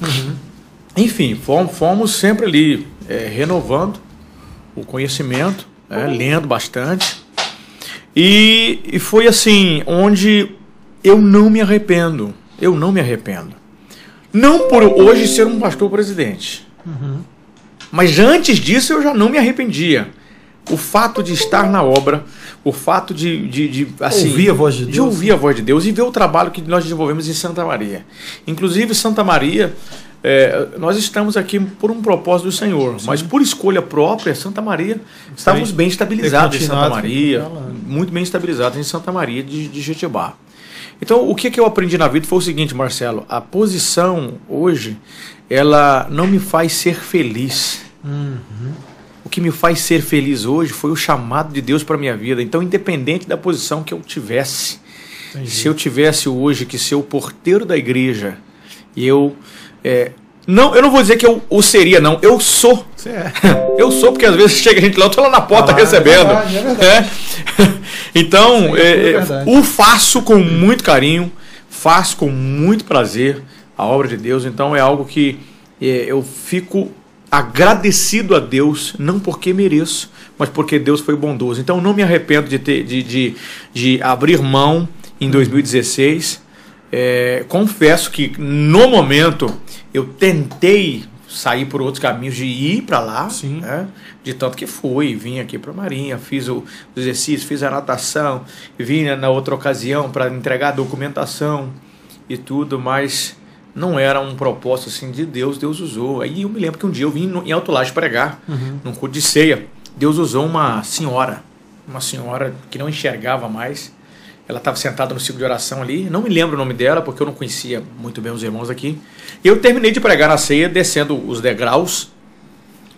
Enfim, fomos sempre ali renovando o conhecimento, lendo bastante. E foi assim, onde... eu não me arrependo, eu não me arrependo. Não por hoje ser um pastor presidente, mas antes disso eu já não me arrependia. O fato de estar na obra, o fato de ouvir a voz de Deus, de ouvir a voz de Deus e ver o trabalho que nós desenvolvemos em Santa Maria. Inclusive Santa Maria, nós estamos aqui por um propósito do Senhor, mas por escolha própria, Santa Maria, estávamos bem estabilizados em Santa Maria, muito bem estabilizados em Santa Maria de Jetibá. Então, o que eu aprendi na vida foi o seguinte, Marcelo, a posição hoje, ela não me faz ser feliz. O que me faz ser feliz hoje foi o chamado de Deus para a minha vida. Então, independente da posição que eu tivesse, se eu tivesse hoje que ser o porteiro da igreja, eu não vou dizer que eu o seria, não. Eu sou. Eu sou, porque às vezes chega a gente lá, eu estou lá na porta recebendo. Então, o faço com muito carinho, faço com muito prazer a obra de Deus. Então, é algo que eu fico agradecido a Deus, não porque mereço, mas porque Deus foi bondoso. Então, não me arrependo de abrir mão em 2016. Confesso que, no momento, eu tentei sair por outros caminhos de ir para lá, né? De tanto que fui, vim aqui para a Marinha, fiz os exercícios, fiz a natação, vim na outra ocasião para entregar a documentação e tudo, mas não era um propósito assim de Deus, Deus usou. Aí eu me lembro que um dia eu vim em Alto Laje pregar, num culto de ceia, Deus usou uma senhora que não enxergava mais. Ela estava sentada no círculo de oração ali, não me lembro o nome dela, porque eu não conhecia muito bem os irmãos aqui. E eu terminei de pregar na ceia, descendo os degraus.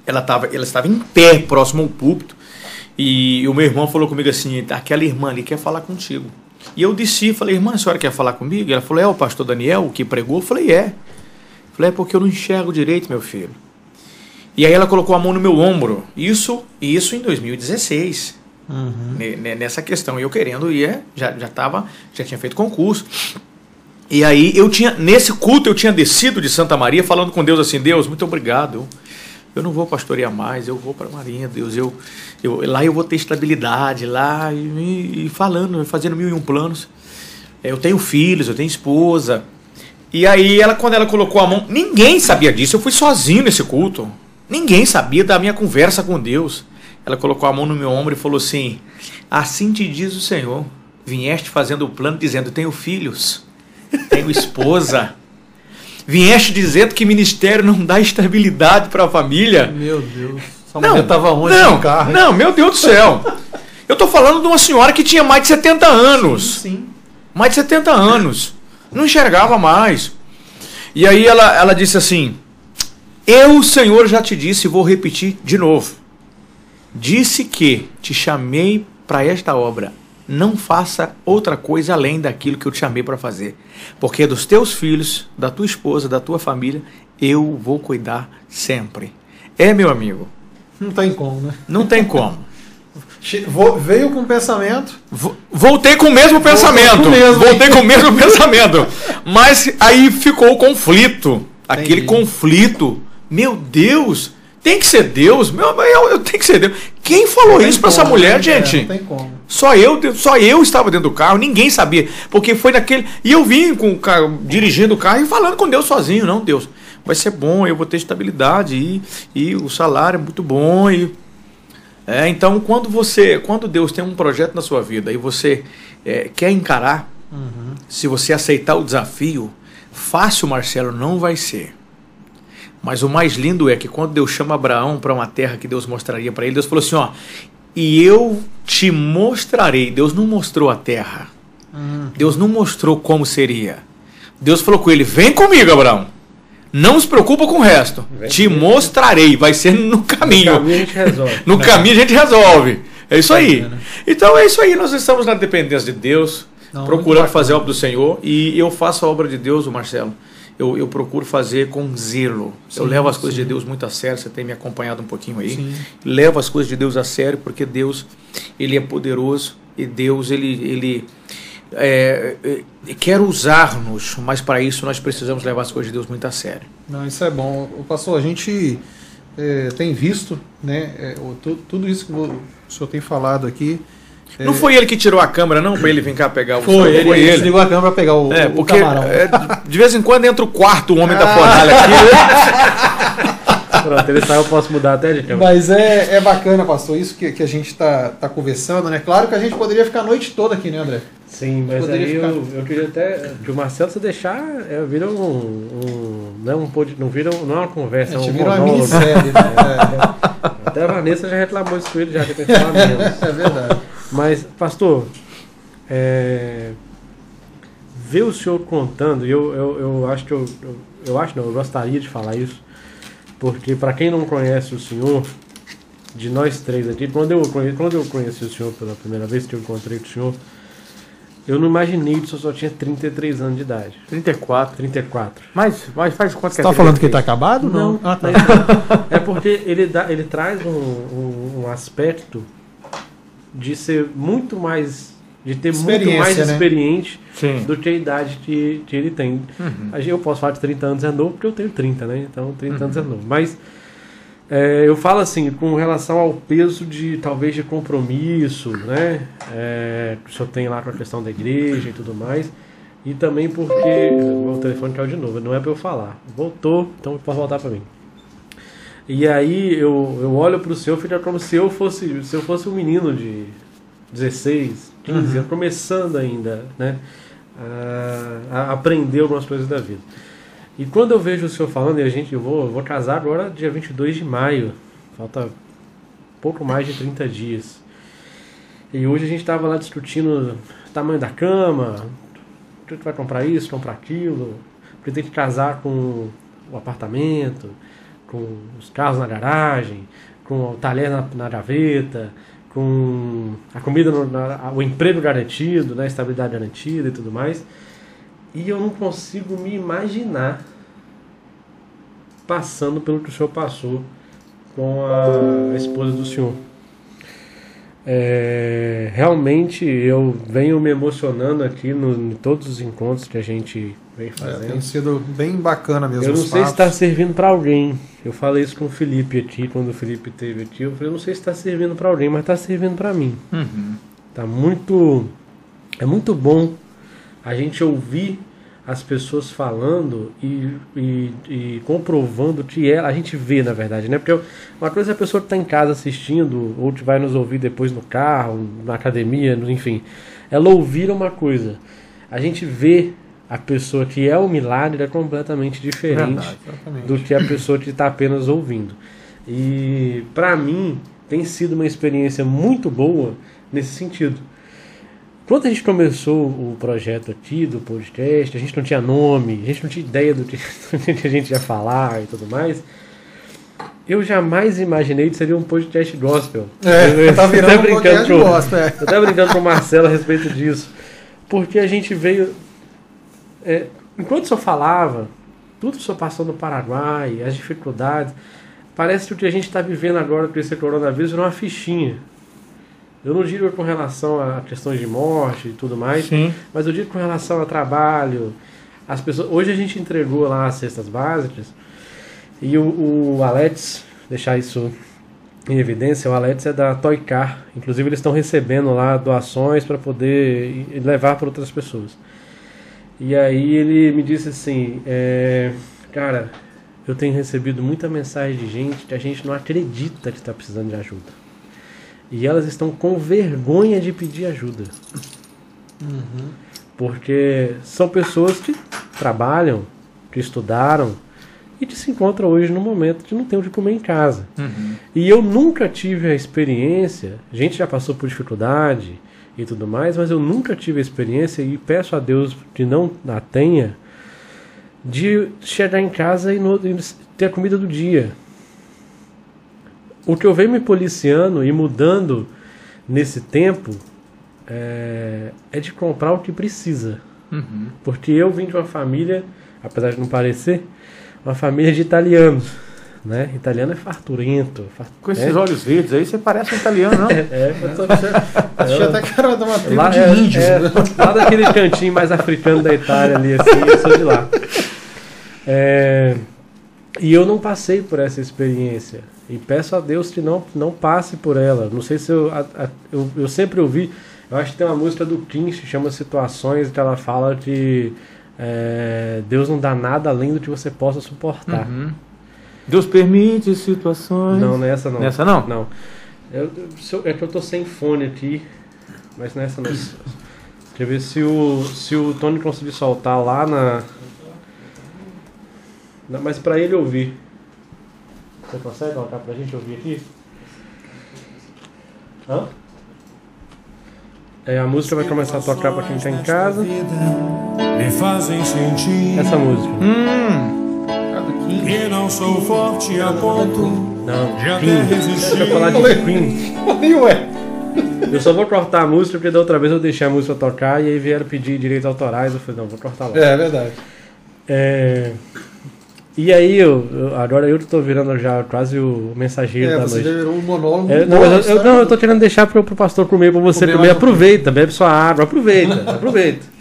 Ela estava em pé, próximo ao púlpito. E o meu irmão falou comigo assim, aquela irmã ali quer falar contigo. E eu desci e falei, irmã, a senhora quer falar comigo? E ela falou, o pastor Daniel, que pregou? Eu falei, Eu falei, porque eu não enxergo direito, meu filho. E aí ela colocou a mão no meu ombro. Isso em 2016. Nessa questão, eu querendo ir, já tinha feito concurso. E aí nesse culto eu tinha descido de Santa Maria falando com Deus assim, Deus, muito obrigado, eu não vou pastorear mais, eu vou para Marinha, Deus, lá eu vou ter estabilidade lá, e falando, fazendo 1001 planos, eu tenho filhos, eu tenho esposa. E aí quando ela colocou a mão, ninguém sabia disso, eu fui sozinho nesse culto, ninguém sabia da minha conversa com Deus. Ela colocou a mão no meu ombro e falou assim, assim te diz o Senhor, vieste fazendo o plano dizendo, tenho filhos, tenho esposa, vieste dizendo que ministério não dá estabilidade para a família. Meu Deus, essa mulher estava onde no carro? Não, meu Deus do céu, eu estou falando de uma senhora que tinha mais de 70 anos, mais de 70 anos, não enxergava mais. E aí ela disse assim, eu, Senhor, já te disse e vou repetir de novo. Disse que te chamei para esta obra, não faça outra coisa além daquilo que eu te chamei para fazer, porque dos teus filhos, da tua esposa, da tua família, eu vou cuidar sempre. Meu amigo. Não tem como, né? Não tem como. Veio com o pensamento. Voltei com o mesmo pensamento. Voltei com o mesmo pensamento. Mas aí ficou o conflito. Aquele conflito. Meu Deus! Tem que ser Deus, eu tenho que ser Deus. Quem falou isso para essa mulher, gente? Não tem como. Só eu estava dentro do carro, ninguém sabia. Porque foi naquele. E eu vim com o carro, dirigindo o carro e falando com Deus sozinho. Não, Deus, vai ser bom, eu vou ter estabilidade e o salário é muito bom. E É, então, quando Deus tem um projeto na sua vida e você quer encarar, se você aceitar o desafio, fácil, Marcelo, não vai ser. Mas o mais lindo é que quando Deus chama Abraão para uma terra que Deus mostraria para ele, Deus falou assim, ó, e eu te mostrarei. Deus não mostrou a terra. Deus não mostrou como seria. Deus falou com ele, vem comigo, Abraão. Não se preocupa com o resto. Te mostrarei. Vai ser no caminho. No caminho a gente resolve. No caminho a gente resolve. É isso aí. Então é isso aí. Nós estamos na dependência de Deus, procurando fazer a obra do Senhor. E eu faço a obra de Deus, Marcelo. Eu procuro fazer com zelo. Eu levo as coisas de Deus muito a sério. Você tem me acompanhado um pouquinho aí. Levo as coisas de Deus a sério, porque Deus, ele é poderoso. E Deus, ele quer usar-nos, mas para isso nós precisamos levar as coisas de Deus muito a sério. Não, isso é bom. Pastor, a gente tem visto, né, tudo isso que o senhor tem falado aqui. Não foi ele que tirou a câmera, não? Para ele vir cá pegar o... Foi ele. Desligou a câmera para pegar o camarão. De vez em quando entra o quarto homem da fornalha aqui. Pronto, ele saiu, eu posso mudar até de câmera. Mas é bacana, pastor, isso que a gente está conversando, né? Claro que a gente poderia ficar a noite toda aqui, né, André? Sim, mas aí eu queria até que o Marcelo, se deixar, vira não é uma conversa, vira uma minissérie, né? Até a Vanessa já reclamou isso com ele, já que tem que falar menos. É verdade. Mas, pastor, ver o senhor contando, eu gostaria de falar isso, porque para quem não conhece o senhor, de nós três aqui, quando eu conheci o senhor pela primeira vez, que eu encontrei com o senhor, eu não imaginei que o senhor só tinha 33 anos de idade. 34. Mas faz quanto que é? Você está falando que está acabado? Não. Ah, tá. É porque ele traz um aspecto de ser muito mais... de ter muito mais, né, experiente, sim, do que a idade que ele tem. Eu posso falar que 30 anos é novo, porque eu tenho 30, né? Então, 30 anos é novo. Mas eu falo assim, com relação ao peso de, talvez, de compromisso, né? Que o senhor tem lá com a questão da igreja e tudo mais. E também porque... o telefone caiu de novo, não é para eu falar. Voltou, então pode voltar para mim. E aí eu olho pro senhor, fica como se eu fosse um menino de 16, 15 anos, começando ainda, né, a aprender algumas coisas da vida. E quando eu vejo o senhor falando, eu vou casar agora dia 22 de maio, falta pouco mais de 30 dias. E hoje a gente estava lá discutindo o tamanho da cama, tu vai comprar isso, comprar aquilo, porque tem que casar com o apartamento, com os carros na garagem, com o talher na gaveta, com a comida, o emprego garantido, né, a estabilidade garantida e tudo mais. E eu não consigo me imaginar passando pelo que o senhor passou com a esposa do senhor. Realmente eu venho me emocionando aqui em todos os encontros que a gente vem fazendo. Tem sido bem bacana mesmo. Eu não sei se está servindo para alguém. Eu falei isso com o Felipe aqui, quando o Felipe esteve aqui. Eu falei, eu não sei se está servindo para alguém, mas está servindo para mim. Tá muito... é muito bom a gente ouvir as pessoas falando e comprovando que a gente vê, na verdade, né? Porque uma coisa é a pessoa que está em casa assistindo, ou que vai nos ouvir depois no carro, na academia, enfim. Ela ouvir uma coisa. A gente vê a pessoa que é o milagre é completamente diferente do que a pessoa que está apenas ouvindo. E, para mim, tem sido uma experiência muito boa nesse sentido. Quando a gente começou o projeto aqui do podcast, a gente não tinha nome, a gente não tinha ideia do que a gente ia falar e tudo mais. Eu jamais imaginei que seria um podcast gospel. Eu estava brincando com o Marcelo a respeito disso. Porque a gente veio... enquanto o senhor falava, tudo o senhor passou no Paraguai, as dificuldades, parece que o que a gente está vivendo agora com esse coronavírus é uma fichinha. Eu não digo com relação a questões de morte e tudo mais, sim, mas eu digo com relação a trabalho. As pessoas... hoje a gente entregou lá as cestas básicas e o Alex, deixar isso em evidência, o Alex é da Toy Car. Inclusive eles estão recebendo lá doações para poder levar para outras pessoas. E aí ele me disse assim, cara, eu tenho recebido muita mensagem de gente que a gente não acredita que está precisando de ajuda. E elas estão com vergonha de pedir ajuda. Uhum. Porque são pessoas que trabalham, que estudaram e que se encontram hoje no momento de não ter onde comer em casa. Uhum. E eu nunca tive a experiência, a gente já passou por dificuldade e tudo mais, mas eu nunca tive a experiência, e peço a Deus que não a tenha, de chegar em casa e ter a comida do dia. O que eu venho me policiando e mudando nesse tempo é de comprar o que precisa. Uhum. Porque eu vim de uma família, apesar de não parecer, uma família de italianos, né? Italiano é farturento. Com esses olhos verdes aí, você parece um italiano, não? Achei até que era de uma tribo de índios. Lá daquele cantinho mais africano da Itália ali, assim, eu sou de lá. E eu não passei por essa experiência. E peço a Deus que não passe por ela. Não sei se eu sempre ouvi... Eu acho que tem uma música do Kings que chama Situações, que ela fala que Deus não dá nada além do que você possa suportar. Uhum. Deus permite situações... Não é essa não. Nessa não? Não. É que eu tô sem fone aqui, mas nessa não. Deixa eu ver se o Tony conseguir soltar lá na... Não, mas pra ele ouvir. Você consegue colocar pra gente ouvir aqui? Hã? A música vai começar a tocar pra quem tá em casa. Me fazem sentir essa música. E não sou forte a ponto. Não, já resisti. Eu falar de Queen. Eu só vou cortar a música, porque da outra vez eu deixei a música tocar e aí vieram pedir direitos autorais. Eu falei, não, vou cortar logo. É verdade. E aí, agora eu tô virando já quase o mensageiro da noite. Você virou um monólogo. Eu tô querendo deixar pro pastor comer, pra você comer. Aproveita, bebe sua água, aproveita.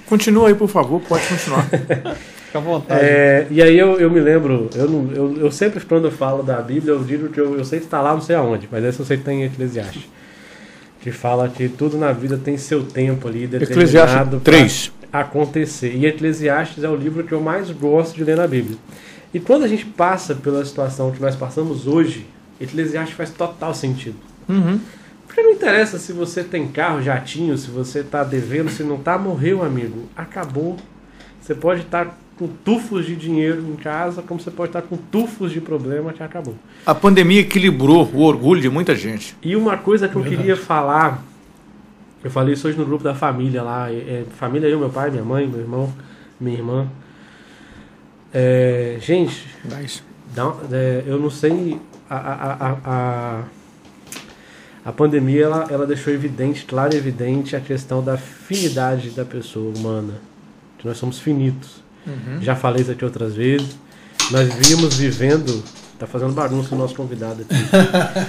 Continua aí, por favor, pode continuar. Fica à vontade. E aí eu me lembro, eu sempre, quando eu falo da Bíblia, eu digo que eu sei que está lá, não sei aonde, mas essa eu sei que tem em Eclesiastes. Que fala que tudo na vida tem seu tempo ali determinado para acontecer. E Eclesiastes é o livro que eu mais gosto de ler na Bíblia. E quando a gente passa pela situação que nós passamos hoje, Eclesiastes faz total sentido. Uhum. Porque não interessa se você tem carro, jatinho, se você está devendo, se não está, morreu, amigo. Acabou. Você pode estar com tufos de dinheiro em casa, como você pode estar com tufos de problema, que acabou. A pandemia equilibrou o orgulho de muita gente. E uma coisa que eu queria falar, eu falei isso hoje no grupo da família lá, família eu, meu pai, minha mãe, meu irmão, minha irmã. Gente, eu não sei, a pandemia ela deixou evidente, claro e evidente, a questão da finidade da pessoa humana, que nós somos finitos. Uhum. Já falei isso aqui outras vezes, nós vimos vivendo, tá fazendo bagunça o nosso convidado aqui,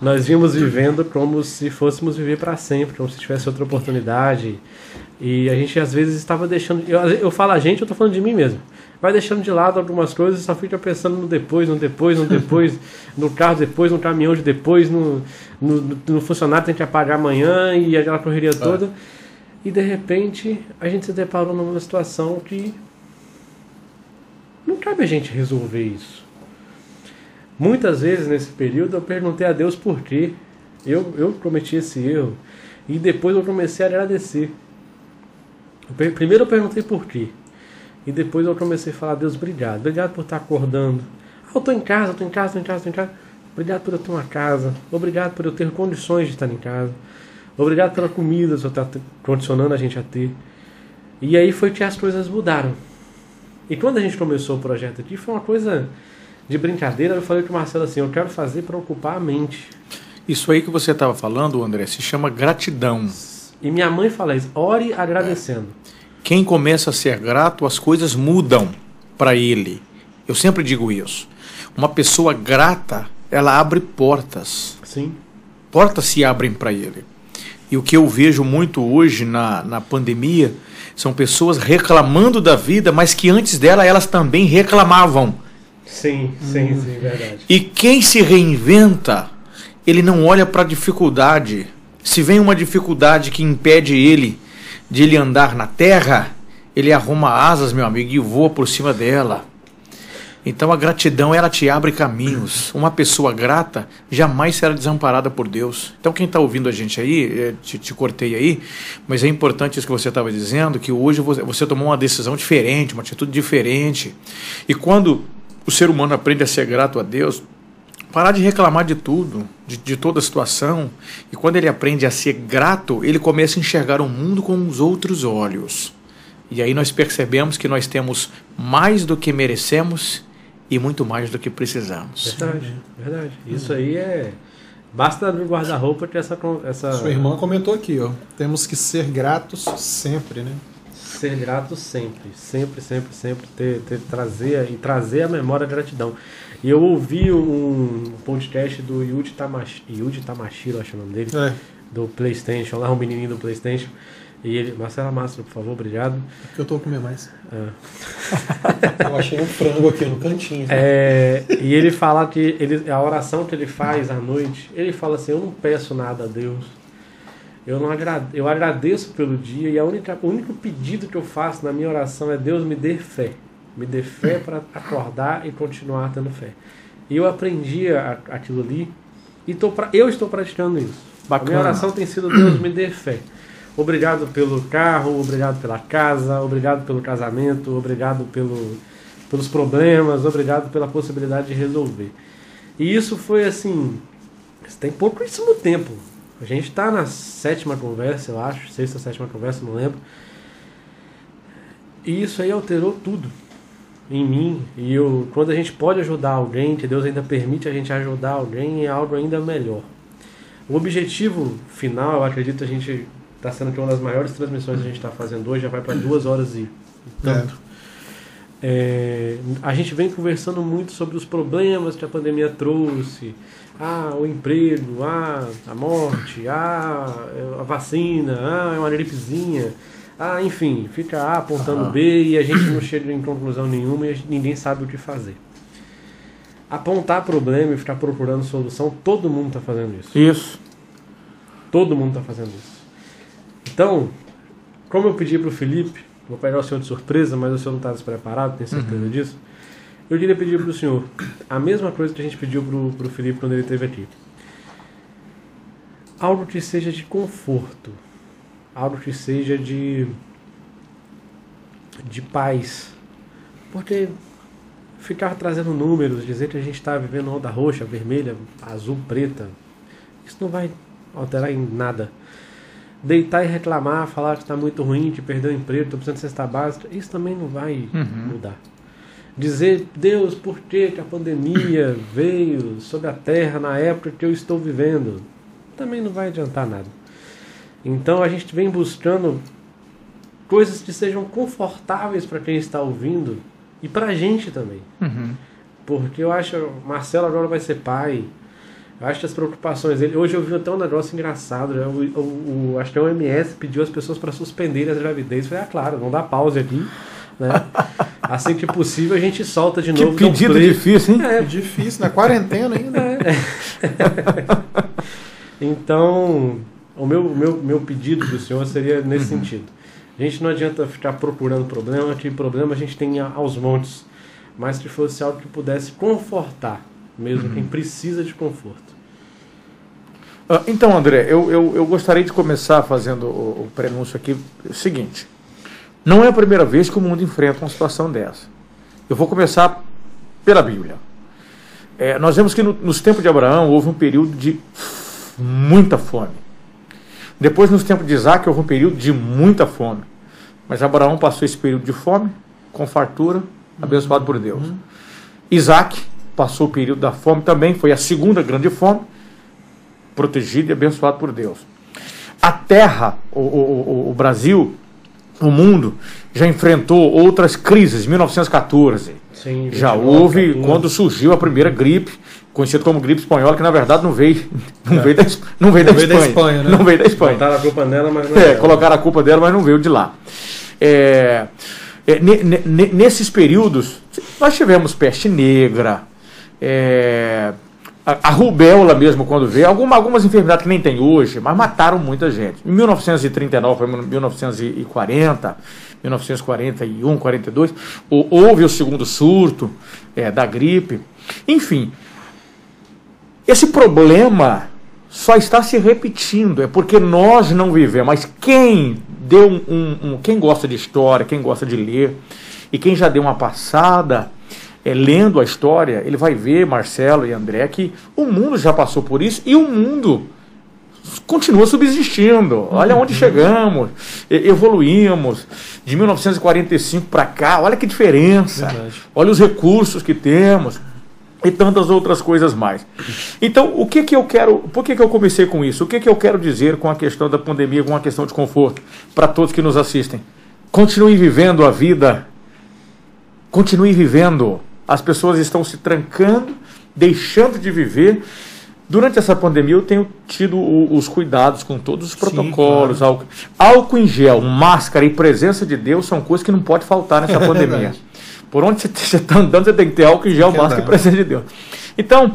nós vimos vivendo como se fôssemos viver para sempre, como se tivesse outra oportunidade. E a gente às vezes estava deixando... Eu falo a gente, eu estou falando de mim mesmo. Vai deixando de lado algumas coisas e só fica pensando no depois, no carro depois, no caminhão de depois, no funcionário que tem que apagar amanhã e aquela correria toda. E de repente a gente se deparou numa situação que não cabe a gente resolver isso. Muitas vezes nesse período eu perguntei a Deus por quê. Eu cometi esse erro e depois eu comecei a agradecer. Primeiro eu perguntei por quê. E depois eu comecei a falar, Deus, obrigado. Obrigado por estar acordando. Eu estou em casa, estou em casa. Obrigado por eu ter uma casa. Obrigado por eu ter condições de estar em casa. Obrigado pela comida que o Senhor está condicionando a gente a ter. E aí foi que as coisas mudaram. E quando a gente começou o projeto aqui, foi uma coisa de brincadeira. Eu falei com o Marcelo assim, eu quero fazer para ocupar a mente. Isso aí que você estava falando, André, se chama gratidão. E minha mãe fala isso, ore agradecendo. Quem começa a ser grato, as coisas mudam para ele. Eu sempre digo isso. Uma pessoa grata, ela abre portas. Sim. Portas se abrem para ele. E o que eu vejo muito hoje na pandemia, são pessoas reclamando da vida, mas que antes dela, elas também reclamavam. Sim, verdade. E quem se reinventa, ele não olha para a dificuldade. Se vem uma dificuldade que impede ele de ele andar na terra, ele arruma asas, meu amigo, e voa por cima dela. Então a gratidão, ela te abre caminhos. Uma pessoa grata jamais será desamparada por Deus. Então quem está ouvindo a gente aí, te cortei aí, mas é importante isso que você estava dizendo, que hoje você tomou uma decisão diferente, uma atitude diferente. E quando o ser humano aprende a ser grato a Deus, parar de reclamar de tudo, de toda a situação, e quando ele aprende a ser grato, ele começa a enxergar o mundo com os outros olhos. E aí nós percebemos que nós temos mais do que merecemos e muito mais do que precisamos. Verdade, verdade. Isso aí é... Basta abrir o guarda-roupa ter essa... Sua irmã comentou aqui, ó. Temos que ser gratos sempre, né? Ser grato sempre. Sempre, sempre, sempre. Trazer a memória da gratidão. E eu ouvi um podcast do Yuji Tamashiro, acho o nome dele. É. Do PlayStation, lá um menininho do PlayStation. E ele, Marcelo Mastro, por favor, obrigado. É que eu tô comendo mais. É. Eu achei um frango aqui no cantinho. É, e ele fala que a oração que ele faz à noite, ele fala assim: eu não peço nada a Deus. Eu agradeço pelo dia, e o único pedido que eu faço na minha oração é: Deus, me dê fé. Me dê fé para acordar e continuar tendo fé. E eu aprendi aquilo ali, e eu estou praticando isso. Bacana. A minha oração tem sido: Deus, me dê fé. Obrigado pelo carro, obrigado pela casa, obrigado pelo casamento, obrigado pelos problemas, obrigado pela possibilidade de resolver. E isso foi assim, tem pouquíssimo tempo. A gente está na sétima conversa, eu acho, sexta, sétima conversa, não lembro. E isso aí alterou tudo em mim. E quando a gente pode ajudar alguém, que Deus ainda permite a gente ajudar alguém, é algo ainda melhor. O objetivo final, eu acredito, a gente... Está sendo que uma das maiores transmissões que a gente está fazendo hoje já vai para 2 horas e tanto. A gente vem conversando muito sobre os problemas que a pandemia trouxe. O emprego, a morte, a vacina, uma gripezinha. Enfim, fica A apontando B e a gente não chega em conclusão nenhuma e ninguém sabe o que fazer. Apontar problema e ficar procurando solução, todo mundo está fazendo isso. Todo mundo está fazendo isso. Então, como eu pedi para o Felipe, vou pegar o senhor de surpresa, mas o senhor não está despreparado, tenho certeza disso. Eu queria pedir para o senhor a mesma coisa que a gente pediu para o Felipe quando ele esteve aqui. Algo que seja de conforto, algo que seja de paz. Porque ficar trazendo números, dizer que a gente está vivendo onda roxa, vermelha, azul, preta, isso não vai alterar em nada. Deitar e reclamar, falar que está muito ruim, que perdeu o emprego, estou precisando de cesta básica, isso também não vai mudar. Dizer: Deus, por que a pandemia veio sobre a terra na época que eu estou vivendo, também não vai adiantar nada. Então a gente vem buscando coisas que sejam confortáveis para quem está ouvindo e para a gente também. Porque eu acho, Marcelo agora vai ser pai. Acho que as preocupações dele... Hoje eu vi até um negócio engraçado. Acho que a OMS pediu as pessoas para suspenderem as gravidez. Eu falei, claro, vamos dar pausa aqui. Né? Assim que possível, a gente solta de novo. Que pedido difícil, hein? É difícil, na quarentena ainda. Então, o meu pedido do senhor seria nesse sentido. A gente não adianta ficar procurando problema, que problema a gente tem aos montes. Mas que fosse algo que pudesse confortar mesmo quem precisa de conforto. Então, André, eu gostaria de começar fazendo o prenúncio aqui. O seguinte: não é a primeira vez que o mundo enfrenta uma situação dessa. Eu vou começar pela Bíblia. Nós vemos que nos tempos de Abraão houve um período de muita fome. Depois, nos tempos de Isaac, houve um período de muita fome. Mas Abraão passou esse período de fome com fartura, abençoado por Deus. Isaac passou o período da fome também, foi a segunda grande fome, protegido e abençoado por Deus. A terra, o Brasil, o mundo, já enfrentou outras crises. 1914, sim, já houve, quando surgiu a primeira gripe, conhecida como gripe espanhola, que na verdade não veio da Espanha. Não veio da Espanha. Colocaram a culpa dela, mas não colocaram a culpa dela, mas não veio de lá. Nesses períodos, nós tivemos peste negra, a rubéola mesmo quando veio, algumas enfermidades que nem tem hoje, mas mataram muita gente. Em 1939, foi 1940, 1941, 42, houve o segundo surto da gripe. Enfim, esse problema só está se repetindo, é porque nós não vivemos. Mas quem deu quem gosta de história, quem gosta de ler, e quem já deu uma passada lendo a história, ele vai ver, Marcelo e André, que o mundo já passou por isso e o mundo continua subsistindo. Olha onde chegamos, evoluímos de 1945 para cá, olha que diferença. Verdade. Olha os recursos que temos e tantas outras coisas mais. Então, o que que eu quero, por que que eu comecei com isso? O que que eu quero dizer com a questão da pandemia, com a questão de conforto para todos que nos assistem? Continuem vivendo a vida, continuem vivendo. As pessoas estão se trancando, deixando de viver. Durante essa pandemia eu tenho tido os cuidados com todos os protocolos. Sim, claro. Álcool em gel, máscara e presença de Deus são coisas que não pode faltar nessa pandemia. Por onde você está andando, você tem que ter álcool em gel, máscara e presença de Deus. Então,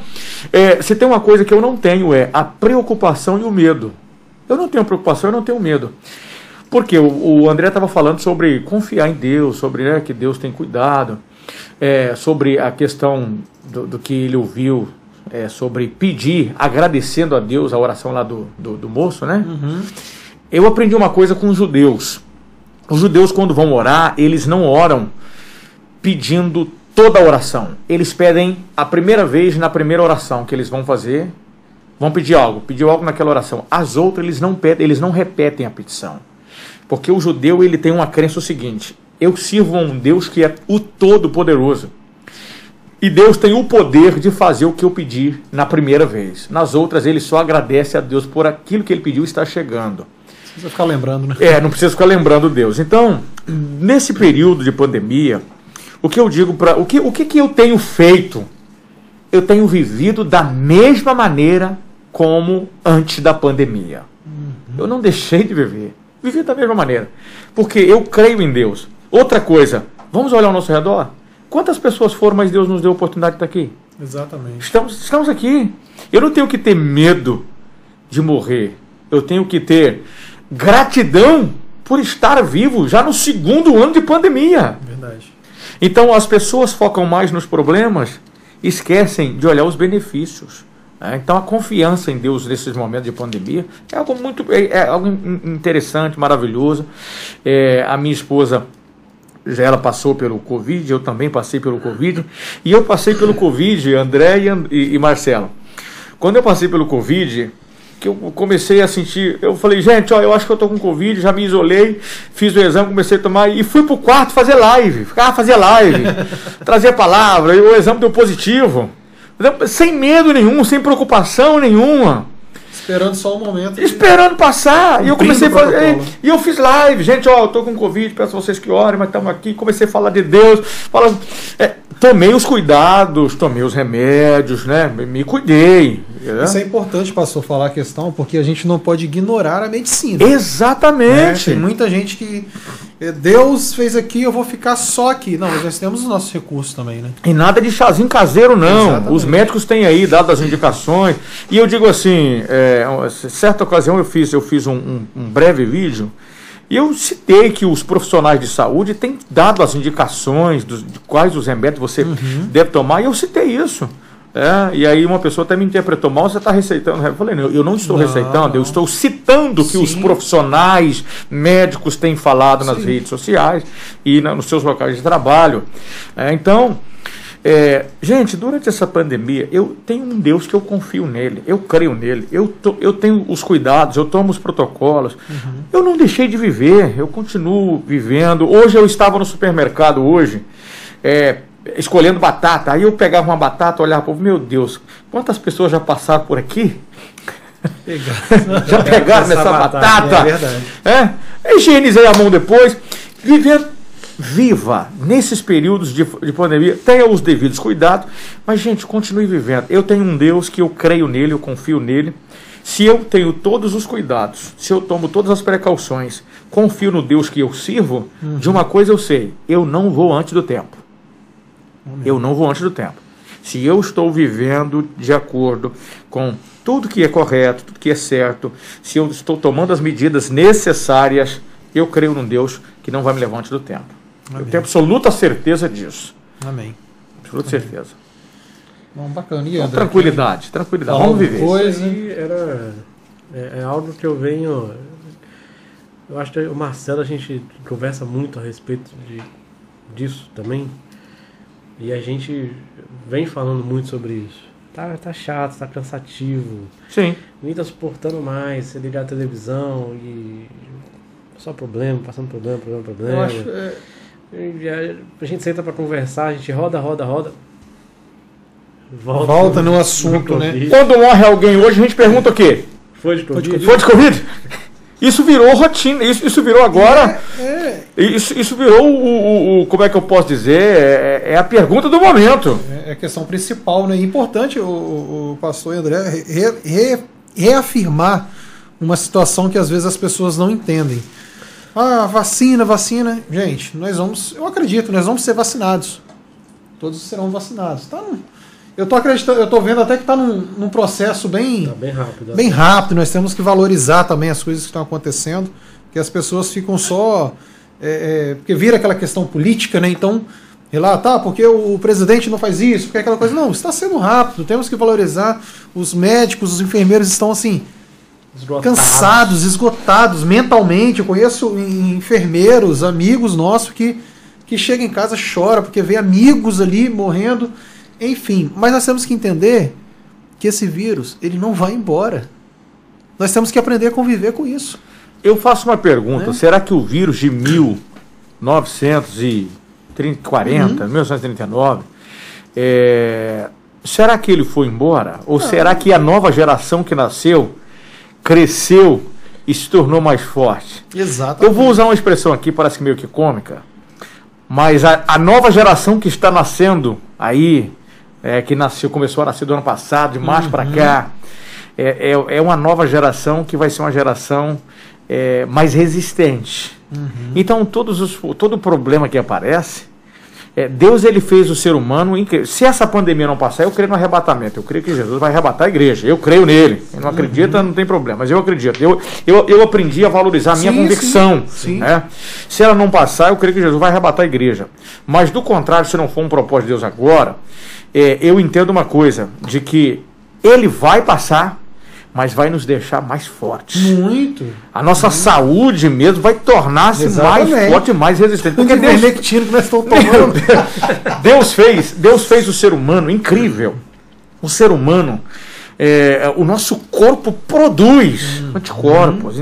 se tem uma coisa que eu não tenho é a preocupação e o medo. Eu não tenho preocupação, eu não tenho medo. Porque o André estava falando sobre confiar em Deus, sobre que Deus tem cuidado, sobre a questão do que ele ouviu, sobre pedir, agradecendo a Deus, a oração lá do moço, né? Uhum. Eu aprendi uma coisa com os judeus. Os judeus, quando vão orar, eles não oram pedindo toda a oração. Eles pedem a primeira vez, na primeira oração que eles vão fazer, vão pedir algo naquela oração. As outras, eles não pedem, eles não repetem a petição. Porque o judeu ele tem uma crença o seguinte: eu sirvo a um Deus que é o Todo-Poderoso. E Deus tem o poder de fazer o que eu pedir na primeira vez. Nas outras, ele só agradece a Deus por aquilo que ele pediu estar chegando. Não precisa ficar lembrando, né? Não precisa ficar lembrando Deus. Então, nesse período de pandemia, o que eu digo para... O que eu tenho feito? Eu tenho vivido da mesma maneira como antes da pandemia. Uhum. Eu não deixei de viver. Viver da mesma maneira, porque eu creio em Deus. Outra coisa, vamos olhar ao nosso redor? Quantas pessoas foram, mas Deus nos deu a oportunidade de estar aqui? Exatamente. Estamos aqui. Eu não tenho que ter medo de morrer. Eu tenho que ter gratidão por estar vivo já no segundo ano de pandemia. Verdade. Então as pessoas focam mais nos problemas e esquecem de olhar os benefícios. Então a confiança em Deus nesses momentos de pandemia é algo muito algo interessante, maravilhoso. A minha esposa, ela passou pelo Covid, eu também passei pelo Covid. E eu passei pelo Covid, André e Marcelo. Quando eu passei pelo Covid, que eu comecei a sentir, eu falei, gente, ó, eu acho que eu tô com Covid, já me isolei, fiz o exame, comecei a tomar e fui pro quarto fazer live. Ficava fazer live, trazer a palavra, e o exame deu positivo. Sem medo nenhum, sem preocupação nenhuma. Esperando só o momento. Esperando passar. E eu comecei a fazer. E eu fiz live. Gente, ó, eu tô com Covid, peço vocês que orem, mas estamos aqui. Comecei a falar de Deus. Tomei os cuidados, tomei os remédios, né? Me cuidei. Isso é importante, pastor, falar a questão, porque a gente não pode ignorar a medicina. Exatamente. Né? Tem muita gente que... Deus fez aqui, eu vou ficar só aqui. Não, nós temos os nossos recursos também, né? E nada de chazinho caseiro, não. Exatamente. Os médicos têm aí dado as indicações. E eu digo assim, certa ocasião eu fiz um breve vídeo e eu citei que os profissionais de saúde têm dado as indicações de quais os remédios você deve tomar. E eu citei isso. E aí uma pessoa até me interpretou mal, você está receitando. Eu falei, eu não estou receitando, eu estou citando que os profissionais médicos têm falado nas redes sociais e nos seus locais de trabalho. Gente, durante essa pandemia, eu tenho um Deus que eu confio nele, eu creio nele, eu tenho os cuidados, eu tomo os protocolos, eu não deixei de viver, eu continuo vivendo. Hoje eu estava no supermercado, escolhendo batata, aí eu pegava uma batata, olhava para o povo, meu Deus, quantas pessoas já passaram por aqui? Já pegaram nessa batata? É verdade. Higienizei a mão depois. Viva nesses períodos de pandemia, tenha os devidos cuidados, mas gente, continue vivendo. Eu tenho um Deus que eu creio nele, eu confio nele. Se eu tenho todos os cuidados, se eu tomo todas as precauções, confio no Deus que eu sirvo, de uma coisa eu sei, eu não vou antes do tempo. Eu não vou antes do tempo. Se eu estou vivendo de acordo com tudo que é correto, tudo que é certo, se eu estou tomando as medidas necessárias, eu creio num Deus que não vai me levar antes do tempo. Amém. Eu tenho absoluta certeza disso. Amém. Absoluta certeza. Bom, bacana. E então, André, tranquilidade, tranquilidade. Vamos viver. Coisa, isso aí era, é algo que eu venho... Eu acho que o Marcelo, a gente conversa muito a respeito disso também. E a gente vem falando muito sobre isso. Tá chato, tá cansativo. Sim. Nem tá suportando mais, você ligar a televisão e... Só problema, passando problema. Eu acho, a gente senta pra conversar, a gente roda. Volta no assunto, né? Quando morre alguém hoje, a gente pergunta o quê? Foi de Covid? Foi de Covid? Isso virou rotina, isso virou agora... Isso virou o... Como é que eu posso dizer? É a pergunta do momento. É a questão principal, né? Importante o pastor André reafirmar uma situação que às vezes as pessoas não entendem. Ah, vacina. Gente, eu acredito, nós vamos ser vacinados. Todos serão vacinados. Tá? Eu estou acreditando, eu estou vendo até que está num processo bem rápido. Nós temos que valorizar também as coisas que estão acontecendo, que as pessoas ficam só... porque vira aquela questão política, né? Então, relatar, porque o presidente não faz isso, porque aquela coisa... Não, está sendo rápido, temos que valorizar. Os médicos, os enfermeiros estão assim... Cansados, esgotados mentalmente. Eu conheço enfermeiros, amigos nossos que chegam em casa e choram porque vê amigos ali morrendo. Enfim, mas nós temos que entender que esse vírus, ele não vai embora. Nós temos que aprender a conviver com isso. Eu faço uma pergunta, será que o vírus de 1940, 1939, será que ele foi embora? Ou será que a nova geração que nasceu cresceu e se tornou mais forte? Exatamente. Eu vou usar uma expressão aqui, parece meio que cômica, mas a nova geração que está nascendo aí, começou a nascer do ano passado, de março para cá, é uma nova geração que vai ser uma geração mais resistente. Então, todo problema que aparece, Deus, ele fez o ser humano incrível. Se essa pandemia não passar, eu creio no arrebatamento. Eu creio que Jesus vai arrebatar a igreja. Eu creio nele. Ele não acredita, não tem problema. Mas eu acredito. Eu aprendi a valorizar a minha convicção. Sim. Né? Se ela não passar, eu creio que Jesus vai arrebatar a igreja. Mas, do contrário, se não for um propósito de Deus agora, eu entendo uma coisa, de que ele vai passar, mas vai nos deixar mais fortes. Muito. A nossa saúde mesmo vai tornar-se mais forte, mais resistente. Porque Deus fez o ser humano incrível. O ser humano, o nosso corpo produz anticorpos.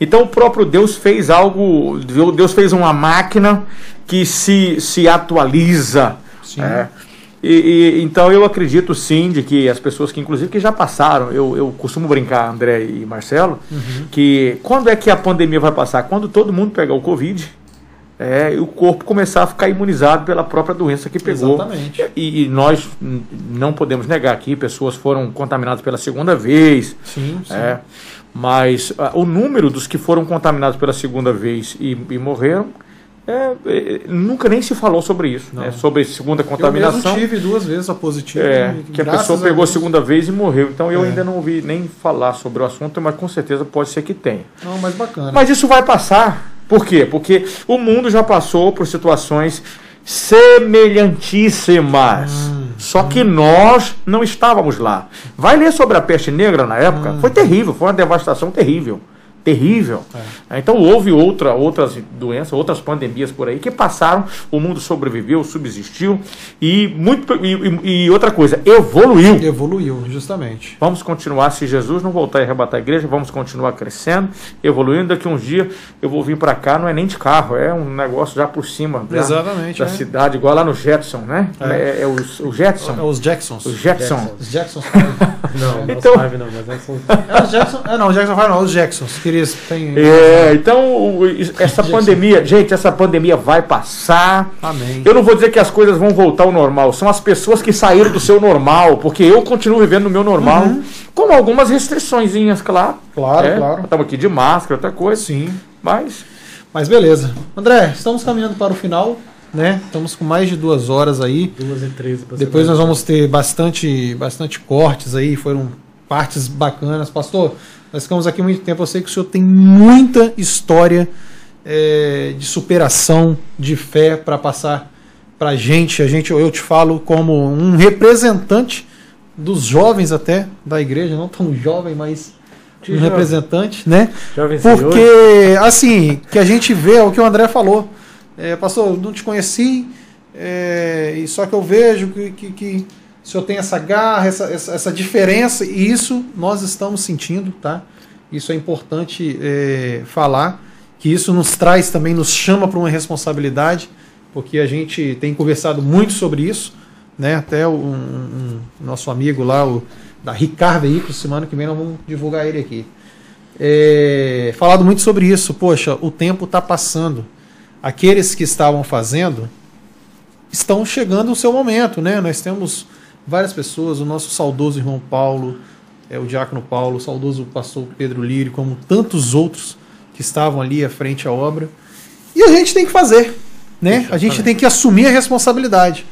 Então o próprio Deus fez algo. Deus fez uma máquina que se atualiza. Sim. Então eu acredito sim de que as pessoas que inclusive que já passaram, eu costumo brincar, André e Marcelo, que quando é que a pandemia vai passar? Quando todo mundo pegar o Covid, e o corpo começar a ficar imunizado pela própria doença que pegou. Exatamente. E nós não podemos negar que pessoas foram contaminadas pela segunda vez. Sim. Mas o número dos que foram contaminados pela segunda vez e morreram, nunca nem se falou sobre isso, né? Sobre segunda contaminação. Eu mesmo tive 2 vezes a positiva. Que a pessoa pegou a segunda vez e morreu. Então eu ainda não ouvi nem falar sobre o assunto, mas com certeza pode ser que tenha. Não, mas bacana. Mas isso vai passar. Por quê? Porque o mundo já passou por situações semelhantíssimas. Só que nós não estávamos lá. Vai ler sobre a peste negra na época. Foi terrível, foi uma devastação terrível. Terrível. Então houve outras doenças, outras pandemias por aí que passaram, o mundo sobreviveu, subsistiu e outra coisa, evoluiu. Evoluiu, justamente. Vamos continuar, se Jesus não voltar e arrebatar a igreja, vamos continuar crescendo, evoluindo. Daqui uns dias eu vou vir para cá, não é nem de carro, é um negócio já por cima da cidade, igual lá no Jetson, né? É o Jetson. Os Jacksons. Os Jacksons. Os Jacksons. Os Jacksons. Então, essa pandemia, gente, essa pandemia vai passar. Amém. Eu não vou dizer que as coisas vão voltar ao normal, são as pessoas que saíram do seu normal, porque eu continuo vivendo no meu normal, com algumas restriçõezinhas, claro. Claro. Estamos aqui de máscara, outra coisa. Sim. Mas beleza. André, estamos caminhando para o final, né? Estamos com mais de 2 horas aí. 2 e 13. Depois nós vamos ter bastante cortes aí, foram partes bacanas. Pastor, nós ficamos aqui muito tempo, eu sei que o senhor tem muita história de superação, de fé para passar para a gente, eu te falo como um representante dos jovens até da igreja, não tão jovem, mas um jovem representante, né? Jovem senhor. Porque, assim, que a gente vê é o que o André falou. Pastor, eu não te conheci, só que eu vejo que o senhor tem essa garra, essa diferença, e isso nós estamos sentindo, tá? Isso é importante falar, que isso nos traz também, nos chama para uma responsabilidade, porque a gente tem conversado muito sobre isso, né? Até o nosso amigo lá, da Ricardo Veículos, semana que vem nós vamos divulgar ele aqui. Falado muito sobre isso, poxa, o tempo está passando. Aqueles que estavam fazendo estão chegando no seu momento, né? Nós temos várias pessoas, o nosso saudoso irmão Paulo, o diácono Paulo, o saudoso pastor Pedro Lírio, como tantos outros que estavam ali à frente à obra. E a gente tem que fazer, né? Exatamente. A gente tem que assumir a responsabilidade,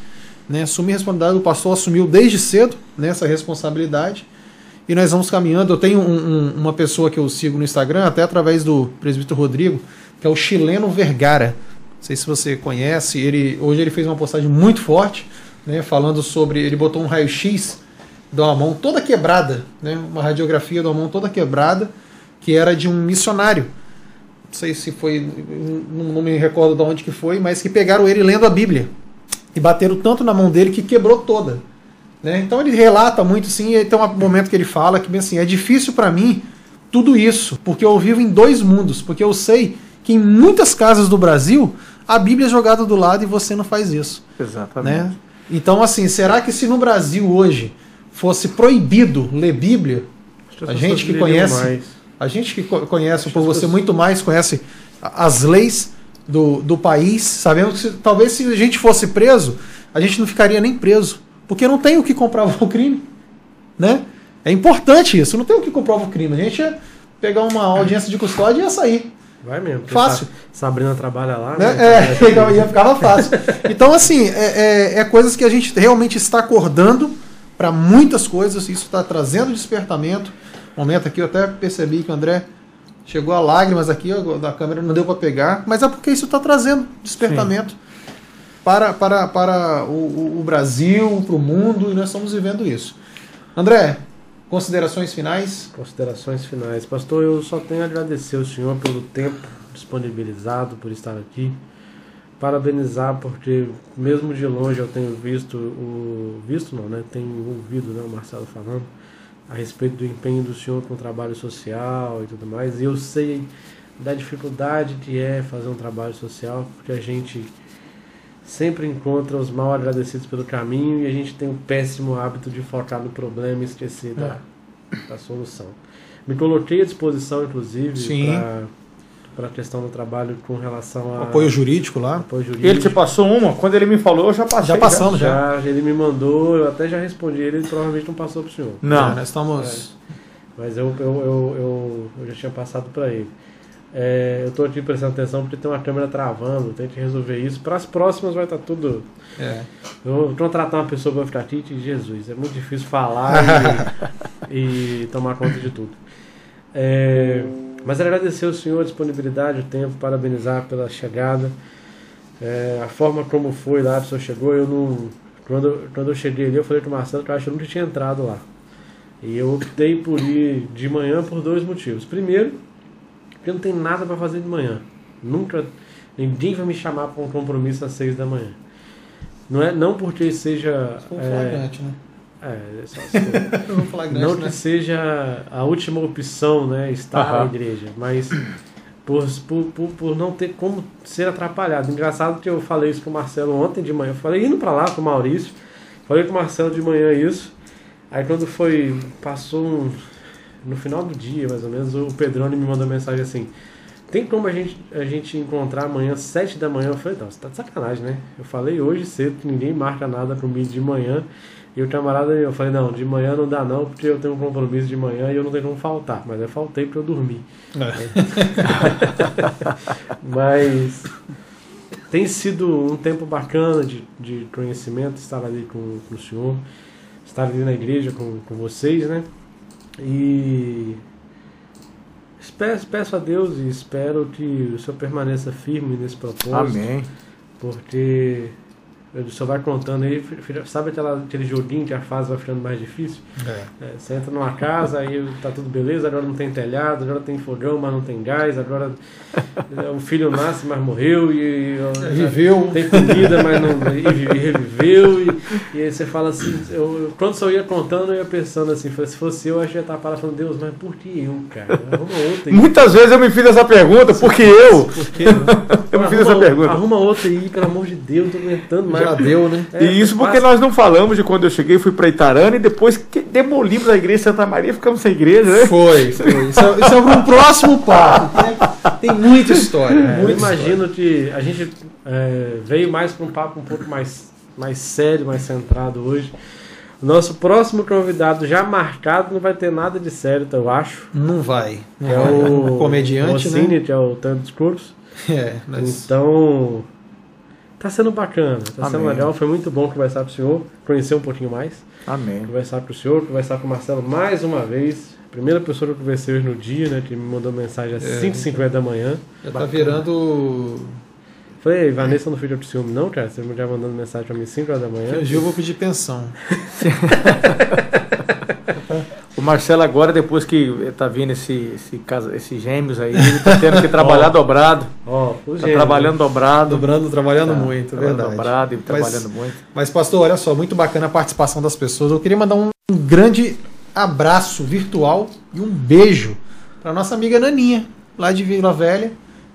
né? Assumir a responsabilidade, o pastor assumiu desde cedo, né, essa responsabilidade, e nós vamos caminhando. Eu tenho uma pessoa que eu sigo no Instagram, até através do presbítero Rodrigo, que é o chileno Vergara. Não sei se você conhece, hoje ele fez uma postagem muito forte, né, falando sobre, ele botou um raio-x de uma mão toda quebrada, né, uma radiografia de uma mão toda quebrada, que era de um missionário. Não sei se foi, não me recordo de onde que foi, mas que pegaram ele lendo a Bíblia e bateram tanto na mão dele que quebrou toda, né? Então ele relata muito, sim, e tem um momento que ele fala que, bem assim, é difícil para mim tudo isso, porque eu vivo em dois mundos, porque eu sei que em muitas casas do Brasil a Bíblia é jogada do lado e você não faz isso. Exatamente. Né? Então, assim, será que se no Brasil hoje fosse proibido ler Bíblia, a gente que conhece, por você muito mais conhece as leis do país, sabemos que talvez se a gente fosse preso, a gente não ficaria nem preso, porque não tem o que comprovar o crime, né? É importante isso, não tem o que comprovar o crime. A gente ia pegar uma audiência de custódia e ia sair. Vai mesmo. Fácil. Sabrina trabalha lá, né? Ia ficava fácil. Então, assim, coisas que a gente realmente está acordando para muitas coisas, isso está trazendo despertamento. Momento aqui, eu até percebi que o André chegou a lágrimas aqui, da câmera não deu para pegar, mas é porque isso está trazendo despertamento para o Brasil, para o mundo, e nós estamos vivendo isso. André, considerações finais? Considerações finais. Pastor, eu só tenho a agradecer ao senhor pelo tempo disponibilizado, por estar aqui, parabenizar, porque mesmo de longe eu tenho ouvido, né, o Marcelo falando a respeito do empenho do senhor com o trabalho social e tudo mais, e eu sei da dificuldade que é fazer um trabalho social, porque a gente sempre encontra os mal agradecidos pelo caminho e a gente tem o péssimo hábito de focar no problema e esquecer da solução. Me coloquei à disposição, inclusive, para a questão do trabalho com relação a... apoio jurídico lá. Apoio jurídico. Ele te passou uma? Quando ele me falou, eu já passei. Já passamos, já. Ele me mandou, eu até já respondi, ele provavelmente não passou para o senhor. Não, nós estamos... Mas eu já tinha passado para ele. Eu estou aqui prestando atenção porque tem uma câmera travando, tem que resolver isso. Para as próximas vai estar tudo... Eu vou contratar uma pessoa para ficar aqui e Jesus, é muito difícil falar e tomar conta de tudo. Mas agradecer ao senhor a disponibilidade, o tempo, parabenizar pela chegada, a forma como foi lá, a pessoa chegou, eu não... Quando eu cheguei ali, eu falei com o Marcelo que eu acho que eu nunca tinha entrado lá. E eu optei por ir de manhã por dois motivos. Primeiro, porque não tem nada para fazer de manhã. Ninguém vai me chamar para um compromisso às 6 da manhã. Não porque seja... Isso foi um flagrante, né? Não que seja a última opção, né, estar na igreja, mas por não ter como ser atrapalhado. Engraçado que eu falei isso com o Marcelo ontem de manhã, eu falei indo para lá com o Maurício, falei com o Marcelo de manhã isso, aí quando foi, passou no final do dia mais ou menos, o Pedrone me mandou mensagem assim, tem como a gente encontrar amanhã às 7 da manhã? Eu falei, não, você tá de sacanagem, né? Eu falei hoje cedo que ninguém marca nada comigo de manhã. E o camarada, eu falei, não, de manhã não dá não, porque eu tenho um compromisso de manhã e eu não tenho como faltar. Mas eu faltei porque eu dormi. Mas tem sido um tempo bacana de conhecimento, estar ali com o senhor, estar ali na igreja com vocês, né? E Peço a Deus e espero que o Senhor permaneça firme nesse propósito. Amém. Porque o Senhor vai contando aí, sabe aquele joguinho que a fase vai ficando mais difícil? Você entra numa casa, aí tá tudo beleza, agora não tem telhado, agora tem fogão, mas não tem gás, agora o filho nasce, mas morreu, e reviveu. Tem comida, mas não, e reviveu, e aí você fala assim, quando eu ia contando, eu ia pensando assim, se fosse eu já estava falando, Deus, mas por que eu, cara? Arruma outra. Muitas vezes eu me fiz essa pergunta, por que eu? Arruma outra aí, pelo amor de Deus, tô aguentando mais. Já deu, né? E isso porque nós não falamos de quando eu cheguei, fui para Itarana e depois que demolimos a igreja de Santa Maria, ficamos sem igreja, né? Foi. Isso é um próximo papo. Tem muita história. Eu imagino que a gente veio mais para um papo um pouco mais sério, mais centrado hoje. Nosso próximo convidado já marcado não vai ter nada de sério, eu acho. Não vai. É o comediante, né? Cine, que é o Tantos Cursos. Então... Tá sendo bacana, tá sendo legal, foi muito bom conversar com o senhor, conhecer um pouquinho mais. Amém. Conversar com o senhor, conversar com o Marcelo mais uma vez. Primeira pessoa que eu conversei hoje no dia, né, que me mandou mensagem às 5h50 da manhã. Já bacana. Tá virando... Falei, Vanessa, não fica de ciúme não, cara, você já mandando mensagem pra mim às 5h da manhã. Hoje eu vou pedir pensão. O Marcelo agora, depois que tá vindo esses gêmeos aí, ele tá tendo que trabalhar dobrado. Trabalhando dobrado. Trabalhando muito. Mas, pastor, olha só, muito bacana a participação das pessoas. Eu queria mandar um grande abraço virtual e um beijo pra nossa amiga Naninha, lá de Vila Velha,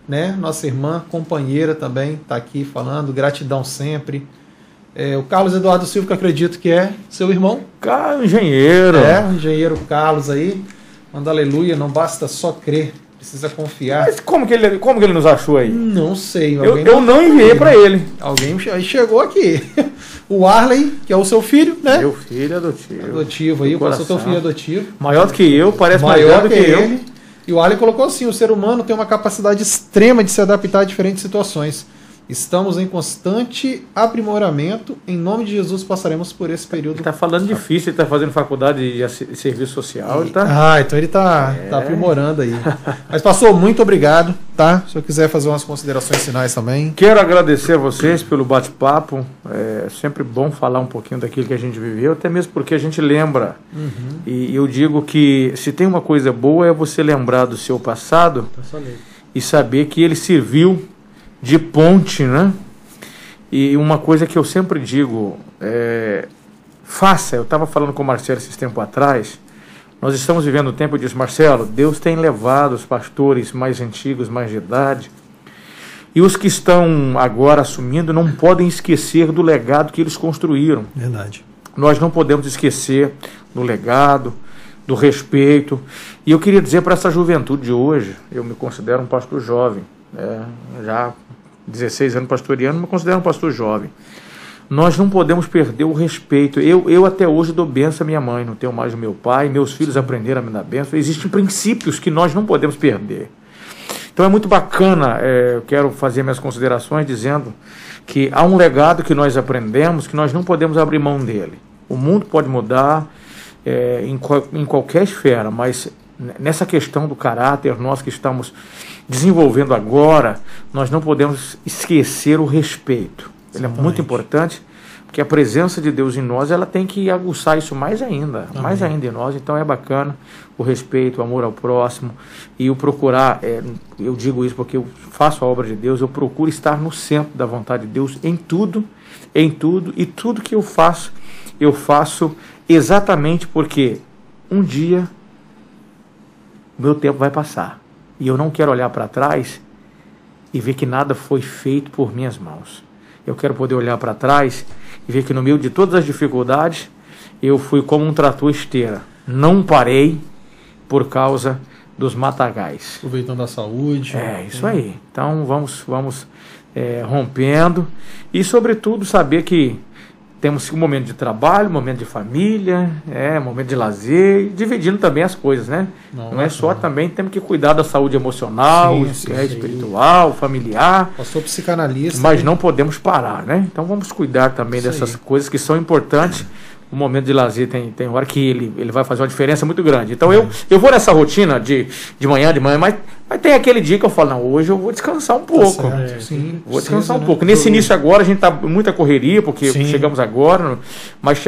né? Nossa irmã, companheira também, tá aqui falando. Gratidão sempre. O Carlos Eduardo Silva, que eu acredito que é seu irmão. Engenheiro. O engenheiro Carlos aí. Manda aleluia, não basta só crer, precisa confiar. Mas como que ele nos achou aí? Não sei. Eu não enviei para ele. Alguém chegou aqui. O Arley, que é o seu filho, né? Meu filho adotivo. Adotivo aí, o seu filho adotivo. Maior do que eu, parece maior do que ele. E o Arley colocou assim, o ser humano tem uma capacidade extrema de se adaptar a diferentes situações. Estamos em constante aprimoramento. Em nome de Jesus, passaremos por esse período. Ele está falando difícil, ele está fazendo faculdade de serviço social. Então ele está tá aprimorando aí. Mas, pastor, muito obrigado, tá? Se eu quiser fazer umas considerações finais também. Quero agradecer a vocês pelo bate-papo. É sempre bom falar um pouquinho daquilo que a gente viveu, até mesmo porque a gente lembra. Uhum. E eu digo que se tem uma coisa boa é você lembrar do seu passado e saber que ele serviu de ponte, né? E uma coisa que eu sempre digo, faça. Eu estava falando com o Marcelo esses tempos atrás, nós estamos vivendo um tempo, eu disse, Marcelo, Deus tem levado os pastores mais antigos, mais de idade, e os que estão agora assumindo não podem esquecer do legado que eles construíram. Verdade. Nós não podemos esquecer do legado, do respeito. E eu queria dizer para essa juventude de hoje, eu me considero um pastor jovem, já 16 anos pastoreando, me considero um pastor jovem. Nós não podemos perder o respeito. Eu até hoje dou benção à minha mãe, não tenho mais o meu pai, meus filhos aprenderam a me dar benção. Existem princípios que nós não podemos perder. Então é muito bacana, eu quero fazer minhas considerações dizendo que há um legado que nós aprendemos, que nós não podemos abrir mão dele. O mundo pode mudar em qualquer esfera, mas nessa questão do caráter, nós que estamos desenvolvendo agora, nós não podemos esquecer o respeito. Ele é muito importante, porque a presença de Deus em nós, ela tem que aguçar isso mais ainda, mais ainda em nós. Então é bacana o respeito, o amor ao próximo e o procurar, eu digo isso porque eu faço a obra de Deus, eu procuro estar no centro da vontade de Deus em tudo, e tudo que eu faço exatamente porque um dia meu tempo vai passar. E eu não quero olhar para trás e ver que nada foi feito por minhas mãos. Eu quero poder olhar para trás e ver que no meio de todas as dificuldades, eu fui como um trator esteira. Não parei por causa dos matagais. Aproveitando a saúde. Isso aí. Então vamos rompendo. E sobretudo saber que temos um momento de trabalho, um momento de família, um momento de lazer, dividindo também as coisas, né? Não é só também, temos que cuidar da saúde emocional, espiritual, familiar. Pastor psicanalista. Mas não podemos parar, né? Então vamos cuidar também dessas coisas que são importantes um momento de lazer, tem hora que ele vai fazer uma diferença muito grande. Então eu vou nessa rotina de manhã, mas tem aquele dia que eu falo, não, hoje eu vou descansar um pouco. Tá certo, sim, vou descansar um pouco. Nesse início agora a gente tá muita correria, porque chegamos agora, mas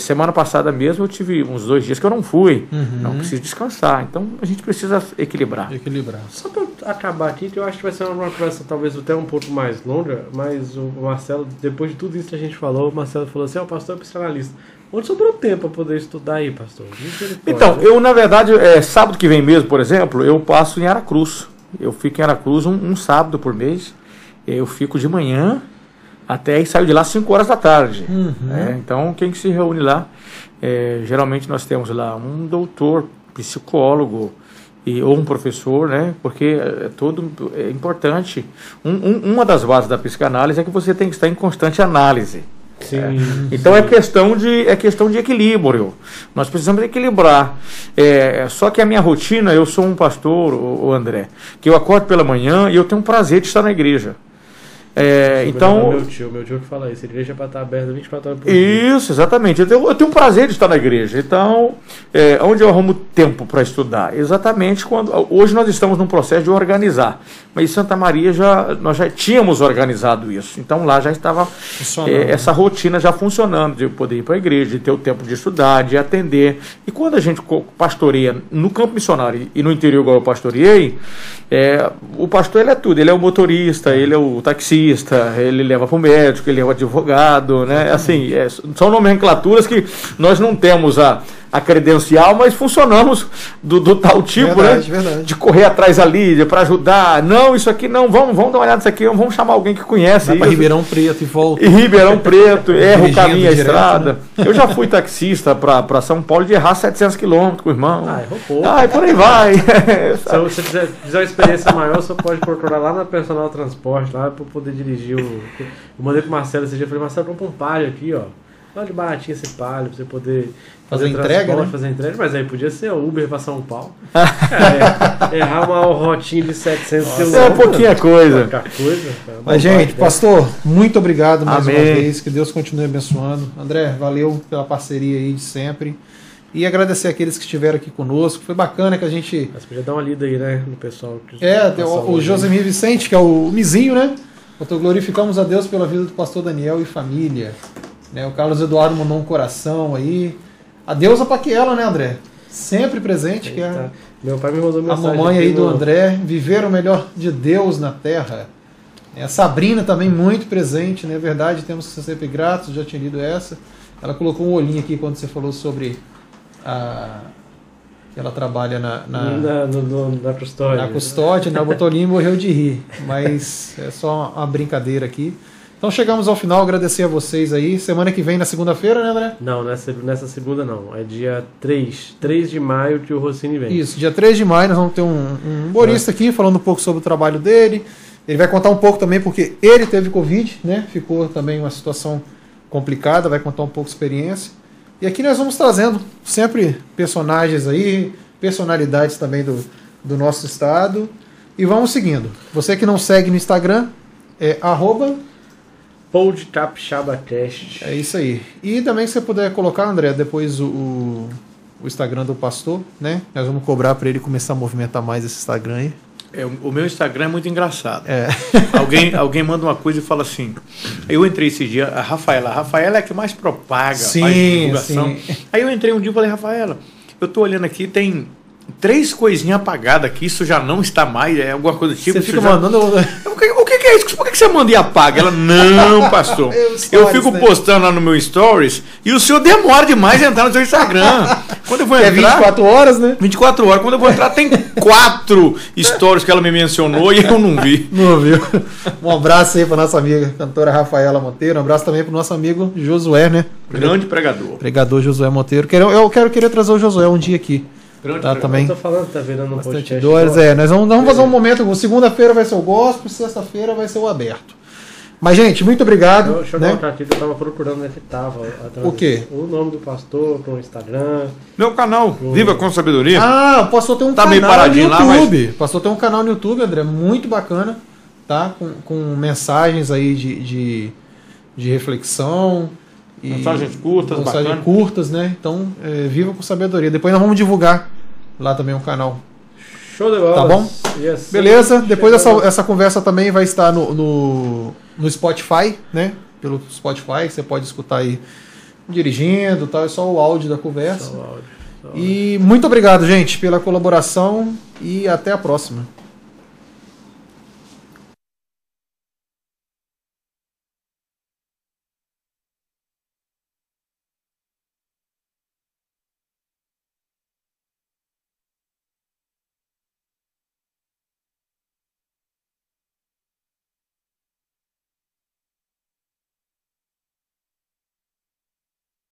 semana passada mesmo eu tive uns 2 dias que eu não fui. Não preciso descansar. Então a gente precisa equilibrar. Só para acabar aqui, que eu acho que vai ser uma conversa talvez até um pouco mais longa, mas o Marcelo, depois de tudo isso que a gente falou, o Marcelo falou assim, ó, pastor é psicanalista. Onde sobrou tempo para poder estudar aí, pastor? Então, eu na verdade, sábado que vem mesmo, por exemplo, eu passo em Aracruz. Eu fico em Aracruz um sábado por mês. Eu fico de manhã até e saio de lá 5 horas da tarde. Então, quem que se reúne lá? Geralmente nós temos lá um doutor, psicólogo, ou um professor, né? Porque é importante. Uma das bases da psicanálise é que você tem que estar em constante análise. Então é questão de equilíbrio. Nós precisamos equilibrar. Só que a minha rotina, eu sou um pastor, o André, que eu acordo pela manhã e eu tenho um prazer de estar na igreja. Então meu tio que fala isso, a igreja é para estar aberta 24 horas por dia. Isso, exatamente. Eu tenho um prazer de estar na igreja. Então, onde eu arrumo tempo para estudar? Exatamente quando. Hoje nós estamos num processo de organizar. Mas em Santa Maria nós já tínhamos organizado isso. Então lá já estava essa rotina já funcionando, de eu poder ir para a igreja, de ter o tempo de estudar, de atender. E quando a gente pastoreia no campo missionário e no interior igual eu pastoreei, o pastor ele é tudo. Ele é o motorista, ele é o taxista, ele leva para o médico, ele é o advogado, né? Assim, são nomenclaturas que nós não temos a credencial, mas funcionamos do tal tipo, verdade, né? Verdade. De correr atrás ali, para ajudar. Não, isso aqui não, vamos dar uma olhada nisso aqui, vamos chamar alguém que conhece. Vai para Ribeirão Preto e volta. E Ribeirão Preto, erra o caminho, a estrada. Né? Eu já fui taxista para São Paulo de errar 700 quilômetros, irmão. Por aí vai. Se você quiser uma experiência maior, você pode procurar lá na Personal Transporte, lá para poder dirigir. Eu mandei pro Marcelo esse dia, eu falei, Marcelo, compra um Palio aqui, ó. Olha de baratinho esse Palio, pra você poder fazer entrega, né? Fazer entrega, mas aí podia ser Uber pra São Paulo. Errar uma rotinha de 700 km. É pouquinha coisa. Mas, gente, pastor, muito obrigado mais uma vez. Que Deus continue abençoando. André, valeu pela parceria aí de sempre. E agradecer aqueles que estiveram aqui conosco. Foi bacana que a gente... Mas podia dar uma lida aí, né? No pessoal. O Josemir Vicente, que é o Mizinho, né? Glorificamos a Deus pela vida do pastor Daniel e família. Né? O Carlos Eduardo mandou um coração aí. A deusa Paquiela, né, André? Sempre presente. Meu pai me mandou mensagem. A mamãe aí do André. Viver o melhor de Deus na terra. A Sabrina também muito presente, né? Verdade, temos que ser sempre gratos. Já tinha lido essa. Ela colocou um olhinho aqui quando você falou sobre... ela trabalha na custódia. Na custódia, né? Botou ali e morreu de rir. Mas é só uma brincadeira aqui. Então chegamos ao final, agradecer a vocês aí. Semana que vem, na segunda-feira, né, André? Não, nessa segunda não. É dia 3 de maio que o Rossini vem. Isso, dia 3 de maio nós vamos ter um humorista aqui falando um pouco sobre o trabalho dele. Ele vai contar um pouco também, porque ele teve Covid, né? Ficou também uma situação complicada, vai contar um pouco de experiência. E aqui nós vamos trazendo sempre personagens aí, personalidades também do nosso estado. E vamos seguindo. Você que não segue no Instagram, é @PodCapixaba Cast. É isso aí. E também se você puder colocar, André, depois o Instagram do pastor, né? Nós vamos cobrar para ele começar a movimentar mais esse Instagram aí. O meu Instagram é muito engraçado. Alguém manda uma coisa e fala assim, eu entrei esse dia, a Rafaela. A Rafaela é a que mais propaga, faz divulgação. Aí eu entrei um dia e falei, Rafaela, eu tô olhando aqui, tem 3 coisinhas apagadas aqui, isso já não está mais, é alguma coisa do tipo. Você fica mandando... O que é isso? Por que você manda e apaga? Ela, não, pastor. Eu fico postando lá no meu Stories e o senhor demora demais a entrar no seu Instagram. Quando eu vou entrar, 24 horas, né? 24 horas. Quando eu vou entrar, tem 4 Stories que ela me mencionou e eu não vi. Não viu? Um abraço aí para nossa amiga cantora Rafaela Monteiro. Um abraço também para o nosso amigo Josué, né? Grande pregador. Pregador Josué Monteiro. Eu queria trazer o Josué um dia aqui. Tá, também. Eu tô falando, tá vendo no podcast. Nós vamos fazer um momento. Segunda-feira vai ser o gospel, sexta-feira vai ser o aberto. Mas, gente, muito obrigado. Deixa eu colocar aqui que eu tava procurando onde tava. O quê? O nome do pastor, com o Instagram. Meu canal, Viva com Sabedoria. O pastor tem um canal no YouTube. Pastor tem um canal no YouTube, André, muito bacana. Tá? Com mensagens aí de reflexão. E mensagens curtas, mensagens bacana. Curtas, né? Então, viva com sabedoria. Depois nós vamos divulgar lá também o canal. Show de bola. Tá bom? Yes. Beleza. Depois essa conversa também vai estar no Spotify, né? Pelo Spotify, você pode escutar aí dirigindo e tal. É só o áudio da conversa. Só o áudio. E muito obrigado, gente, pela colaboração e até a próxima.